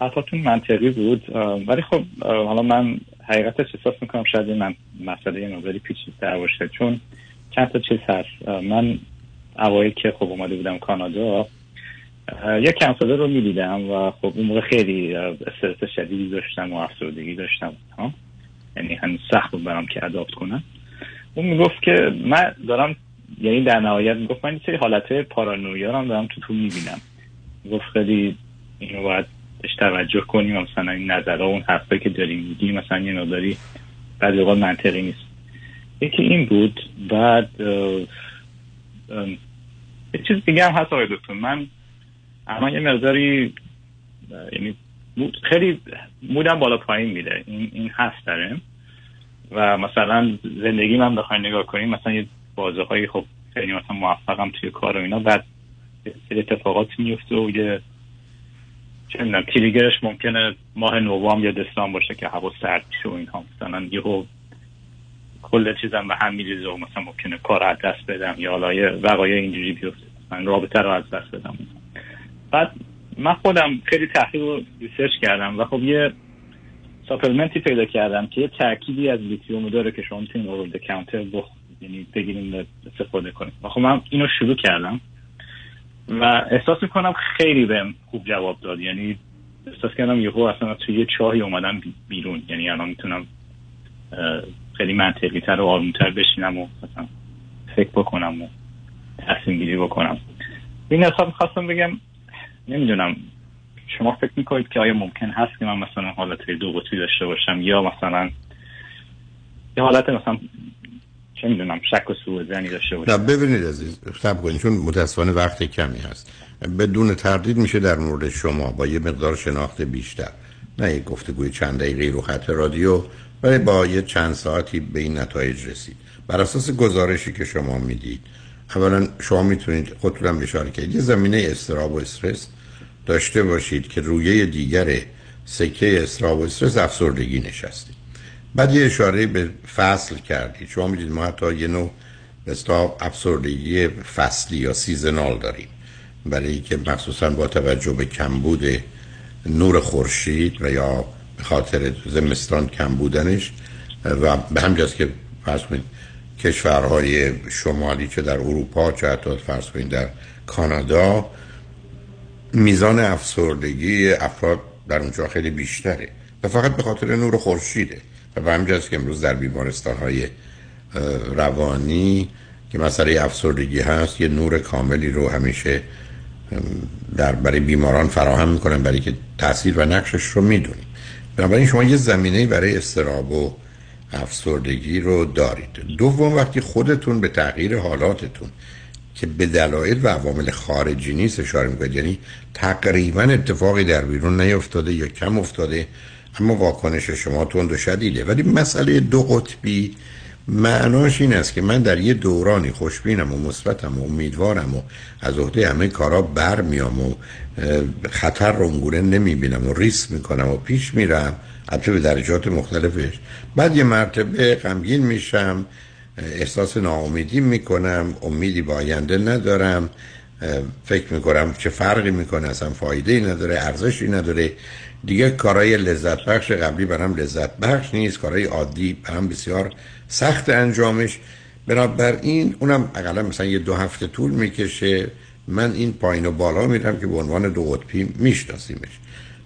حرفتون منطقی بود، ولی خب حالا من حقیقتش احساس میکنم شاید این مسئله نظری پیچیده‌تر باشه، چون چند تا چیز هست. من اوایل که خب اومده بودم کانادا یک کانسلر رو می‌دیدم و خب اون موقع خیلی استرس شدیدی داشتم و افسردگی داشتم، یعنی هنوز سخت بود برام که ادابت کنم. اون میگفت که من دارم، یعنی در نهایت میگفت من یه سری حالتهای پارانویا هم دارم تو تو میبینم. گفت خیلی اینو باید توجه کنیم، مثلا این نظرها اون حرفایی که داریم میگیم مثلا یه نظری بعضی وقتا منطقی نیست. یکی این بود. بعد یه چیز دیگه هم هست آقای دکتر، من اما یه مقداری یعنی خیلی مودم بالا پایین میده، این این هست داره. و مثلا زندگی من بخواید نگاه کنیم، مثلا یه بازه‌های خب خیلی مثلا موفقم توی کار و اینا، بعد سری اتفاقات میفته و یه چند تریگرش ممکنه ماه نوامبر یا دسامبر باشه که هوا سرد میشه و اینها، مثلا یهو کل چیزم به هم میریزه و مثلا ممکنه کار از دست بدم یا لایه وقایع اینجوری بیفته، من رابطه رو از دست بدم. بعد من خودم خیلی تحقیق و ریسرچ کردم و خب یه ساپلمنتی پیدا کردم که یه ترکیبی از لیتیوم داره که شما میتونید اور د کانتر بخ یعنی بگیرید استفاده کنید. و خب من اینو شروع کردم و احساس میکنم خیلی بهم خوب جواب داد، یعنی احساس کردم یهو اصلا توی یه چاهی اومدم بیرون، یعنی الان میتونم خیلی منطقی تر و آرومتر بشینم و مثلا فکر بکنم و تصمیم گیری بکنم. این حساب می‌خواستم بگم نمیدونم شما فکر میکنید که آیا ممکن هست که من مثلا حالت دو قطبی داشته باشم یا مثلا یه حالت مثلا چه میدونم شک و سوءظنی داشته باشم؟ نه ببینید عزیز، صبر کنید، چون متأسفانه وقت کمی هست. بدون تردید میشه در مورد شما با یه مقدار شناخت بیشتر، نه یک گفتگوی چند دقیقه‌ای رو خط رادیو، ولی با یه چند ساعتی به این نتایج رسید. بر اساس گزارشی که شما میدید، اولا شما میتونید خودتون اشاره کنید یه زمینه اضطراب و استرس داشته باشید که رویه دیگر سکه اضطراب و استرس افسردگی نشستید. بعد یه اشاره به فصل کردید. شما میدید ما حتی یه نوع اضطراب افسردگی فصلی یا سیزنال داریم، برای اینکه مخصوصا با توجه به کمبود نور خورشید و یا به خاطر زمستان کم بودنش و به همجاست که فرض کنید کشورهای شمالی چه در اروپا چه حتی فرض کنید در کانادا میزان افسردگی افراد در اونجا خیلی بیشتره و فقط به خاطر نور خورشیده و به همجاست که امروز در بیمارستان‌های روانی که مسئله افسردگی هست یه نور کاملی رو همیشه در برای بیماران فراهم میکنن، برای که تاثیر و نقشش رو میدونیم. بنابراین شما یه زمینه برای استراب و افسردگی رو دارید. دوم، وقتی خودتون به تغییر حالاتتون که به دلایل و عوامل خارجی نیست اشاره میکنید، یعنی تقریبا اتفاقی در بیرون نیفتاده یا کم افتاده اما واکنش شما تند و شدیده. ولی مسئله دو قطبی معناش این است که من در یه دورانی خوشبینم و مثبتم و امیدوارم و از عهده همه کارا بر میام و خطر رو اونگونه نمیبینم و ریسک میکنم و پیش میرم، البته به درجات مختلفش. بعد یه مرتبه غمگین میشم، احساس ناامیدی میکنم، امیدی به آینده ندارم، فکر میکنم چه فرقی میکنه، اصلا فایده‌ای نداره، ارزشی نداره، دیگه کارهای لذت بخش قبلی برام لذت بخش نیست، کارهای عادی برام بسیار سخت انجامش. بنابراین اونم اقلا مثلا یه دو هفته طول میکشه. من این پایین و بالا میرم که به عنوان دو قطبی میشناسیمش.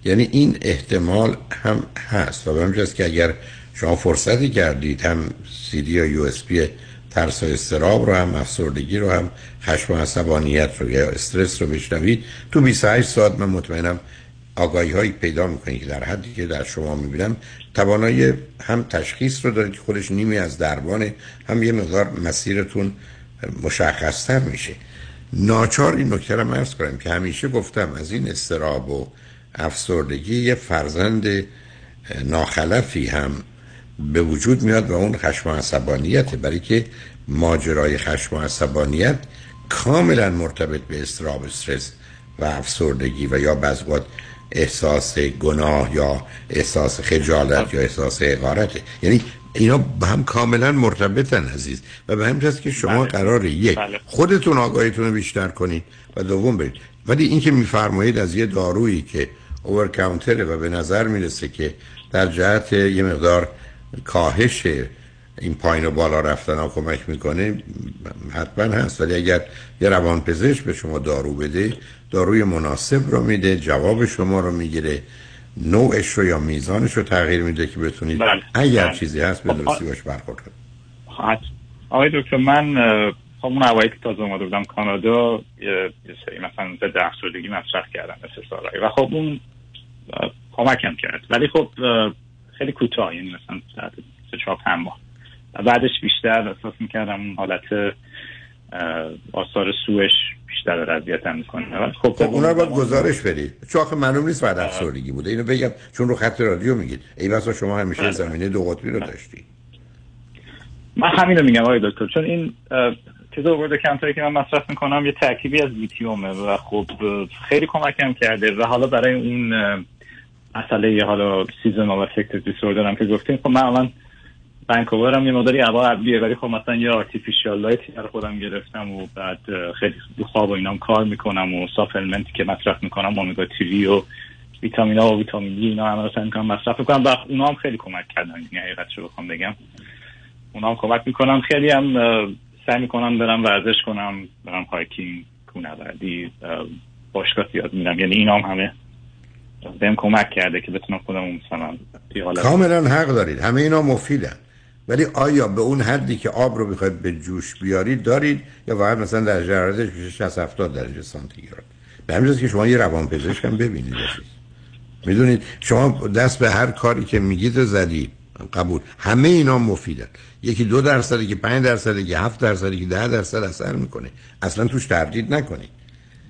یعنی این احتمال هم هست و به همینجاست که اگر شما فرصتی کردید هم سی دی یا یو اس پی ترس و اضطراب رو هم افسردگی رو هم خشم و عصبانیت رو یا استرس رو بشنوید، تو بیست و هشت ساعت من مطمئنم آگاهی هایی پیدا میکنید که در حدی که در شما میبینم توانایی هم تشخیص رو دارید که خودش نیمی از دربانه، هم یه مقدار مسیرتون مشخصتر میشه. ناچار این نکته رو عرض کنم که همیشه گفتم از این اضطراب و افسردگی یه فرزند ناخلفی هم به وجود میاد و اون خشم و عصبانیته، برای که ماجرای خشم و عصبانیت کاملا مرتبط به اضطراب استرس و افسردگی و یا بعضی وقت احساس گناه یا احساس خجالت یا احساس حقارته. یعنی اینا با هم کاملا مرتبطن عزیز و به همین جاست که شما بله. قراره یک بله. خودتون آگاهیتون رو بیشتر کنید و دوم برید. ولی این که میفرمایید از یه دارویی که اوور کانتره و به نظر میرسه که در جهت یه مقدار کاهش این پایین و بالا رفتن ها کمک میکنه، حتما هست. ولی اگر یه روانپزشک به شما دارو بده، داروی مناسب رو میده، جواب شما رو میگیره، نوعش رو یا میزانش رو تغییر میده که بتونید بله. اگر بله. چیزی هست به درستی باش برخورد کنید. آقای دکتر، من همون اوایل که تازه اومده بودم کانادا یه سری مثلا ضد افسردگی مصرف کردم مثل سالایی و خب اون کمکم کرد، ولی خب خیلی کوتاه، یعنی مثلا سه چهار پنج ماه. بعدش بیشتر احساس میکردم اون حالت آثار سوش بیشتر رو اذیتم میکنه. خب خب اونا رو باید گزارش بدید، چون آخه معلوم نیست بعد افسردگی بوده. اینو بگم چون رو خط رادیو میگید، ای بسا شما همیشه بلد. زمینه دو قطبی رو داشتی. من همین رو میگم آقای دکتر، چون این چیزا رو کمتری که من مصرف میکنم یه ترکیبی از لیتیومه و خب خیلی کمکم کرده و حالا برای اون مسئله حالا سیزنال افکتیو دیسوردر هم که گفتیم، خب من الان بنکوورم یه مقداری هوا ابریه، ولی خب مثلا یه آرتیفیشال لایت در خودم گرفتم و بعد خیلی خواب و اینام کار میکنم و ساپلمنتی که مصرف میکنم اومگا تیوی و ویتامین ها و ویتامین دی اینا هم مثلا میکنم مصرف میکنم و اونا هم خیلی کمک کردن. این حقیقت رو بخوام بگم اونا هم کمک میکنن. خیلی هم سعی میکنم برم ورزش کنم، برم هایکینگ، کوهنوردی، باشگاه زیاد میرم، یعنی اینا هم همه بهم کمک کرده که بتونم خودم مثلا کاملا حق دارید همه اینا مفیدن. ولی آیا به اون حدی که آب رو میخواید به جوش بیارید دارید یا واقعا مثلا در جرارتش میشه شصت هفتاد درجه سانتیگراد؟ به همین که شما یه روانپزشک هم ببینید. میدونید شما دست به هر کاری که میگید رو زدید، قبول، همه اینا مفیدن. یکی دو درصد، یکی پنج درصد، یکی هفت درصد، یکی ده درصد اثر میکنه، اصلا توش تردید نکنید.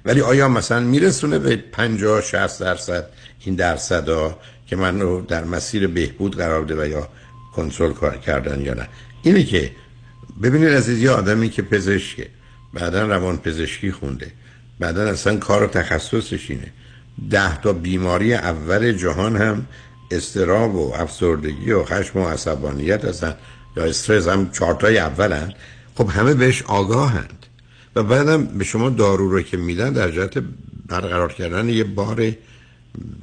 ولی آیا مثلا میرسونه به پنجاه شصت درصد این درصدا که منو در مسیر بهبود قرار بده و یا کنترل کار کردن یا نه؟ اینه که ببینید عزیز، یه آدمی که پزشکه، بعدا روان پزشکی خونده، بعدا اصلا کار و تخصصش اینه، ده تا بیماری اول جهان هم استراب و افسردگی و خشم و عصبانیت هستن یا استرس هم چارتای اول هستن، خب همه بهش آگاه هستند و بعدم به شما دارو رو که میدن در جهت برقرار کردن یه بار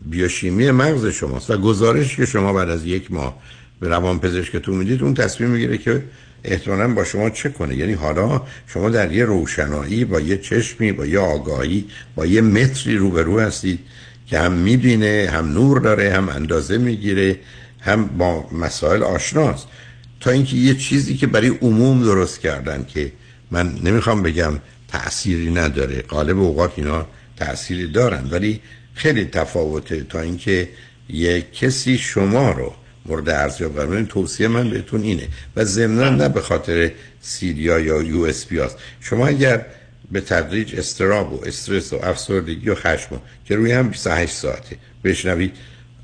بیوشیمی مغز شماست و گزارش که شما بعد از یک ماه به روان پزشکتون میدید اون تصمیم میگیره که احتمالاً با شما چه کنه. یعنی حالا شما در یه روشنایی با یه چشمی با یه آگاهی با یه متری روبرو هستید که هم میبینه، هم نور داره، هم اندازه میگیره، هم با مسائل آشناست، تا اینکه یه چیزی که برای عموم درست کردن که من نمیخوام بگم تأثیری نداره، غالب اوقات اینا تأثیری دارن، ولی خیلی تفاوته تا اینکه یه کسی شما رو مورد ارزیابی قرار بدین. توصیه من بهتون اینه و ضمناً نه به خاطر سیدیا یا یو اس پی است. شما اگر به تدریج استراب و استرس و افسردگی و خشم که روی هم بیست و هشت ساعته بشنوید،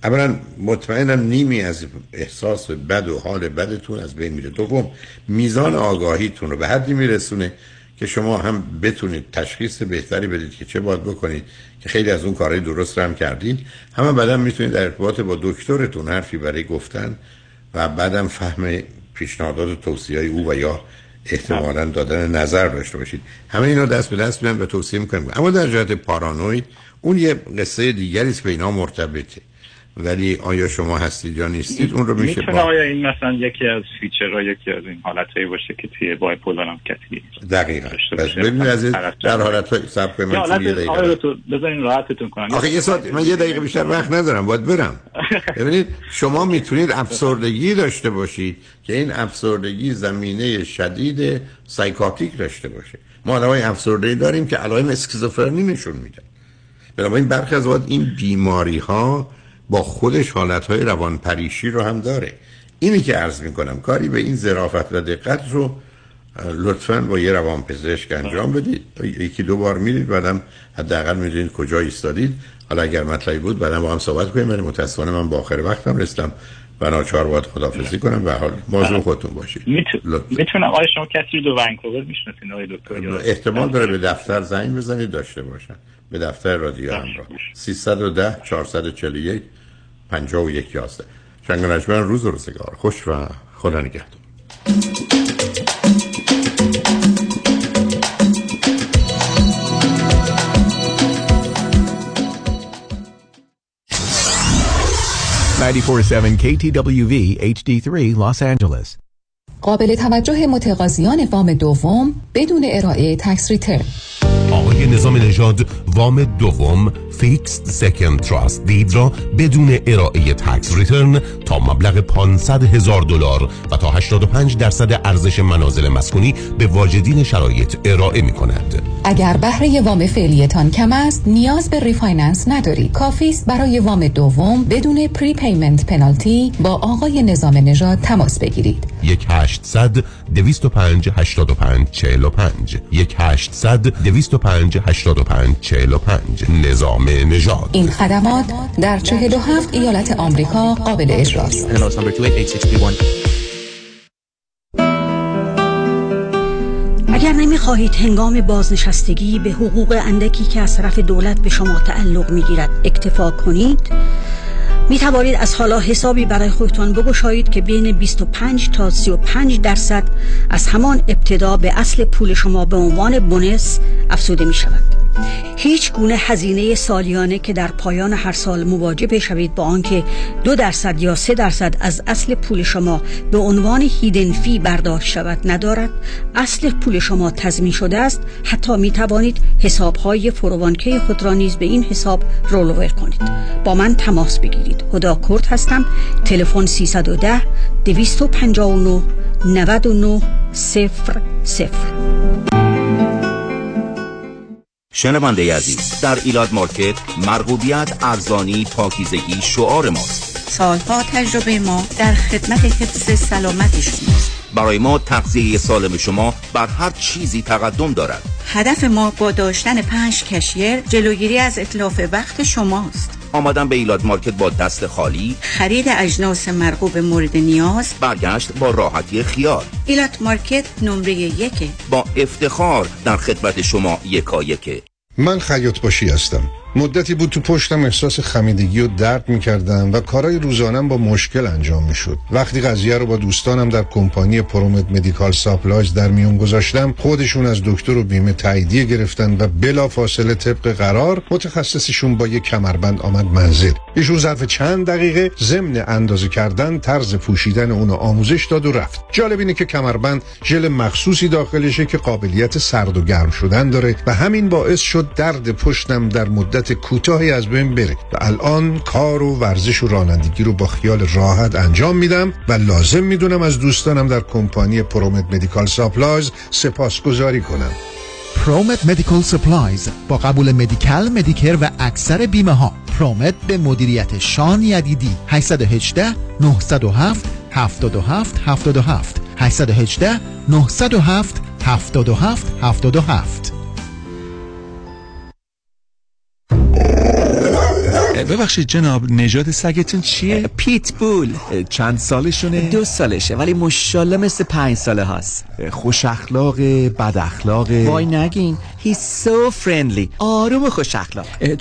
اولا مطمئنم نیمی از احساس بد و حال بدتون از بین میره. دوم میزان آگاهیتون رو به حدی میرسونه که شما هم بتونید تشخیص بهتری بدید که چه باید بکنید، که خیلی از اون کارهای درست رو هم کردید. همه بعدم میتونید در ارتباط با دکترتون حرفی برای گفتن و بعدم فهم پیشنهادات و توصیه‌های او و یا احتمالاً دادن نظر داشته باشید. همه اینا دست به دست میان و توصیه میکنیم. اما در جهت پارانوید اون یه قصه دیگری است که اینا مرتبطه، ولی آیا شما هستید یا نیستید اون رو میشه میتونه با... آیا این مثلا یکی از فیچرها یکی از این حالتهایی باشه که توی بایپولار هم کتیه؟ دقیقا بس ببینید عزیز، در حالتهای سب که من توی یه دقیقه بذارین راحتتون کنم. آخه یه ساعت من یه دقیقه بیشتر وقت ندارم، باید برم. ببینید شما میتونید افسردگی داشته باشید که این افسردگی زمینه شدید سایکاتیک داشته باشه. ما آدمای افسردگی داریم که علائم اسکیزوفرنی نشون میدن، بنابراین برخی از اوقات این بیماری‌ها با خودش حالتهای روان پریشی رو هم داره. اینی که عرض میکنم کاری به این ظرافت و دقت رو لطفاً با یه روان پزشک انجام بدید، یکی دو بار میرید، بعدم حداقل میدونید کجا ایستادید. حالا اگر مطلبی بود بعدم با هم صحبت کنیم، ولی متاسفانه من با آخر وقتم رسیدم و ناچار باید خداحافظی کنم. به حال موضوع خودتون باشید. میتونم آیا شما کسی رو در ونکوور میشناسید آقای دکتر؟ احتمال داره به دفتر زنگ بزنید داشته باشن، به دفتر رادیو همراه سیصد و ده چهارصد و چهل و یک پنجاه و یک یازده. شنگانشمن روز و روزگار خوش و خدا نگهدار. نود و چهار ممیز هفت کی تی دبلیو وی اچ دی سه Los Angeles. قابل توجه متقاضیان وام دوم بدون ارائه تکس ریترن. آقای نظام نژاد وام دوم فیکس سکند تراست دید را بدون ارائه تکس ریترن تا مبلغ پانصد هزار دلار و تا هشتاد و پنج درصد ارزش منازل مسکونی به واجدین شرایط ارائه می کند. اگر بهره وام فعلیتان کم است نیاز به ریفایننس نداری، کافی است برای وام دوم بدون پری پیمنت پنالتی با آقای نظام نژاد تماس بگیرید. یک هشتصد دویست و پنج هشتاد و پنج چهل و پنج یک هشتصد دویست و پنج هشتاد و پنج چهل و پنج نظام نژاد. این خدمات در چهل و هفت ایالت آمریکا قابل اجراست. اگر نمی‌خواهید هنگام بازنشستگی به حقوق اندکی که از طرف دولت به شما تعلق می‌گیرد اکتفا کنید، می توانید از حالا حسابی برای خودتان بگشایید که بین بیست و پنج تا سی و پنج درصد از همان ابتدا به اصل پول شما به عنوان بونس افزوده می شود. هیچ گونه هزینه سالیانه که در پایان هر سال مواجه بشوید با آنکه دو درصد یا سه درصد از اصل پول شما به عنوان هیدن فی برداشت شود ندارد. اصل پول شما تضمین شده است. حتی می توانید حسابهای فروانکی خود را نیز به این حساب رولوور کنید. با من تماس بگیرید. هدا کرد هستم. تلفن سیصد و ده دویست و پنجاه و نه نود و نه صفر صفر. شنونده عزیز، در ایلاد مارکت مرغوبیت، ارزانی، پاکیزگی شعار ماست. سالها تجربه ما در خدمت حفظ سلامت شماست. برای ما تغذیه سالم شما بر هر چیزی تقدم دارد. هدف ما با داشتن پنج کشیر جلوگیری از اتلاف وقت شماست. آمدن به ایلاد مارکت با دست خالی، خرید اجناس مرغوب مورد نیاز، برگشت با راحتی خیال. ایلاد مارکت نمره یکه، با افتخار در خدمت شما یکا یکه. من خیاط باشی هستم. مدتی بود تو پشتم احساس خمیدگی و درد می‌کردم و کارهای روزانه‌ام با مشکل انجام می‌شد. وقتی قضیه رو با دوستانم در کمپانی پرومت مدیکال ساپلایز در میون گذاشتم، خودشون از دکتر و بیمه تاییدیه گرفتن و بلافاصله طبق قرار متخصصشون با یک کمربند آمد منزل. ایشون ظرف چند دقیقه ضمن اندازه کردن طرز پوشیدن اون آموزش داد و رفت. جالب اینه که کمربند ژل مخصوصی داخلشه که قابلیت سرد و گرم شدن داره و همین باعث شد درد پشتم در مدت کوتاهی از بین بره و الان کار و ورزش و رانندگی رو با خیال راحت انجام میدم و لازم میدونم از دوستانم در کمپانی پرومت مدیکال ساپلایز سپاسگزاری کنم. پرومت مدیکال سپلایز با قبول مدیکال، مدیکر و اکثر بیمه ها. پرومت به مدیریت شایانی یدیدی هشت یک هشت نه صفر هفت هفت هفت هفت هفت هشت یک هشت نه صفر هفت هفت هفت هفت هفت. ببخشید جناب، نژاد سگتون چیه؟ پیت بول. چند سالشونه؟ دو سالشه ولی مشالله مثل پنج ساله هاست. خوش اخلاقه، بد اخلاقه؟ وای نگین، he's so friendly، آروم و خوش اخلاق.